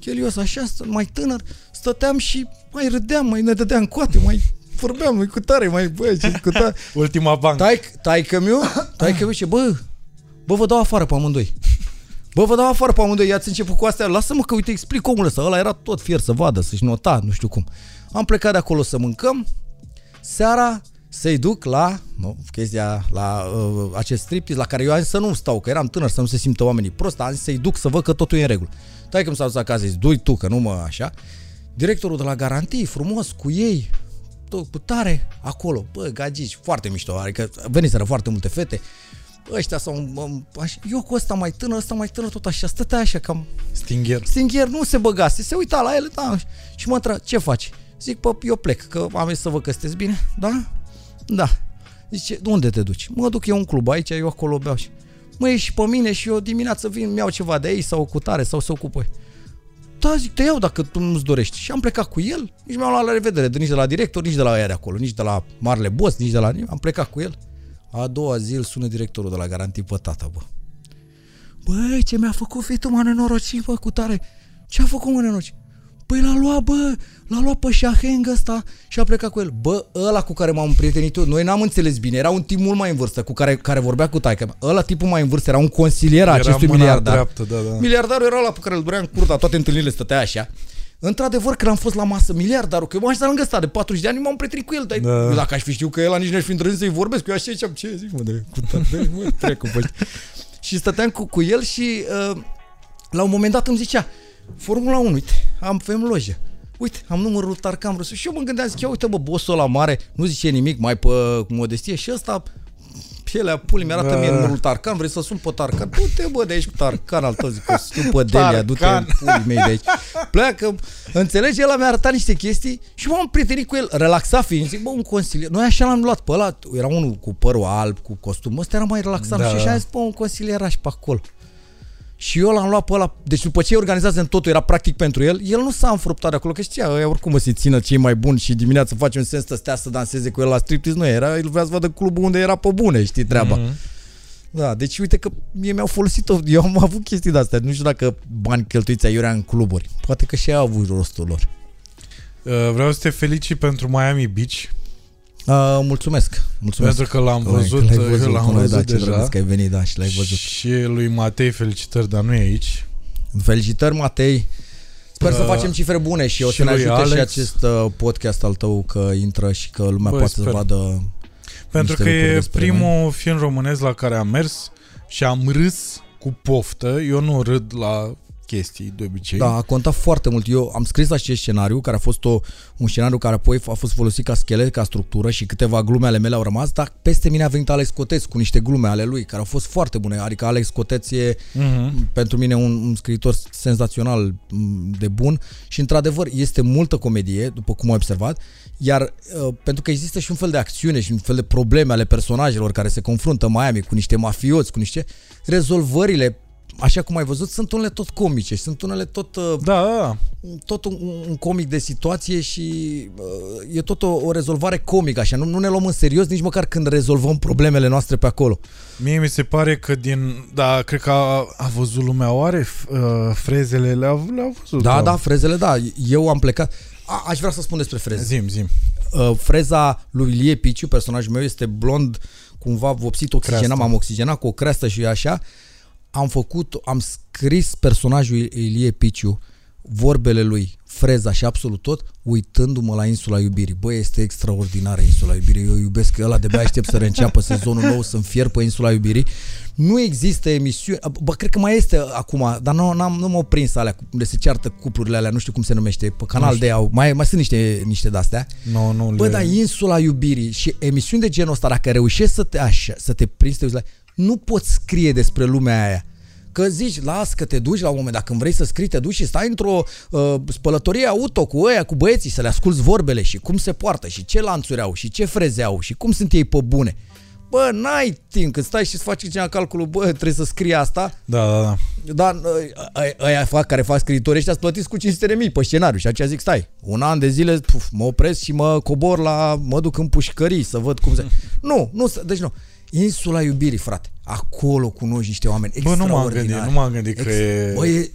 Chelios așa, mai tânăr, stăteam și mai râdeam, mai ne dădeam coate, mai vorbeam, cu tare, mai bă, ce cu tare. Ultima bancă. Taică-mi-o, taică-mi-o și bă, bă, vă dau afară pe amândoi. Bă, vă dau afară pe amândoi, i-ați început cu astea, lasă-mă că uite, explic omul ăsta, ăla era tot fier să vadă, să-și nota, nu știu cum. Am plecat de acolo să mâncăm, seara să-i duc la, nu, chestia, la uh, acest striptease, la care eu am zis să nu stau, că eram tânăr, să nu se simtă oamenii prost, am zis să-i duc să văd că totul e în regulă. Taică mi s-a dus acasă, zic, du-i tu, că nu mă așa. Directorul de la Garantii, frumos, cu ei, tot cu tare, acolo, bă, gagici, foarte mișto, adică veniseră foarte multe fete. Ăștia sau eu cu ăsta mai tânăr, ăsta mai tânăr, tot așa, stătea așa cam... Stingher. Stingher, nu se băgase, se uita la ele, da, și mă întreba, ce faci? Zic, pă, eu plec, că am zis să vă că sunteți bine, da? Da. Zice, unde te duci? Mă duc eu în club aici, eu acolo beau și... Mă, ieși pe mine și eu dimineață vin, mi-au ceva de ei sau cu tare sau se ocupă. Da, zic, te iau dacă tu nu-ți dorești. Și am plecat cu el, nici mi-am luat la revedere, nici de la director, nici de la aia de acolo, nici de la marele boss, nici de la... Am plecat cu el. A doua zi îl sună directorul de la Garantii pe tata, bă. Băi, ce mi-a făcut fetul, m-a nenorocit, bă, cu tare. Ce-a făcut, mă, nenorocit? Păi l-a luat, bă, l-a luat pe Shaheng ăsta și a plecat cu el. Bă, ăla cu care m-am prietenit eu, noi n-am înțeles bine, era un tip mult mai în vârstă, cu care, care vorbea cu taică. Ăla tipul mai în vârstă, era un consilier a acestui miliardar. Dreaptă, da, da. Miliardarul era ăla pe care îl durea în curta, toate întâlnirile stătea așa. Într-adevăr că l-am fost la masă, miliardarul, că eu m-aș da lângă ăsta de patruzeci de ani, m-am pretrit cu el, dar da. Dacă aș fi știut că el nici n-aș fi îndrăznit să-i vorbesc, eu așa ziceam, ce zic, mă, de, cu tare, mă, trec cu băști. Și stăteam cu, cu el și uh, la un moment dat îmi zicea, Formula unu, uite, am fem lojă, uite, am numărul Tarkan Rusu și eu mă gândeam, zic, ia uite, bă, bossul ăla mare, nu zice nimic, mai pe modestie și ăsta... Pielea pulii mi-arată da. Mie numărul Tarkan, vrei să sun pe Tarkan? Du-te, bă, de aici cu Tarkan al tău, zic, o stupă Delia, du-te în pulii mei de aici. Pleacă, înțelege, el mi-a arătat niște chestii și m-am prietenit cu el, relaxat fiind, zic, bă, un consilier, noi așa l-am luat pe ăla, era unul cu părul alb, cu costum, ăsta era mai relaxat da. Și așa am zis, bă, un consilieraș pe acolo. Și eu l-am luat pe ăla, deci după ce organizează în totul, era practic pentru el, el nu s-a înfruptat acolo, că știa, ăia oricum mă se țină cei mai buni și dimineața face un sens să stea să danseze cu el la striptease, nu era, el vrea să vadă clubul unde era pe bune, știi treaba. Mm-hmm. Da, deci uite că mie mi-au folosit, eu am avut chestii de-astea, nu știu dacă bani cheltuiți aiurea în cluburi, poate că și ei au avut rostul lor. Uh, vreau să te felicit pentru Miami Beach. Uh, mulțumesc, mulțumesc. Pentru că l-am văzut, că l-ai văzut, l-am văzut, da, deja. Drăguț că ai venit, da, și l-ai văzut. Și lui Matei felicitări, dar nu e aici. Felicitări, Matei. Sper uh, să facem cifre bune și, și o să ne ajute Alex. Și acest podcast al tău că intră și că lumea Bă, poate sper. să vadă. Pentru că e primul noi. film românesc la care am mers și am râs cu poftă. Eu nu râd la chestii de obicei. Da, a contat foarte mult. Eu am scris acest scenariu, care a fost o, un scenariu care apoi a fost folosit ca schelet, ca structură și câteva glume ale mele au rămas, dar peste mine a venit Alex Coteț cu niște glume ale lui care au fost foarte bune. Adică Alex Coteț e uh-huh. pentru mine un, un scriitor senzațional de bun și într-adevăr este multă comedie, după cum am observat, iar uh, pentru că există și un fel de acțiune și un fel de probleme ale personajelor care se confruntă în Miami cu niște mafioți, cu niște rezolvările. Așa cum ai văzut, sunt unele tot comice și sunt unele tot, da. tot un, un comic de situație și uh, e tot o, o rezolvare comică, așa. Nu, nu ne luăm în serios nici măcar când rezolvăm problemele noastre pe acolo. Mie mi se pare că din... Da, cred că a, a văzut lumea oare uh, frezele, le-a, le-a văzut. Da, da, frezele, da. Eu am plecat... A, aș vrea să spun despre freze. Zim, zim. Uh, freza lui Lie Piciu, personajul meu, este blond, cumva vopsit, oxigenat, m-am oxigenat cu o creastă și așa. Am făcut, am scris personajul Ilie Piciu, vorbele lui, freza și absolut tot, uitându-mă la Insula Iubirii. Bă, este extraordinară Insula Iubirii. Eu iubesc ăla, de-abia aștept să reînceapă sezonul nou, să-mi fier pe Insula Iubirii. Nu există emisiune, bă, cred că mai este acum, dar nu, n-am, nu m-au prins alea unde se ceartă cuplurile alea, nu știu cum se numește, pe Canal de au, mai, mai sunt niște, niște de-astea. No, no, bă, le... dar Insula Iubirii și emisiuni de genul ăsta, dacă reușești să te, așa, să te prinzi, te uiți la... Nu poți scrie despre lumea aia. Că zici, las că te duci la un moment, dacă vrei să scrii, te duci și stai într-o uh, spălătorie auto cu ăia, cu băieții, să le asculți vorbele și cum se poartă și ce lanțuri au și ce freze au și cum sunt ei pe bune. Bă, n-ai timp, când stai și îți faci cineva calculul, bă, trebuie să scrii asta. Da, da, da. Dar ăia fac, care fac scriitorii ăștia, plătiți cu cinci sute de mii pe scenariu și aceea zic, stai, un an de zile, puf, mă opresc și mă cobor la, mă duc în pușcării să văd cum se... Nu, nu, deci nu. Insula Iubirii, frate. Acolo cunoști niște oameni extraordinari. Bă, nu m-am gândit, nu m-am gândit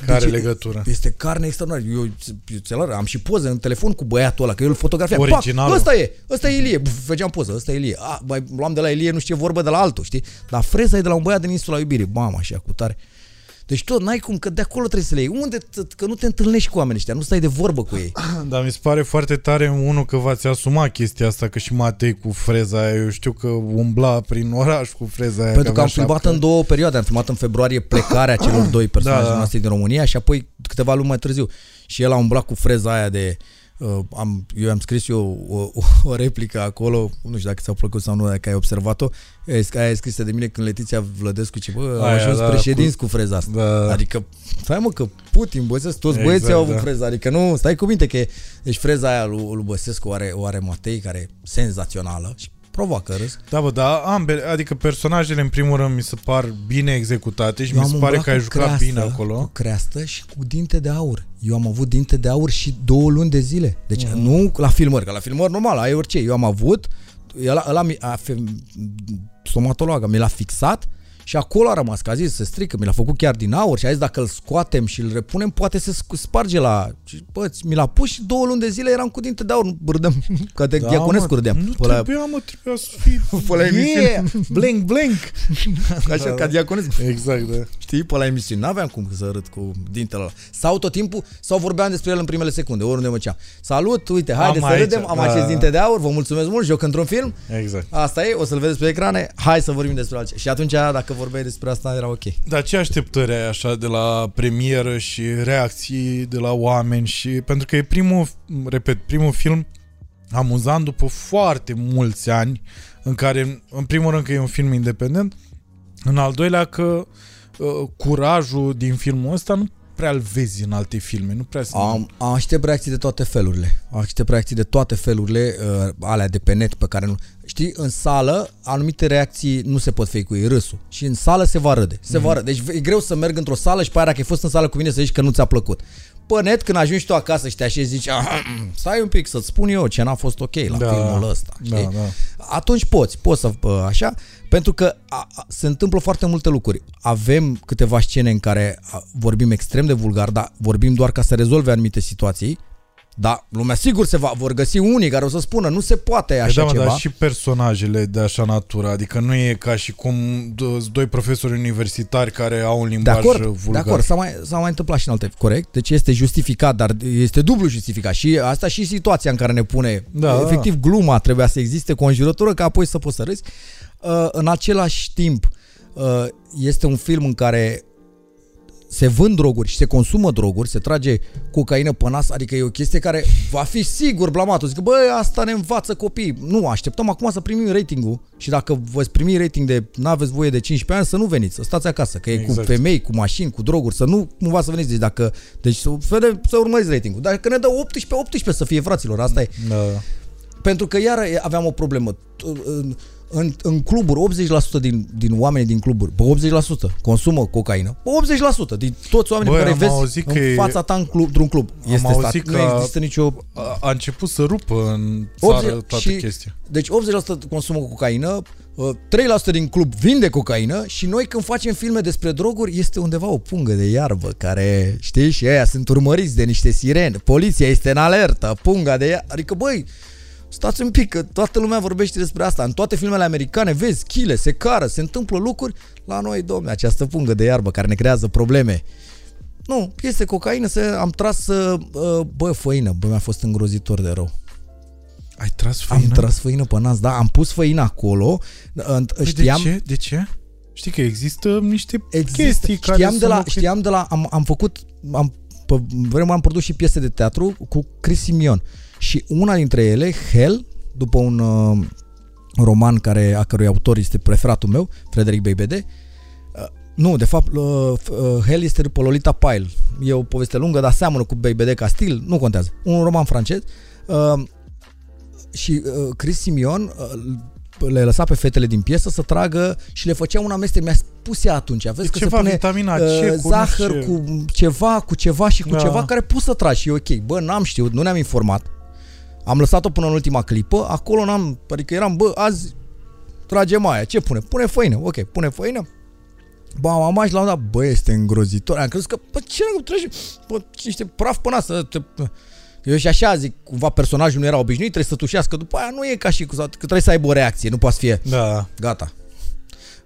că are legătură. Este carne extraordinară. Eu, eu, eu am și poză în telefon cu băiatul ăla, că eu îl fotografiam. Originalul. Ăsta e, ăsta e Ilie. Făceam poză, ăsta e Ilie. A, mai luam de la Ilie, nu știu ce vorbă de la altul, știi? Dar freza e de la un băiat din Insula Iubirii. Mamă, așa, cu tare. Deci tot, n-ai cum, că de acolo trebuie să le iei. Unde, că nu te întâlnești cu oamenii ăștia, nu stai de vorbă cu ei. Dar mi se pare foarte tare, unul, că v-ați asumat chestia asta, că și Matei cu freza aia, eu știu că umbla prin oraș cu freza aia. Pentru că am filmat că... în două perioade, am filmat în februarie plecarea celor doi personaje da, da. noastre din România și apoi câteva luni mai târziu. Și el a umblat cu freza aia de... Uh, am, eu am scris eu o, o, o replică acolo, nu știu dacă ți-a plăcut sau nu, dacă ai observat-o, aia e scrisă de mine când Letiția Vlădescu ce, bă, aia, am ajuns da, președinți cu, cu freza asta. Da. Adică, stai mă că Putin, Băsescu, toți exact, băieții au avut da. freza, adică nu, stai cu minte că deci freza aia lui, lui Băsescu are, o are Matei, care e senzațională și provoacă râs. Da, bă, dar ambele, adică personajele în primul rând mi se par bine executate și eu mi se pare că ai jucat creastă, bine acolo. Cu creastă și cu dinte de aur. Eu am avut dinte de aur și două luni de zile. Deci mm. nu la filmări, că la filmări normal, ai orice. Eu am avut, ăla, ăla a, stomatologa mi l-a fixat și acolo a rămas, că a zis să strică, mi l-a făcut chiar din aur și a zis dacă îl scoatem și îl repunem, poate se sparge la... Și, bă, mi l-a pus și două luni de zile eram cu dinte de aur, râdeam, că de da, Diaconescu râdeam. Nu pălea... trebuia, mă, trebuia să fii... Pălea yeah! Blank, blank! Așa, da, ca da. Diaconescu. Exact, da. Știi, pe la emisiune, n-aveam cum să râd cu dintele ăla. Sau tot timpul, sau vorbeam despre el în primele secunde, oriunde măceam. Salut, uite, haide să râdem, am da. acest dinte de aur, vă mulțumesc mult, joc într-un film. Exact. Asta e, o să-l vedeți pe ecrane, hai să vorbim despre altceva. Și atunci, dacă vorbeai despre asta, era ok. Dar ce așteptări ai așa de la premieră și reacții de la oameni? Și pentru că e primul, repet, primul film amuzant după foarte mulți ani, în care, în primul rând că e un film independent, în al doilea că curajul din filmul ăsta nu prea îl vezi în alte filme, nu prea. Am aștept reacții de toate felurile. Aștept reacții de toate felurile uh, alea de pe net pe care nu Știi, în sală anumite reacții nu se pot făcui, râsul. Și în sală se va râde, se mm-hmm. va râde. Deci e greu să merg într-o sală și pe aia, dacă ai fost în sală cu mine, să zici că nu ți-a plăcut. Pe net, când ajungi tu acasă și te așezi, zici, stai un pic să-ți spun eu ce n-a fost ok la da, filmul ăsta. Știi? Da, da. Atunci poți, poți să, așa, pentru că a, a, se întâmplă foarte multe lucruri. Avem câteva scene în care vorbim extrem de vulgar, dar vorbim doar ca să rezolve anumite situații. Da, lumea sigur se va, vor găsi unii care o să spună, nu se poate așa da, ceva. Dar și personajele de așa natură, adică nu e ca și cum doi profesori universitari care au un limbaj de acord, vulgar. De acord, s-a mai, s-a mai întâmplat și în alte, corect, deci este justificat, dar este dublu justificat și asta și situația în care ne pune, da, efectiv da. gluma trebuia să existe, conjurătură, ca apoi să poți să râzi. În același timp, este un film în care se vând droguri și se consumă droguri, se trage cocaină pe nas, adică e o chestie care va fi sigur blamată. Zic că, bă, asta ne învață copiii. Nu, așteptăm acum să primim ratingul și dacă veți primi rating de n-aveți voie de cincisprezece ani, să nu veniți, să stați acasă, că e exact. Cu femei, cu mașini, cu droguri, să nu cumva să veniți. Deci dacă, deci să, să urmăriți ratingul. Dar că ne dă optsprezece, optsprezece să fie, fraților, asta e. Da. Pentru că iară aveam o problemă. În, în cluburi, optzeci la sută din, din oamenii din cluburi, optzeci la sută consumă cocaină, optzeci la sută din toți oamenii Bă, care vezi în că fața ta în club, într-un club. Am este stat, că nu există nicio... A început să rupă în țară toată chestia. Deci optzeci la sută consumă cocaină, trei la sută din club vinde cocaină și noi când facem filme despre droguri este undeva o pungă de iarbă care, știi, și aia sunt urmăriți de niște sireni, poliția este în alertă, punga de iarbă, adică băi, stați un pic, că toată lumea vorbește despre asta. În toate filmele americane, vezi, chile, se cară, se întâmplă lucruri. La noi, domne, această pungă de iarbă care ne creează probleme. Nu, este cocaină, se, am tras, uh, bă, făină, bă, mi-a fost îngrozitor de rău. Ai tras făină? Am tras făină pe nas, da, am pus făină acolo. Păi știam... De ce? De ce? Știi că există niște există. chestii care știam de la, lucruri... Știam de la, am, am făcut, am, pe vremea am produs și piese de teatru cu Chris Simion. Și una dintre ele, Hell, după un uh, roman care, a cărui autor este preferatul meu, Frederic Beybede. Uh, nu, de fapt, uh, uh, Hell este după Lolita Pyle. E o poveste lungă, dar seamănă cu Beybede ca stil, nu contează. Un roman francez. Uh, și uh, Chris Simion uh, le lăsa pe fetele din piesă să tragă și le făcea un amestec. Mi-a spus ea atunci. Aveți că se pune vitamina C, uh, zahăr ce... cu ceva, cu ceva și cu da. ceva care poți să tragi. Și e ok. Bă, n-am știut, nu ne-am informat. Am lăsat-o până în ultima clipă, acolo n-am, adică eram, bă, azi tragem aia, ce pune? Pune făină, ok, pune făină. Ba, mama și l-am dat, bă, este îngrozitor, am crezut că, bă, ce trage, bă, niște praf până asta, te... Eu și așa zic, cumva personajul nu era obișnuit, trebuie să tușească, după aia nu e ca și, că trebuie să aibă o reacție, nu poate să fie, da. gata,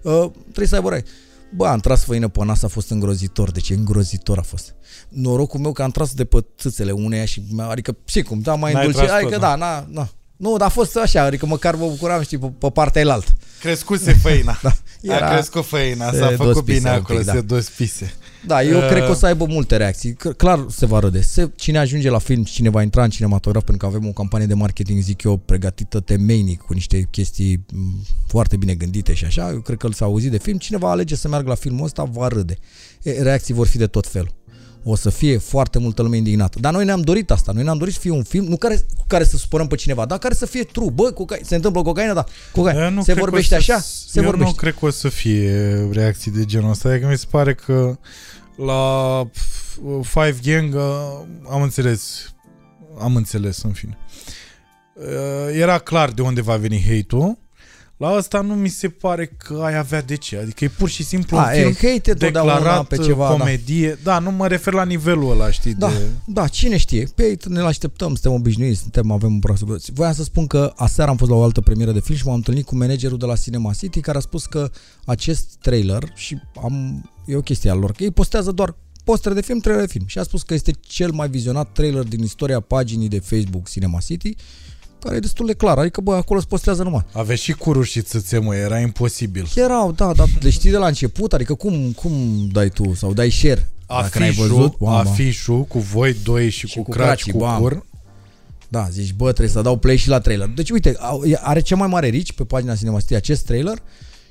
uh, trebuie să aibă o reacție. Bă, am tras făină pe nas, a fost îngrozitor. Deci îngrozitor a fost. Norocul meu că am tras de pe țâțele uneia și, adică, și cum, da, mai îndulce. Adică, da, na, na. Nu, dar a fost așa, adică măcar mă bucuram, știi, pe, pe partea elaltă. Crescuse făina. Da, era, a crescut făina, s-a făcut bine acolo, pic, da. se dos pise. Da, eu uh... cred că o să aibă multe reacții. Clar se va râde. Se, cine ajunge la film, cine va intra în cinematograf, pentru că avem o campanie de marketing, zic eu, pregătită temeinic, cu niște chestii foarte bine gândite și așa, eu cred că îl s-a auzit de film, cine va alege să meargă la filmul ăsta, va râde. E, reacții vor fi de tot felul. O să fie foarte multă lume indignată. Dar noi ne-am dorit asta. Noi ne-am dorit să fie un film, nu care, care să supărăm pe cineva, dar care să fie true. Bă, coca... se întâmplă cocaină, dar cocaină. Se vorbește așa? Să... Se eu vorbește. Nu cred că o să fie reacții de genul ăsta. Adică mi se pare că la Five Gang am înțeles. Am înțeles, în fine. Era clar de unde va veni hate-ul. La asta nu mi se pare că ai avea de ce. Adică e pur și simplu A, un film e, hate declarat pe ceva, comedie. Da. da, nu mă refer la nivelul ăla, știi? Da, de... da cine știe. Pe ei ne-l așteptăm, suntem obișnuiți, suntem, avem un proces. Voiam să spun că aseară am fost la o altă premieră de film și m-am întâlnit cu managerul de la Cinema City care a spus că acest trailer, și am, e o chestie a lor, că ei postează doar postere de film, trailer de film. Și a spus că este cel mai vizionat trailer din istoria paginii de Facebook Cinema City, care e destul de clar, adică bă, acolo se postează numai. Aveți și cururi și țâțe, mă, era imposibil. Erau, da, dar le știi de la început, adică cum, cum dai tu sau dai share? Afișul, afișul cu voi doi și, și cu, cu Craci, cu Cur. Da, zici, bă, trebuie să dau play și la trailer. Deci, uite, are cea mai mare reach pe pagina Cinema City acest trailer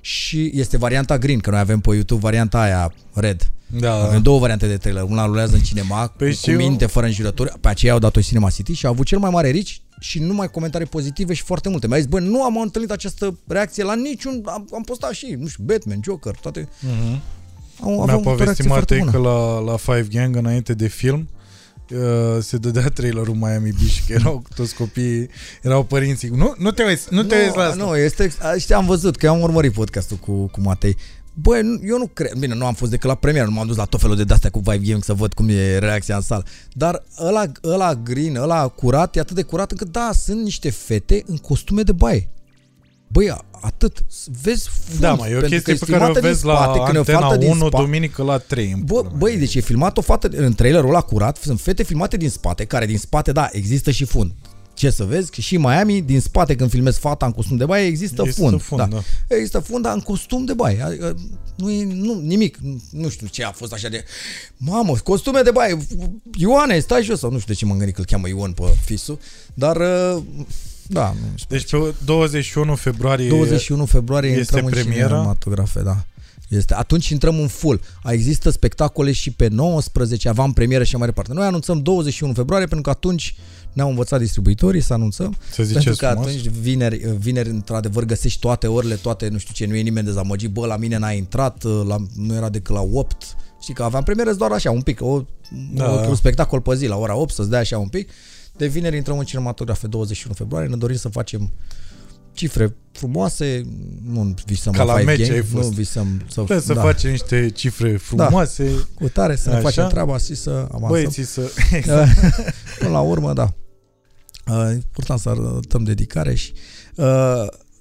și este varianta Green, că noi avem pe YouTube varianta aia Red. Da. Avem două variante de trailer, una rulează în cinema, păi cu minte, eu... fără înjurături, pe aceea au dat-o Cinema City și a avut cel mai mare reach și numai comentarii pozitive și foarte multe. Mi-a zis, bă, nu am întâlnit această reacție la niciun, am, am postat și, nu știu, Batman, Joker, toate. Uh-huh. Au, mi-a povestit Matei că la, la Five Gang, înainte de film, Uh, se dădea trailerul Miami Beach, că erau toți copiii, erau părinții. Nu, nu te uiți, nu te uiți la asta. Nu, este, știi, am văzut, că am urmărit podcastul cu, cu Matei. Bă, eu nu cred, bine, nu am fost decât la premieră, nu m-am dus la tot felul de de-astea cu Vibe Gang să văd cum e reacția în sală. Dar ăla, ăla green, ăla curat, e atât de curat încât, da, sunt niște fete în costume de baie. Băi, atât, vezi fund, da, mă, e o chestie pe care o vezi la Antena unu, duminică la trei. Bă, băi, deci e filmat o fată, în trailerul ăla curat, sunt fete filmate din spate, care din spate, da, există și fund. Ce să vezi, că și Miami, din spate, când filmezi fata în costum de baie, există, există fund. fund da. Da. Există fund, dar în costum de baie. Adică, nu e nu, nimic, nu știu ce a fost așa de... Mamă, costume de baie, Ioane, stai jos, sau nu știu de ce m-am gândit că îl cheamă Ion pe fisul, dar... Da, deci pe douăzeci și unu februarie douăzeci și unu februarie este intrăm în cinematografe, da. Este, atunci intrăm în full. Există spectacole și pe nouăsprezece, avam premieră și mai departe. Noi anunțăm douăzeci și unu februarie pentru că atunci ne-au învățat distribuitorii să anunțăm. Să ziceți pentru că frumos. Atunci vineri, vineri într-adevăr găsești toate orele, toate, nu știu ce, nu e nimeni dezamăgit. Bă, la mine n-a intrat, la, nu era decât la opt. Știi că aveam premieră doar așa, un pic, o, da. o, un spectacol pe zi la ora opt, să-ți dea așa un pic. De vineri intrăm în cinematografe douăzeci și unu februarie, ne dorim să facem cifre frumoase, nu visăm ca la meci ai fost. Nu visăm să, da. să facem niște cifre frumoase. Da. Cu tare să ne facem treaba și să avansăm. Băieții să... Exact. Până la urmă, da. Important să arătăm dedicare și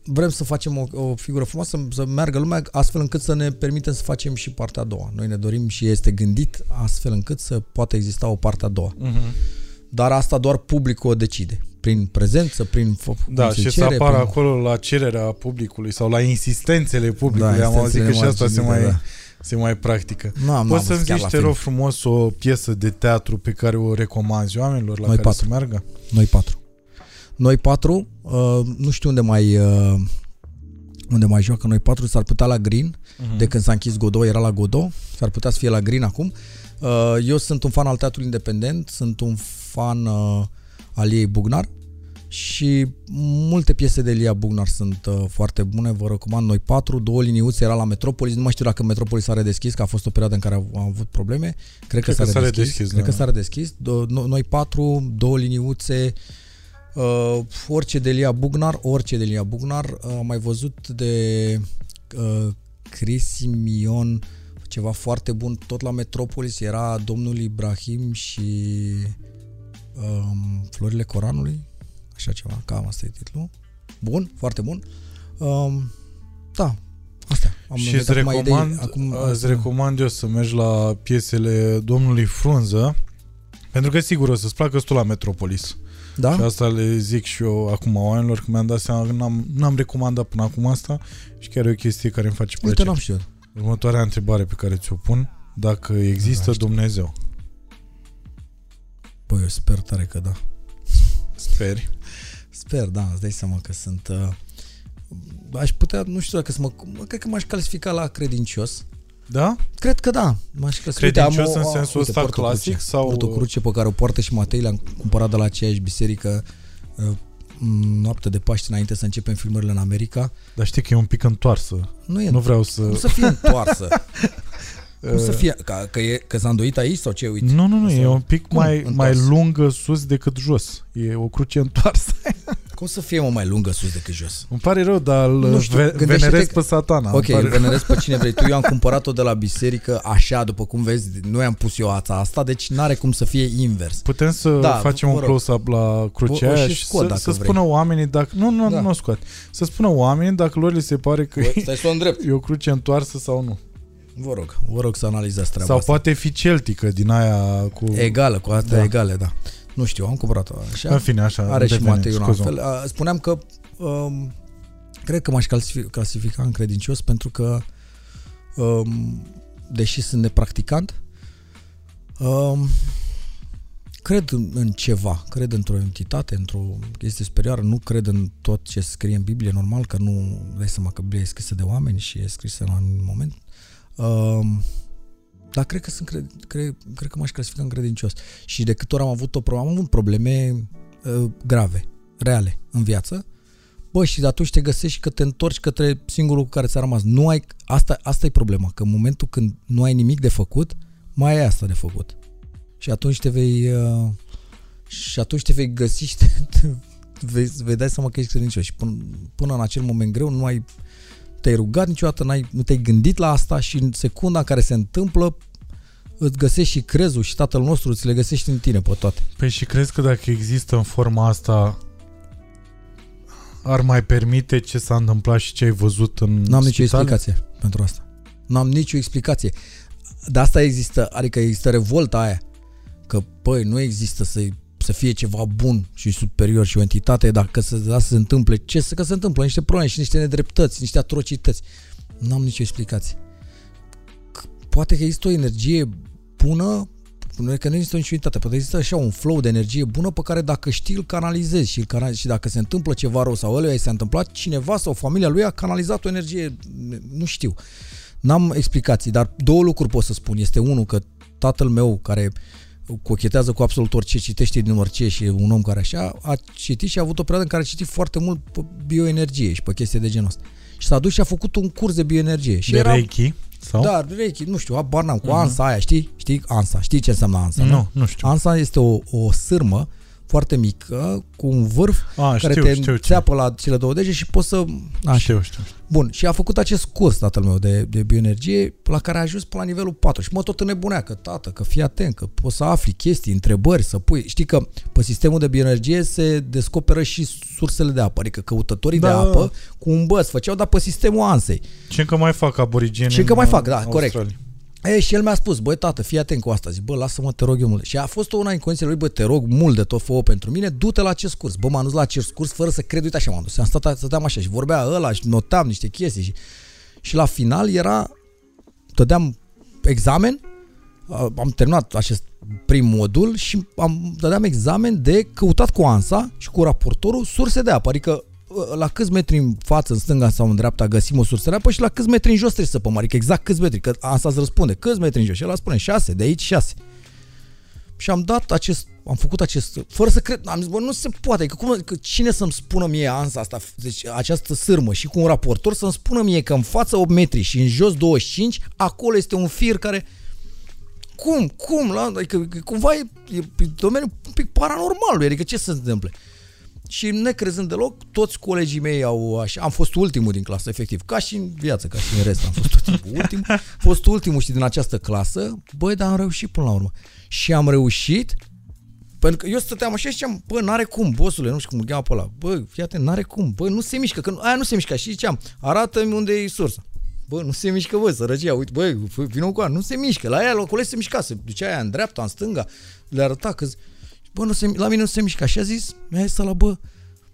vrem să facem o, o figură frumoasă, să meargă lumea astfel încât să ne permitem să facem și partea a doua. Noi ne dorim și este gândit astfel încât să poată exista o parte a doua. Uh-huh. Dar asta doar publicul o decide. Prin prezență, prin Da, și să apară prin... acolo la cererea publicului sau la insistențele publicului. Da, am auzit că și asta se mai, da. se mai practică. Na, poți să-mi zici, te rog frumos, o piesă de teatru pe care o recomanzi oamenilor la Noi care patru. să meargă? Noi patru. Noi patru, uh, nu știu unde mai... Uh, unde mai joacă Noi patru, s-ar putea la Green, uh-huh. de când s-a închis Godot, era la Godot, s-ar putea să fie la Green acum. Eu sunt un fan al teatrului independent, sunt un fan uh, al Liei Bugnar și multe piese de Lia Bugnar sunt uh, foarte bune, vă recomand Noi patru, Două liniuțe era la Metropolis, nu mai știu dacă Metropolis s-a redeschis, că a fost o perioadă în care au avut probleme, cred că, că s-a redeschis, redeschis cred da. că s-a redeschis, Do- Noi patru, Două liniuțe, uh, orice de Lia Bugnar, orice de Lia Bugnar, am uh, mai văzut de uh, Crisimion, ceva foarte bun, tot la Metropolis, era Domnul Ibrahim și um, Florile Coranului, așa ceva, cam asta e titlul. Bun, foarte bun. Um, da, asta. Am și îți recomand, acum, îți recomand eu să mergi la piesele Domnului Frunză, pentru că sigur o să-ți placă tu la Metropolis. Da? Și asta le zic și eu acum oamenilor, că mi-am dat seama că n-am, n-am recomandat până acum asta și chiar e o chestie care îmi face plăcere. Uite, n-am știut. Următoarea întrebare pe care ți-o pun, dacă există da, Dumnezeu? Păi eu sper tare că da. Speri? Sper, da, îți dai seama că sunt... Uh, aș putea, nu știu dacă să mă... Cred că m-aș califica la credincios. Da? Cred că da. M-aș credincios uite, am, în o, sensul ăsta clasic? Cruce, sau... Port o cruce pe care o poartă și Matei, le-am cumpărat de la aceeași biserică uh, noapte de Paște înainte să începem filmările în America. Dar știi că e un pic întoarsă. Nu, e, nu vreau să... Cum să fie întoarsă? Cum să fie? Că, că, e, că s-a îndoit aici sau ce? Uite. Nu, nu, nu. Asta e un pic mai, mai lungă sus decât jos. E o cruce întoarsă. Cum să fie o mai lungă sus decât jos? Îmi pare rău, dar îl ve- venerez că... pe satana. Ok, îl venerez pe cine vrei tu. Eu am cumpărat-o de la biserică așa, după cum vezi, noi am pus eu ața asta, deci n-are cum să fie invers. Putem să da, facem un close-up la crucea o, o și, și să, să spună oamenii dacă... Nu, nu, da. nu scoate. Să spună oamenii dacă lor le se pare că Bă, stai, s-o e o cruce întoarsă sau nu. Vă rog, vă rog să analizați treaba sau asta. Poate fi celtică din aia cu... Egală, cu astea da. egale, da. Nu știu, am cumpărat-o așa. În fine, așa. Are și Matei un altfel. Spuneam că um, cred că m-aș clasifica în credincios pentru că um, deși sunt nepracticant um, cred în ceva, cred într-o entitate, într-o chestie superioară, nu cred în tot ce scrie în Biblie, normal că nu dai seama că Biblia e scrisă de oameni și e scrisă la un moment. Um, Dar cred că sunt cred, cred, cred că m-aș clasifica în credincios. Și de câte ori am avut o problemă, am avut probleme uh, grave. reale în viață, bă, și atunci te găsești că te întorci către singurul cu care ți-a rămas. Nu ai, asta, asta e problema, că în momentul când nu ai nimic de făcut, mai ai asta de făcut. Și atunci te vei uh, și atunci te vei găsi și te, te vei, vei dai seama că ești credincios. Și până, până în acel moment greu nu ai, te-ai rugat niciodată, n-ai, nu te-ai gândit la asta și în secunda în care se întâmplă îți găsești și crezul și Tatăl nostru, ți le găsești în tine pe toate. Păi și crezi că dacă există în forma asta ar mai permite ce s-a întâmplat și ce ai văzut în spital? N-am nicio explicație pentru asta. N-am nicio explicație. De asta există, adică există revolta aia. Că, păi, nu există să, să fie ceva bun și superior și o entitate, dacă să, da, să se întâmple, ce să că se întâmplă? Niște probleme și niște nedreptăți, niște atrocități. N-am nicio explicație. Că poate că există o energie bună, că nu există o niciunitate, poate există așa un flow de energie bună pe care dacă știi îl canalizezi și, îl canalizezi, și dacă se întâmplă ceva rău sau ăluia i s-a întâmplat, cineva sau familia lui a canalizat o energie, nu știu. N-am explicații, dar două lucruri pot să spun. Este unul că tatăl meu care cochetează cu absolut orice, citește din orice și un om care așa a citit și a avut o perioadă în care a citit foarte mult pe bioenergie și pe chestii de genul ăsta. Și s-a dus și a făcut un curs de bioenergie. Și de era... Reiki? Sau? Da, Reiki, nu știu, habar n-am, cu uh-huh. ANSA aia, știi? Știi ANSA, știi ce înseamnă ANSA? Nu, nu, nu știu. ANSA este o, o sârmă foarte mică, cu un vârf a, care știu, te știu, țeapă știu. la cele două dege și poți să... A, știu, știu, știu. Bun, și a făcut acest curs, tatăl meu, de, de bioenergie, la care a ajuns până la nivelul patru. Și mă tot înnebunea că, tată, că fii atent, că poți să afli chestii, întrebări, să pui... Știi că pe sistemul de bioenergie se descoperă și sursele de apă, adică căutătorii da. de apă cu un băț făceau, dar pe sistemul ANSEI. Ce încă mai fac aborigenii? Ce încă mai fac, da, Australia. corect. E, și el mi-a spus, băi tată, fii atent cu asta, zic, bă, lasă-mă, te rog eu mult. Și a fost una din condițiile lui, bă, te rog mult de tot, fă-o pentru mine, du-te la acest curs. Bă, m-am dus la acest curs fără să cred, uite așa m-am dus, am stat, stăteam așa și vorbea ăla și notam niște chestii și, și la final era, dădeam examen, am terminat acest prim modul și am dădeam examen de căutat cu ANSA și cu raportorul surse de apă, adică la câți metri în față, în stânga sau în dreapta găsim o sursă de apă și la câți metri în jos trebuie să săpăm, adică exact câți metri, că asta îți răspunde, câți metri în jos și ăla spune șase, de aici șase. Și am dat acest, am făcut acest, fără să cred, am zis, bă, nu se poate, că, cum, că cine să-mi spună mie ANSA asta, deci această sârmă și cu un raportor să-mi spună mie că în față opt metri și în jos douăzeci și cinci, acolo este un fir care... Cum, cum, la, adică cumva e, e, e domeniul un pic paranormal, adică ce se întâmple? Și necrezând deloc, toți colegii mei au așa, am fost ultimul din clasă, efectiv, ca și în viață, ca și în rest, am fost tot timpul ultimul, fost ultimul și din această clasă, băi, dar am reușit până la urmă. Și am reușit, pentru că eu stăteam așa și ziceam, bă, n-are cum, bossule, nu știu cum îl cheamă pe ăla, bă, fii atent, n-are cum, bă, nu se mișcă, că aia nu se mișcă, și ziceam, arată-mi unde e sursa. Bă, nu se mișcă, bă, sărăcia, uite, bă, vină cu aia, nu se mișcă, la aia, la colegi se mișca, se ducea aia în dreapta, în stânga, le arăta că bă, nu se, la mine nu se mișcă. Și a zis, mi-a zis ăla, bă,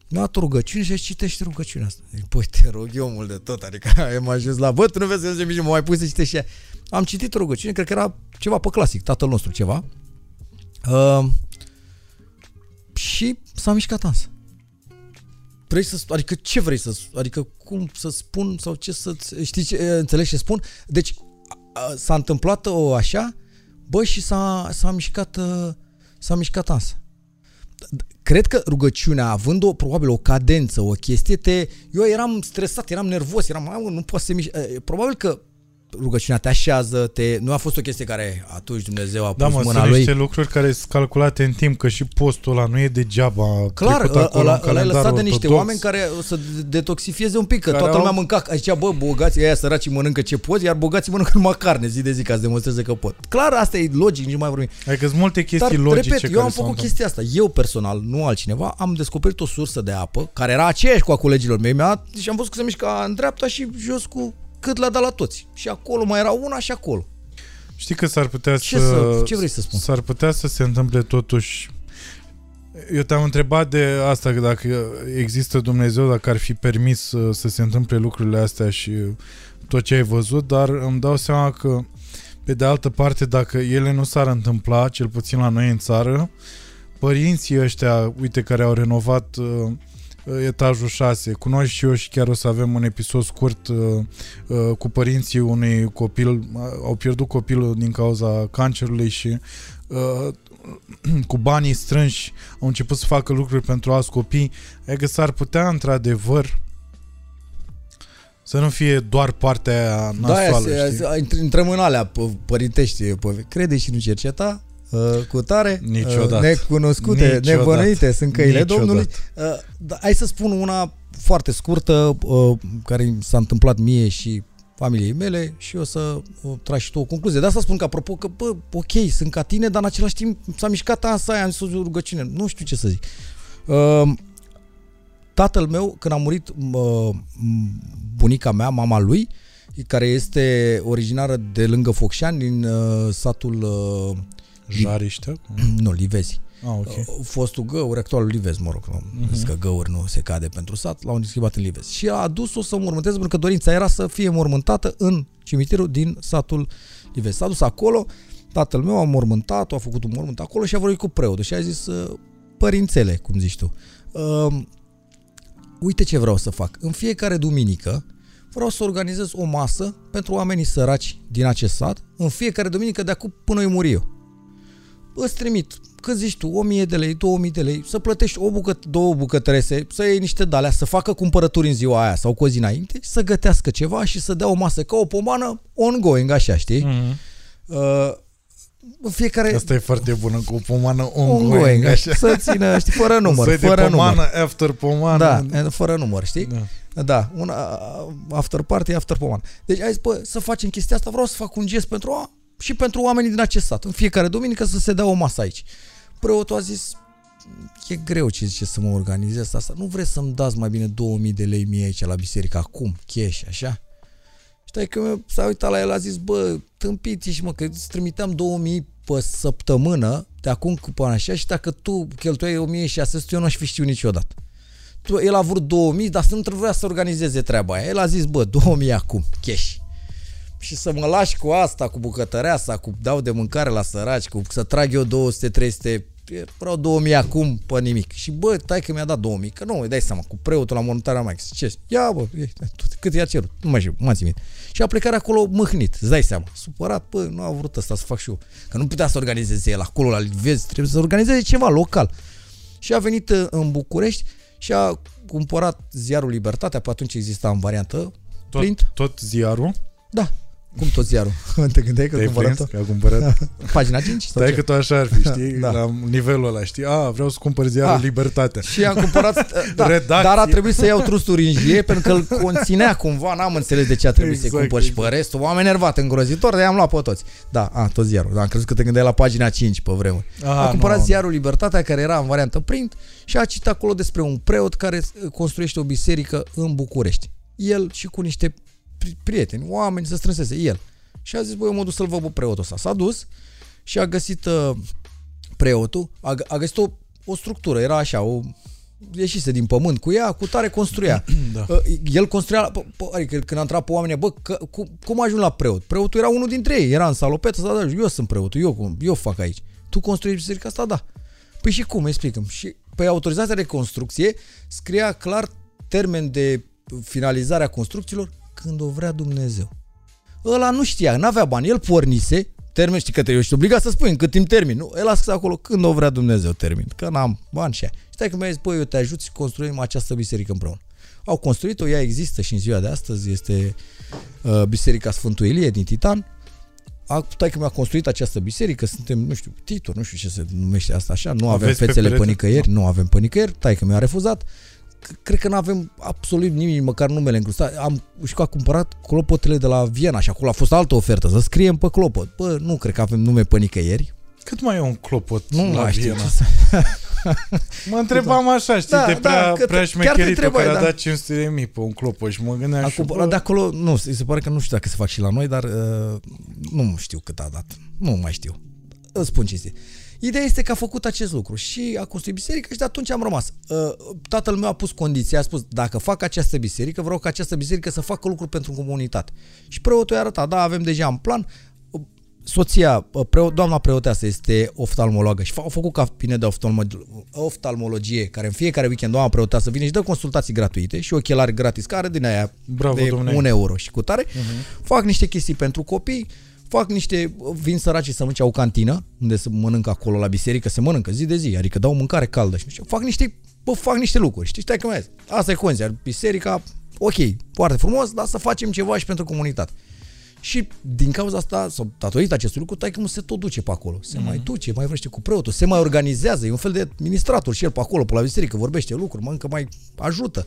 mi-a dat o rugăciune și a zis, citește rugăciunea asta. Zic, băi, te rog eu mult de tot, adică m-a ajuns la, bă, tu nu vezi că nu se mișcă, mă mai pus să citești și am citit o rugăciune, cred că era ceva pe clasic, Tatăl nostru, ceva. Uh, și s-a mișcat ANSA. Vrei să, adică ce vrei să, adică cum să spun sau ce să, știi, ce, înțelegi ce spun? Deci a, s-a întâmplat o așa, bă, și s-a, s-a mișcat... Uh, S-a mișcat ANSA. Cred că rugăciunea, având o, probabil o cadență, o chestie, te... eu eram stresat, eram nervos, eram, nu pot să mișcă. Probabil că rugăciunea te așează, te... nu a fost o chestie care atunci Dumnezeu a pus da, mă, mâna lui. Da, niște lucruri care sunt calculate în timp, că și postul ăla nu e degeaba. Clar, ăla l-ai lăsat de niște oameni care să detoxifieze un pic, că toată lumea mânca, zicea, bă, bogații ăia săracii mănâncă ce poți, iar bogații mănâncă numai carne zi de zi ca să demonstreze că pot. Clar, asta e logic, nici mai vorbim. Adică sunt multe chestii Dar, logice repet, care eu am făcut chestia asta. Eu personal, nu altcineva, am descoperit o sursă de apă, care era aceeași cu a colegilor mei, și am văzut că se mișca în dreapta și jos cu cât l-a dat la toți. Și acolo mai era una și acolo. Știi că s-ar putea ce să, să... Ce vrei să spun? S-ar putea să se întâmple totuși... Eu te-am întrebat de asta, că dacă există Dumnezeu, dacă ar fi permis să, să se întâmple lucrurile astea și tot ce ai văzut, dar îmi dau seama că, pe de altă parte, dacă ele nu s-ar întâmpla, cel puțin la noi în țară, părinții ăștia, uite, care au renovat... etajul șase. Cunosc și eu și chiar o să avem un episod scurt cu părinții unui copil. Au pierdut copilul din cauza cancerului și cu banii strânși au început să facă lucruri pentru alți copii. Adică s-ar putea într-adevăr să nu fie doar partea nasoală. Da, intrăm în alea părintești. Crede și nu cerceta, cu tare, niciodată, necunoscute, niciodată, nebănuite, sunt căile niciodată Domnului. Hai să spun una foarte scurtă care s-a întâmplat mie și familiei mele și o să tragi și tu o concluzie. De asta spun că, apropo, că, bă, ok, sunt ca tine, dar în același timp s-a mișcat ansa aia, am zis o rugăciune, nu știu ce să zic. Tatăl meu, când a murit bunica mea, mama lui, care este originară de lângă Focșani, din satul Jariște? Nu, Livezi. Ah, okay. Fostul Găuri, actualul Livezi, mă rog, uh-huh. Zic că Găuri nu se cade pentru sat, l-au schimbat în Livezi. Și a adus-o să mormânteze, pentru că dorința era să fie mormântată în cimitirul din satul Livezi. S-a dus acolo, tatăl meu a mormântat-o, a făcut un mormânt acolo și a vorbit cu preotul și a zis: părințele, cum zici tu, uh, uite ce vreau să fac. În fiecare duminică vreau să organizez o masă pentru oamenii săraci din acest sat, în fiecare duminică de acum până eu muri eu. Îți trimit, cât zici tu, o mie de lei, două mii de lei, să plătești o bucătă, două bucătărese, să iei niște dalea, să facă cumpărături în ziua aia sau cu o zi înainte, să gătească ceva și să dea o masă ca o pomană ongoing, așa, știi? Mm-hmm. Uh, fiecare... Asta e foarte bună, cu o pomană ongoing, ongoing așa. Să țină, știi, fără număr. Fără de pomană, număr. After pomană. Da, fără număr, știi? Da. Da, un after party, after pomană. Deci ai zis, bă, să facem chestia asta, vreau să fac un gest pentru a... și pentru oamenii din acest sat. În fiecare duminică să se dea o masă aici. Preotul a zis: e greu, ce zice, să mă organizez asta. Nu vreți să-mi dați mai bine două mii de lei mie aici la biserică, acum, cash, așa? Și taică-miu s-a uitat la el, a zis: bă, tâmpit ești, mă, că îți trimiteam două mii pe săptămână, de acum cu până așa, și dacă tu cheltuiai o mie șase sute, eu nu aș fi știut niciodată. El a vrut două mii, dar nu trebuia să organizeze treaba aia. El a zis: bă, două mii acum, cash. Și să mă lași cu asta, cu bucătăreasa, cu dau de mâncare la săraci, cu să trag eu două sute trei sute, vreau două mii acum pe nimic. Și bă, taică mi-a dat două mii, că nu, îi dai seama, cu preotul la mormântarea mea, ce? Ia bă, cât i-a cerut, nu mai știu, m-a ținut. Și a plecat acolo mâhnit, îți dai seama, supărat, bă, nu a vrut asta să fac și eu, că nu putea să organizeze el acolo la Livezi, trebuie să organizeze ceva local. Și a venit în București și a cumpărat ziarul Libertatea, pe atunci exista în variantă tot, print. Tot ziarul? Da. Cum tot ziarul? Te gândeai că te-ai prins, că a cumpărat? Pagina cinci? Stai că tu așa ar fi, știi? Da. La nivelul ăla, știi? A, vreau să cumpăr ziarul a. Libertatea. Și am cumpărat, da, dar a trebuit să iau trusturi în jilie, pentru că îl conținea cumva, n-am înțeles de ce a trebuit exact, să-i cumpăr exact. Și pe restul, m-am enervat îngrozitor, de-aia am luat pe toți. Da, a, tot ziarul, da, am crezut că te gândeai la pagina cinci pe vremuri. Aha, am cumpărat nu, ziarul Libertatea, care era în variantă print, și a citit acolo despre un preot care construiește o biserică în București. El și cu niște prieteni, oameni, să strânseze el. Și a zis: băi, eu mă duc să-l văd pe preotul ăsta. S-a dus și a găsit uh, preotul, a, a găsit o, o structură, era așa, o, ieșise din pământ cu ea, cu tare construia. Da. Uh, el construia, p- p- adică când a intrat pe oamenii, bă, că, cu, cum ajung la preot? Preotul era unul dintre ei, era în salopetă, s-a dat, eu sunt preotul, eu, eu fac aici. Tu construiești biserica asta? Da. Păi și cum? Explică-mi. Și pe autorizația de construcție scria clar termen de finalizare a construcțiilor când o vrea Dumnezeu. Ăla nu știa, n-avea bani, el pornise, termin, știi că te ești obligat să spui în cât timp termin. Nu, el a scris acolo: când o vrea Dumnezeu termin, că n-am bani și aia. Stai că mi-a zis: bă, eu te ajut să construim această biserică împreună. Au construit-o, ea există și în ziua de astăzi, este uh, Biserica Sfântul Ilie din Titan. Stai că mi-a construit această biserică, suntem, nu știu, titori, nu știu ce se numește asta așa, nu avem fețele pe nicăieri, nu avem pe nicăieri, stai că mi-a refuzat. Cred că nu avem absolut nimic, măcar numele încrustat. Am, și că a cumpărat clopotele de la Viena și acolo a fost altă ofertă, să scriem pe clopot. Bă, nu cred că avem nume pe nicăieri. Cât mai e un clopot nu la Viena? Mă întrebam așa, știi, da, de prea, da, prea șmecherită, care da. a dat cinci sute de mii pe un clopot și mă gândeam acum, și... Bă, de acolo, nu, se pare că nu știu dacă se fac și la noi, dar uh, nu știu cât a dat. Nu mai știu. Îți spun cinstit. Ideea este că a făcut acest lucru și a construit biserică și de atunci am rămas. Tatăl meu a pus condiții, a spus: dacă fac această biserică, vreau ca această biserică să facă lucruri pentru comunitate. Și preotul i-a arătat: da, avem deja în plan, soția, preo, doamna preoteasă este oftalmologă și au făcut cabinet de oftalmologie, care în fiecare weekend doamna preoteasă vine și dă consultații gratuite și ochelari gratis, care din aia Bravo, de domnule. un euro și cu tare. Uh-huh. Fac niște chestii pentru copii, fac niște, vin săracii să mănânce, au cantină, unde se mănâncă acolo la biserică, se mănâncă zi de zi, adică dau mâncare caldă și nu știu, fac niște, bă, fac niște lucruri, știi, stai că mai asta e conția, biserica, ok, foarte frumos, dar să facem ceva și pentru comunitate. Și din cauza asta, sau datorită acestui lucru, taică-mă se tot duce pe acolo. Se mm-hmm. mai duce, mai vrește cu preotul, se mai organizează, e un fel de administrator și el pe acolo, pe la biserică, vorbește lucruri, mă, încă mai ajută.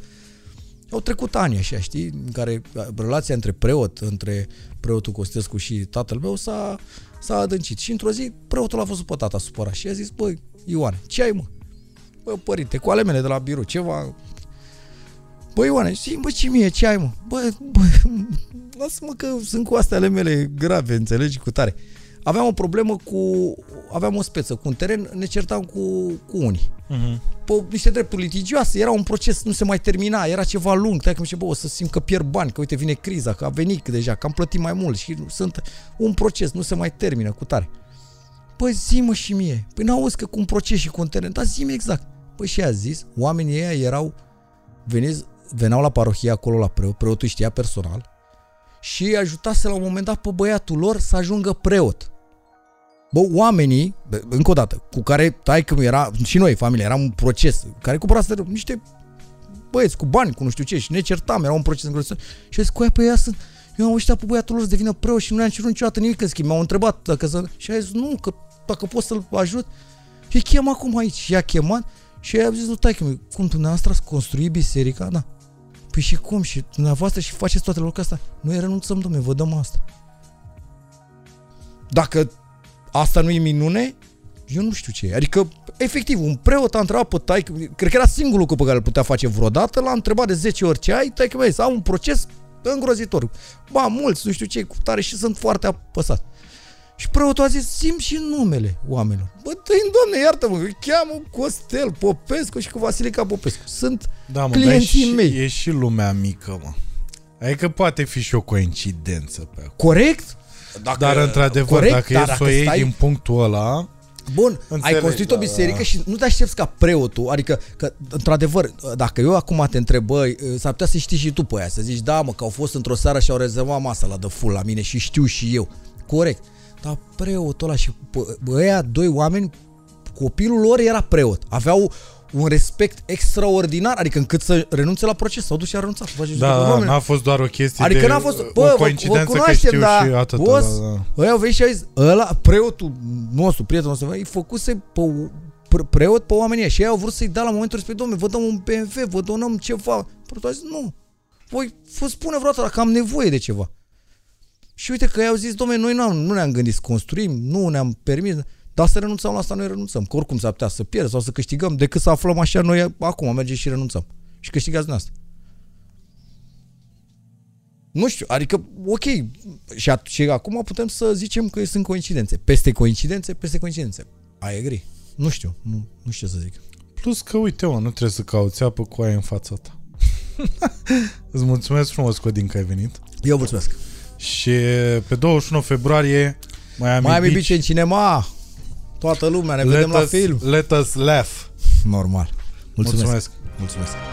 Au trecut ani așa, știi, în care relația între preot, între preotul Costescu și tatăl meu s-a, s-a adâncit. Și într-o zi, preotul a văzut pe tata supărat și a zis, băi, Ioane, ce ai, mă? Bă, părinte, cu ale mele de la birou, ceva... Băi, Ioane, zici, bă, ce mie, ce ai, mă? Bă, bă, lasă-mă că sunt cu astea ale mele grave, înțelegi, cu tare. Aveam o problemă cu... Aveam o speță cu un teren, ne certam cu, cu unii. Uh-huh. Pe niște drepturi litigioase, era un proces, nu se mai termina, era ceva lung. Tăi că mi zice, bă, o să simt că pierd bani, că uite, vine criza, că a venit deja, că am plătit mai mult și sunt un proces, nu se mai termină, cu tare. Păi zi-mă și mie. Păi n-auzi că cu un proces și cu un teren, dar zi-mi exact. Păi și a zis, oamenii ăia erau veniți... veneau la parohie acolo la preot, preotul știa personal și ajutase la un moment dat pe băiatul lor să ajungă preot. Bă, oamenii, bă, încă o dată, cu care taică-mi era, și noi, familia, era un proces, care cumpărase niște băieți cu bani, cu nu știu ce, și ne certam, era un proces îngrozitor. Și a zis, cu aia pe ea sunt, eu am uitat pe băiatul lor să devină preot și nu le-am cerut niciodată nimic în schimb, m-au întrebat dacă să... Și a zis, nu, că dacă pot să-l ajut, și chem acum aici. Și i-a chemat și a zis, taică-mi, cum dumneavoastră ați construit biserica? Da. Păi și cum? Și dumneavoastră și faceți toate lucrurile astea? Noi renunțăm, domnule, vă dăm asta. Dacă asta nu e minune, eu nu știu ce e. Adică, efectiv, un preot a întrebat pe taică, cred că era singurul lucru pe care îl putea face vreodată, l-a întrebat de zece ori ce ai, taică, băi, să am un proces îngrozitor. Ba, mulți, nu știu ce, cu tare și sunt foarte apăsat. Și preotul a zis, zi-mi și numele oamenilor. Bă, tăi-mi, Doamne, iartă-mă, îi cheamă Costel Popescu și cu Vasilica Popescu. Sunt da, mă, clienții și, mei. E și lumea mică, mă. Adică poate fi și o coincidență pe acolo. Corect? Dacă, dar, într-adevăr, corect, dacă e să o iei din punctul ăla... Bun, înțelegi, ai construit da, o biserică da. Și nu te aștepți ca preotul, adică, că, într-adevăr, dacă eu acum te întreb, băi, s-ar putea să știi și tu pe aia, să zici, da, mă, că au fost într-o seară și au rezervat masa la The Full la mine și știu și eu. Corect. Dar preotul ăla și ăia doi oameni, copilul lor era preot. Aveau un respect extraordinar, adică încât să renunțe la proces, s-au dus și a renunțat. Da, n-a fost doar o chestie adică de n-a fost, bă, o coincidență vă, vă cunoaștem, că știu da, și atâta. Boss, da. Ăia au venit și au zis, ăla, preotul nostru, prietenul nostru, îi făcuse pe, pre, preot pe oamenii și ei au vrut să-i dea la momentul respectiv, dom'le, vă dăm un B M W, vă donăm ceva. Preotul a zis, nu, voi vă spune vreodată dacă am nevoie de ceva. Și uite că i-au zis, dom'le, noi nu, nu ne-am gândit să construim, nu ne-am permis, dar să renunțăm la asta, noi renunțăm, că oricum s-ar putea să pierd sau să câștigăm, decât să aflăm așa, noi acum mergem și renunțăm. Și câștigați din asta. Nu știu, adică, ok, și, at- și acum putem să zicem că sunt coincidențe. Peste coincidențe, peste coincidențe. I agree. Nu știu, nu, nu știu ce să zic. Plus că, uite, mă, nu trebuie să cauți apă cu aia în fața ta. Îți mulțumesc frumos, Codin, că ai venit. Eu mulțumesc. Și pe douăzeci și unu februarie Miami, Miami Beach în cinema. Toată lumea, ne let vedem us, la film. Let us laugh. Normal. Mulțumesc. Mulțumesc. Mulțumesc.